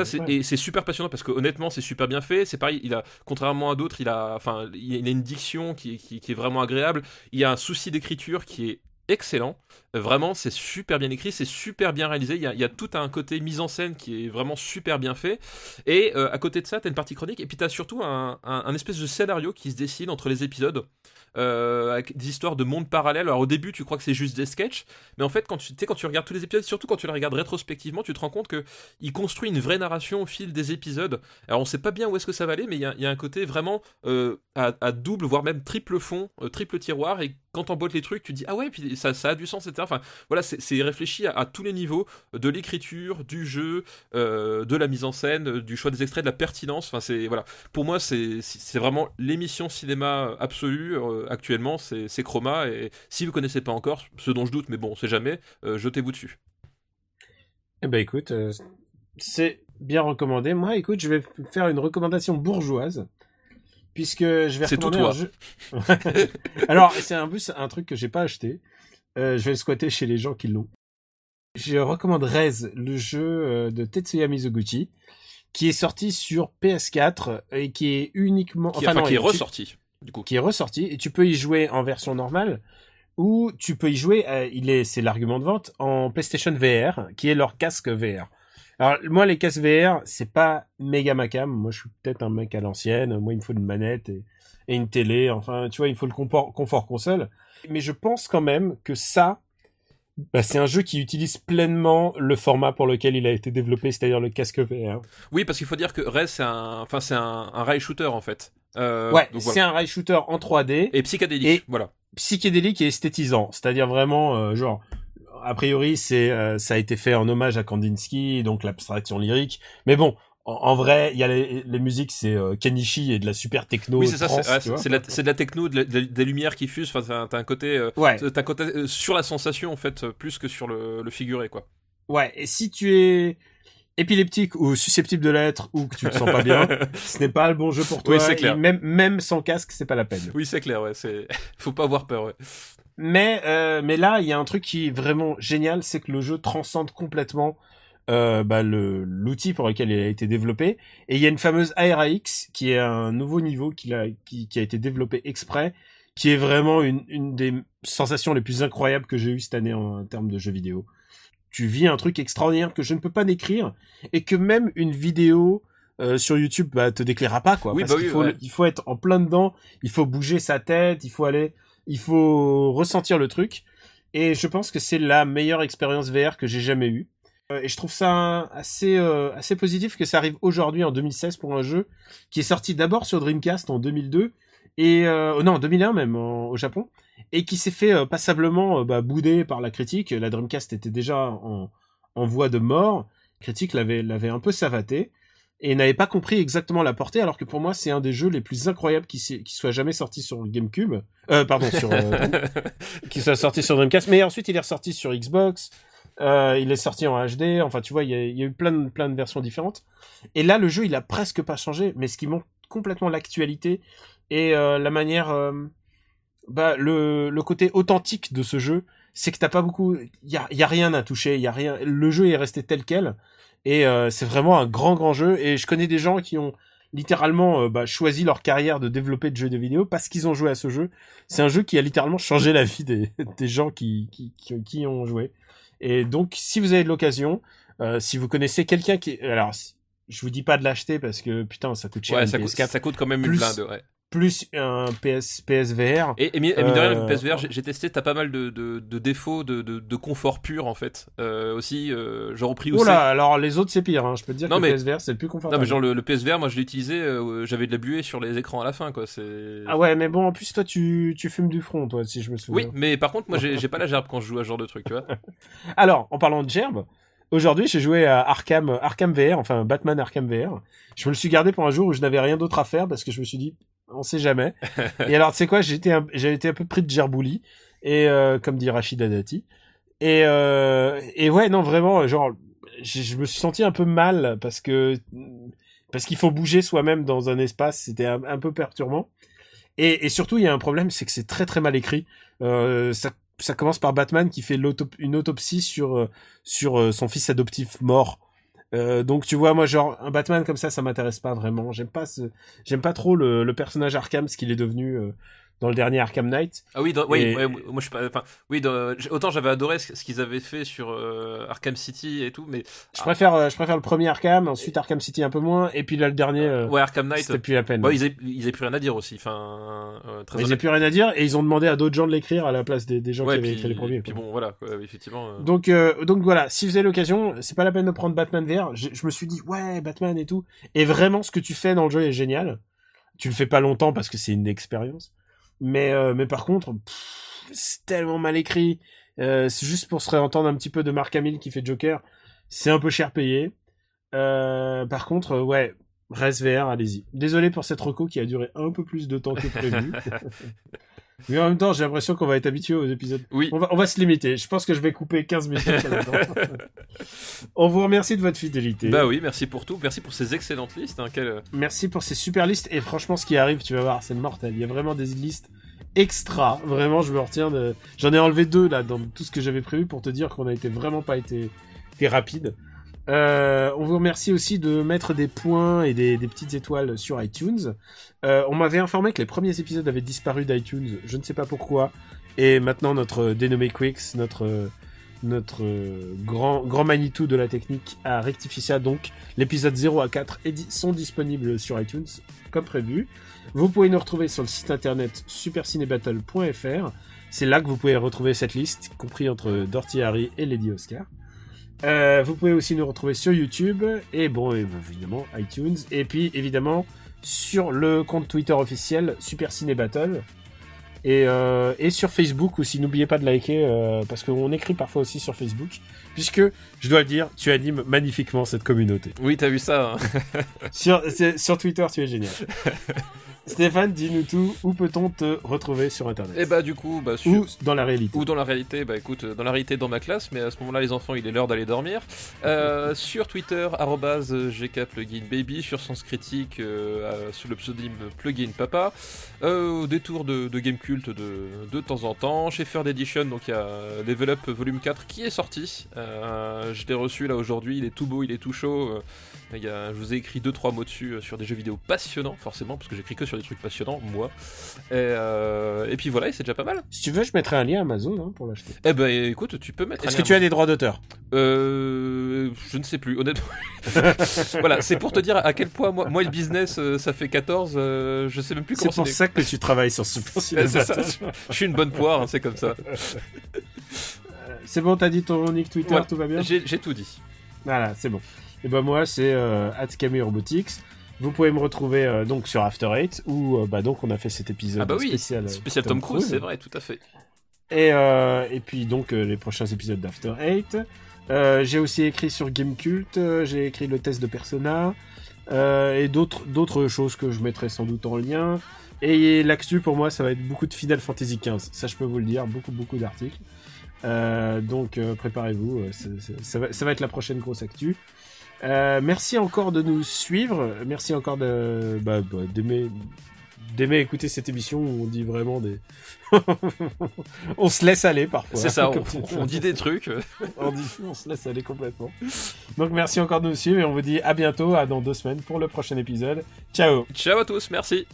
c'est super passionnant parce que honnêtement c'est super bien fait. C'est pareil, il a, contrairement à d'autres, il a une diction qui est vraiment agréable. Il y a un souci d'écriture qui est excellent, vraiment c'est super bien écrit, c'est super bien réalisé, il y a tout un côté mise en scène qui est vraiment super bien fait, et à côté de ça t'as une partie chronique, et puis t'as surtout un espèce de scénario qui se dessine entre les épisodes, avec des histoires de mondes parallèles. Alors au début tu crois que c'est juste des sketchs, mais en fait quand tu regardes tous les épisodes, surtout quand tu les regardes rétrospectivement, tu te rends compte qu'il construit une vraie narration au fil des épisodes. Alors on sait pas bien où est-ce que ça va aller, mais il y a un côté vraiment à double voire même triple fond, triple tiroir, et quand t'emboîtes les trucs tu te dis ah ouais, puis ça a du sens, etc. Enfin, voilà, c'est réfléchi à tous les niveaux, de l'écriture, du jeu, de la mise en scène, du choix des extraits, de la pertinence. Enfin, voilà. Pour moi, c'est vraiment l'émission cinéma absolue actuellement, c'est Chroma. Et si vous ne connaissez pas encore, ce dont je doute, mais bon, on ne sait jamais, jetez-vous dessus. Eh ben écoute, c'est bien recommandé. Moi, écoute, je vais faire une recommandation bourgeoise. Puisque je vais recommander un jeu. Alors, c'est un truc que j'ai pas acheté. Je vais le squatter chez les gens qui l'ont. Je recommande Rez, le jeu de Tetsuya Mizuguchi, qui est sorti sur PS4 et qui est uniquement... qui est ressorti, du coup. Qui est ressorti, et tu peux y jouer en version normale, ou tu peux y jouer, c'est l'argument de vente, en PlayStation VR, qui est leur casque VR. Alors, moi, les casques VR, c'est pas méga ma cam. Moi, je suis peut-être un mec à l'ancienne. Moi, il me faut une manette et une télé. Enfin, tu vois, il me faut le confort console. Mais je pense quand même que ça, bah, c'est un jeu qui utilise pleinement le format pour lequel il a été développé, c'est-à-dire le casque VR. Oui, parce qu'il faut dire que Rez, c'est un rail shooter, en fait. Ouais, donc, voilà. C'est un rail shooter en 3D. Et psychédélique, voilà. Psychédélique et esthétisant. C'est-à-dire vraiment, genre... A priori, ça a été fait en hommage à Kandinsky, donc l'abstraction lyrique. Mais bon, En vrai, il y a les musiques, c'est Kenichi et de la super techno. Oui, c'est ça, c'est de la techno, des lumières qui fusent. Enfin, t'as un côté, t'as un côté sur la sensation en fait, plus que sur le figuré, quoi. Ouais. Et si tu es épileptique ou susceptible de l'être ou que tu te sens pas bien, ce n'est pas le bon jeu pour toi. Oui, c'est clair. Et même sans casque, c'est pas la peine. Oui, c'est clair. Ouais, faut pas avoir peur. Ouais. Mais là, il y a un truc qui est vraiment génial, c'est que le jeu transcende complètement. L'outil pour lequel il a été développé, et il y a une fameuse ARAX qui est un nouveau niveau qui a été développé exprès, qui est vraiment une des sensations les plus incroyables que j'ai eues cette année en termes de jeux vidéo. Tu vis un truc extraordinaire que je ne peux pas décrire et que même une vidéo sur YouTube te déclarera pas, quoi. Oui, parce qu'il faut être en plein dedans, il faut bouger sa tête, il faut ressentir le truc, et je pense que c'est la meilleure expérience VR que j'ai jamais eue. Et je trouve ça assez positif que ça arrive aujourd'hui en 2016 pour un jeu qui est sorti d'abord sur Dreamcast en 2002 et non, en 2001 même au Japon, et qui s'est fait passablement bouder par la critique. La Dreamcast était déjà en voie de mort. La critique l'avait un peu savaté et n'avait pas compris exactement la portée, alors que pour moi c'est un des jeux les plus incroyables qui soit jamais sorti sur GameCube, qui soit sorti sur Dreamcast, mais ensuite il est ressorti sur Xbox. Il est sorti en HD, enfin tu vois, il y a eu plein de versions différentes. Et là, le jeu, il a presque pas changé, mais ce qui montre complètement l'actualité et la manière, le côté authentique de ce jeu, c'est que t'as pas beaucoup, il y a rien à toucher, il y a rien. Le jeu est resté tel quel, et c'est vraiment un grand jeu. Et je connais des gens qui ont littéralement choisi leur carrière de développer de jeux de vidéo parce qu'ils ont joué à ce jeu. C'est un jeu qui a littéralement changé la vie des gens qui y ont joué. Et donc, si vous avez de l'occasion, si vous connaissez quelqu'un qui... Alors, je vous dis pas de l'acheter parce que, putain, ça coûte cher. Ouais, ça coûte quand même une blinde, ouais. Plus un PSVR. Et mine de rien, le PSVR, j'ai testé, t'as pas mal de défauts, de confort pur, en fait. Aussi, genre au prix où c'est... Oula, alors les autres, c'est pire, hein. Je peux te dire que le PSVR, c'est le plus confortable. Non, mais genre le PSVR, moi, je l'ai utilisé, j'avais de la buée sur les écrans à la fin, quoi. C'est... Ah ouais, mais bon, en plus, toi, tu fumes du front, toi, si je me souviens. Oui, mais par contre, moi, j'ai pas la gerbe quand je joue à ce genre de truc, tu vois. Alors, en parlant de gerbe... Aujourd'hui, j'ai joué à Arkham VR, enfin Batman Arkham VR. Je me le suis gardé pour un jour où je n'avais rien d'autre à faire parce que je me suis dit, on sait jamais. Et alors, tu sais quoi, j'avais été un peu pris de gerbouli, et comme dit Rachida Dati. Et ouais, non, vraiment, genre, je me suis senti un peu mal parce qu'il faut bouger soi-même dans un espace, c'était un peu perturbant. Et surtout, il y a un problème, c'est que c'est très très mal écrit. Ça commence par Batman qui fait une autopsie sur son fils adoptif mort. Donc tu vois, moi genre un Batman comme ça m'intéresse pas vraiment. J'aime pas trop le personnage Arkham, ce qu'il est devenu dans le dernier Arkham Knight. Ah oui, moi je suis pas. Enfin, oui, autant j'avais adoré ce qu'ils avaient fait sur Arkham City et tout, mais je préfère le premier Arkham, ensuite Arkham City un peu moins, et puis là le dernier. Arkham Knight. C'était plus la peine. Ouais, ils avaient plus rien à dire aussi. Enfin, ils avaient plus rien à dire et ils ont demandé à d'autres gens de l'écrire à la place des gens qui avaient écrit les premiers. Puis bon, voilà, quoi, effectivement. Donc voilà, si vous avez l'occasion, c'est pas la peine de prendre Batman VR. Je me suis dit ouais, Batman et tout, et vraiment ce que tu fais dans le jeu est génial. Tu le fais pas longtemps parce que c'est une expérience. Mais par contre, c'est tellement mal écrit. C'est juste pour se réentendre un petit peu de Mark Hamill qui fait Joker. C'est un peu cher payé. Par contre, ouais, reste VR, allez-y. Désolé pour cette reco qui a duré un peu plus de temps que prévu. Mais en même temps, j'ai l'impression qu'on va être habitué aux épisodes. Oui. On va se limiter. Je pense que je vais couper 15 minutes. On vous remercie de votre fidélité. Bah oui, merci pour tout. Merci pour ces excellentes listes. Hein, Merci pour ces super listes. Et franchement, ce qui arrive, tu vas voir, c'est mortel. Il y a vraiment des listes extra. Vraiment, je me retiens de... J'en ai enlevé 2 là, dans tout ce que j'avais prévu pour te dire qu'on n'a vraiment pas été rapide. On vous remercie aussi de mettre des points et des petites étoiles sur iTunes. On m'avait informé que les premiers épisodes avaient disparu d'iTunes, je ne sais pas pourquoi. Et maintenant notre dénommé Quix, notre grand Manitou de la technique a rectifié ça, donc l'épisode 0 à 4 sont disponibles sur iTunes comme prévu. Vous pouvez nous retrouver sur le site internet supercinébattle.fr. C'est là que vous pouvez retrouver cette liste, y compris entre Dirty Harry et Lady Oscar. Vous pouvez aussi nous retrouver sur YouTube et évidemment iTunes, et puis évidemment sur le compte Twitter officiel Super Ciné Battle et sur Facebook aussi, n'oubliez pas de liker parce qu'on écrit parfois aussi sur Facebook, puisque je dois le dire, tu animes magnifiquement cette communauté. Oui, t'as vu ça, hein. sur Twitter, tu es génial. Stéphane, dis-nous tout, où peut-on te retrouver sur internet? Eh bah du coup, ou dans la réalité. Ou dans la réalité, bah écoute, dans la réalité dans ma classe, mais à ce moment-là les enfants, il est l'heure d'aller dormir. Sur Twitter, @gkpluginbaby, sur Sens Critique, sous le pseudonyme Plugin Papa, au détour de Game Cult de temps en temps, chez Third Edition, donc il y a Level Up Volume 4 qui est sorti, je l'ai reçu là aujourd'hui, il est tout beau, il est tout chaud, je vous ai écrit 2-3 mots dessus sur des jeux vidéo passionnants, forcément, parce que j'écris que sur des trucs passionnants, moi. Et puis voilà, et c'est déjà pas mal. Si tu veux, je mettrai un lien Amazon pour l'acheter. Eh ben écoute, tu peux mettre. Est-ce un lien que tu as des droits d'auteur? Je ne sais plus, honnêtement. Voilà, c'est pour te dire à quel point moi le business, ça fait 14, je sais même plus comment c'est. C'est pour ça que tu travailles sur ce plan. Je suis une bonne poire, c'est comme ça. C'est bon, t'as dit ton nick Twitter, ouais, tout va bien? J'ai tout dit. Voilà, c'est bon. Et ben moi, c'est @kamerobotics. Vous pouvez me retrouver donc sur After Eight où donc on a fait cet épisode spécial Tom Cruise, c'est vrai, tout à fait. Et puis donc les prochains épisodes d'After Eight. J'ai aussi écrit sur Gamecult, j'ai écrit le test de Persona et d'autres choses que je mettrai sans doute en lien. Et l'actu pour moi, ça va être beaucoup de Final Fantasy XV. Ça, je peux vous le dire, beaucoup d'articles. Donc préparez-vous, ça va être la prochaine grosse actu. Merci encore de nous suivre, merci encore d'aimer écouter cette émission où on dit vraiment des... on se laisse aller parfois. C'est ça, on dit des trucs. On se laisse aller complètement. Donc merci encore de nous suivre et on vous dit à bientôt, à dans 2 semaines pour le prochain épisode. Ciao. Ciao à tous, merci.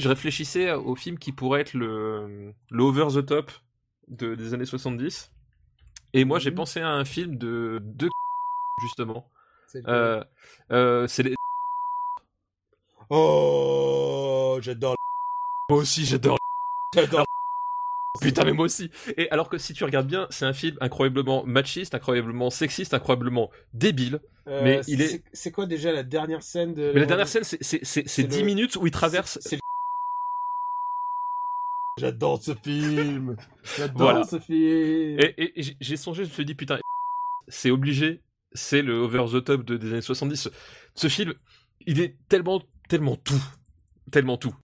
Je réfléchissais au film qui pourrait être le over the top des années 70 et moi j'ai pensé à un film de justement c'est les... oh j'adore les... moi aussi j'adore putain mais moi aussi. Et alors que si tu regardes bien, c'est un film incroyablement machiste, incroyablement sexiste, incroyablement débile. Mais il est... c'est quoi déjà la dernière scène de... mais la dernière scène c'est 10 minutes où il traverse... c'est... J'adore ce film. Voilà. Ce film. Et j'ai songé, je me suis dit putain, c'est obligé, c'est le over the top des années 70. Ce film, il est tellement tout.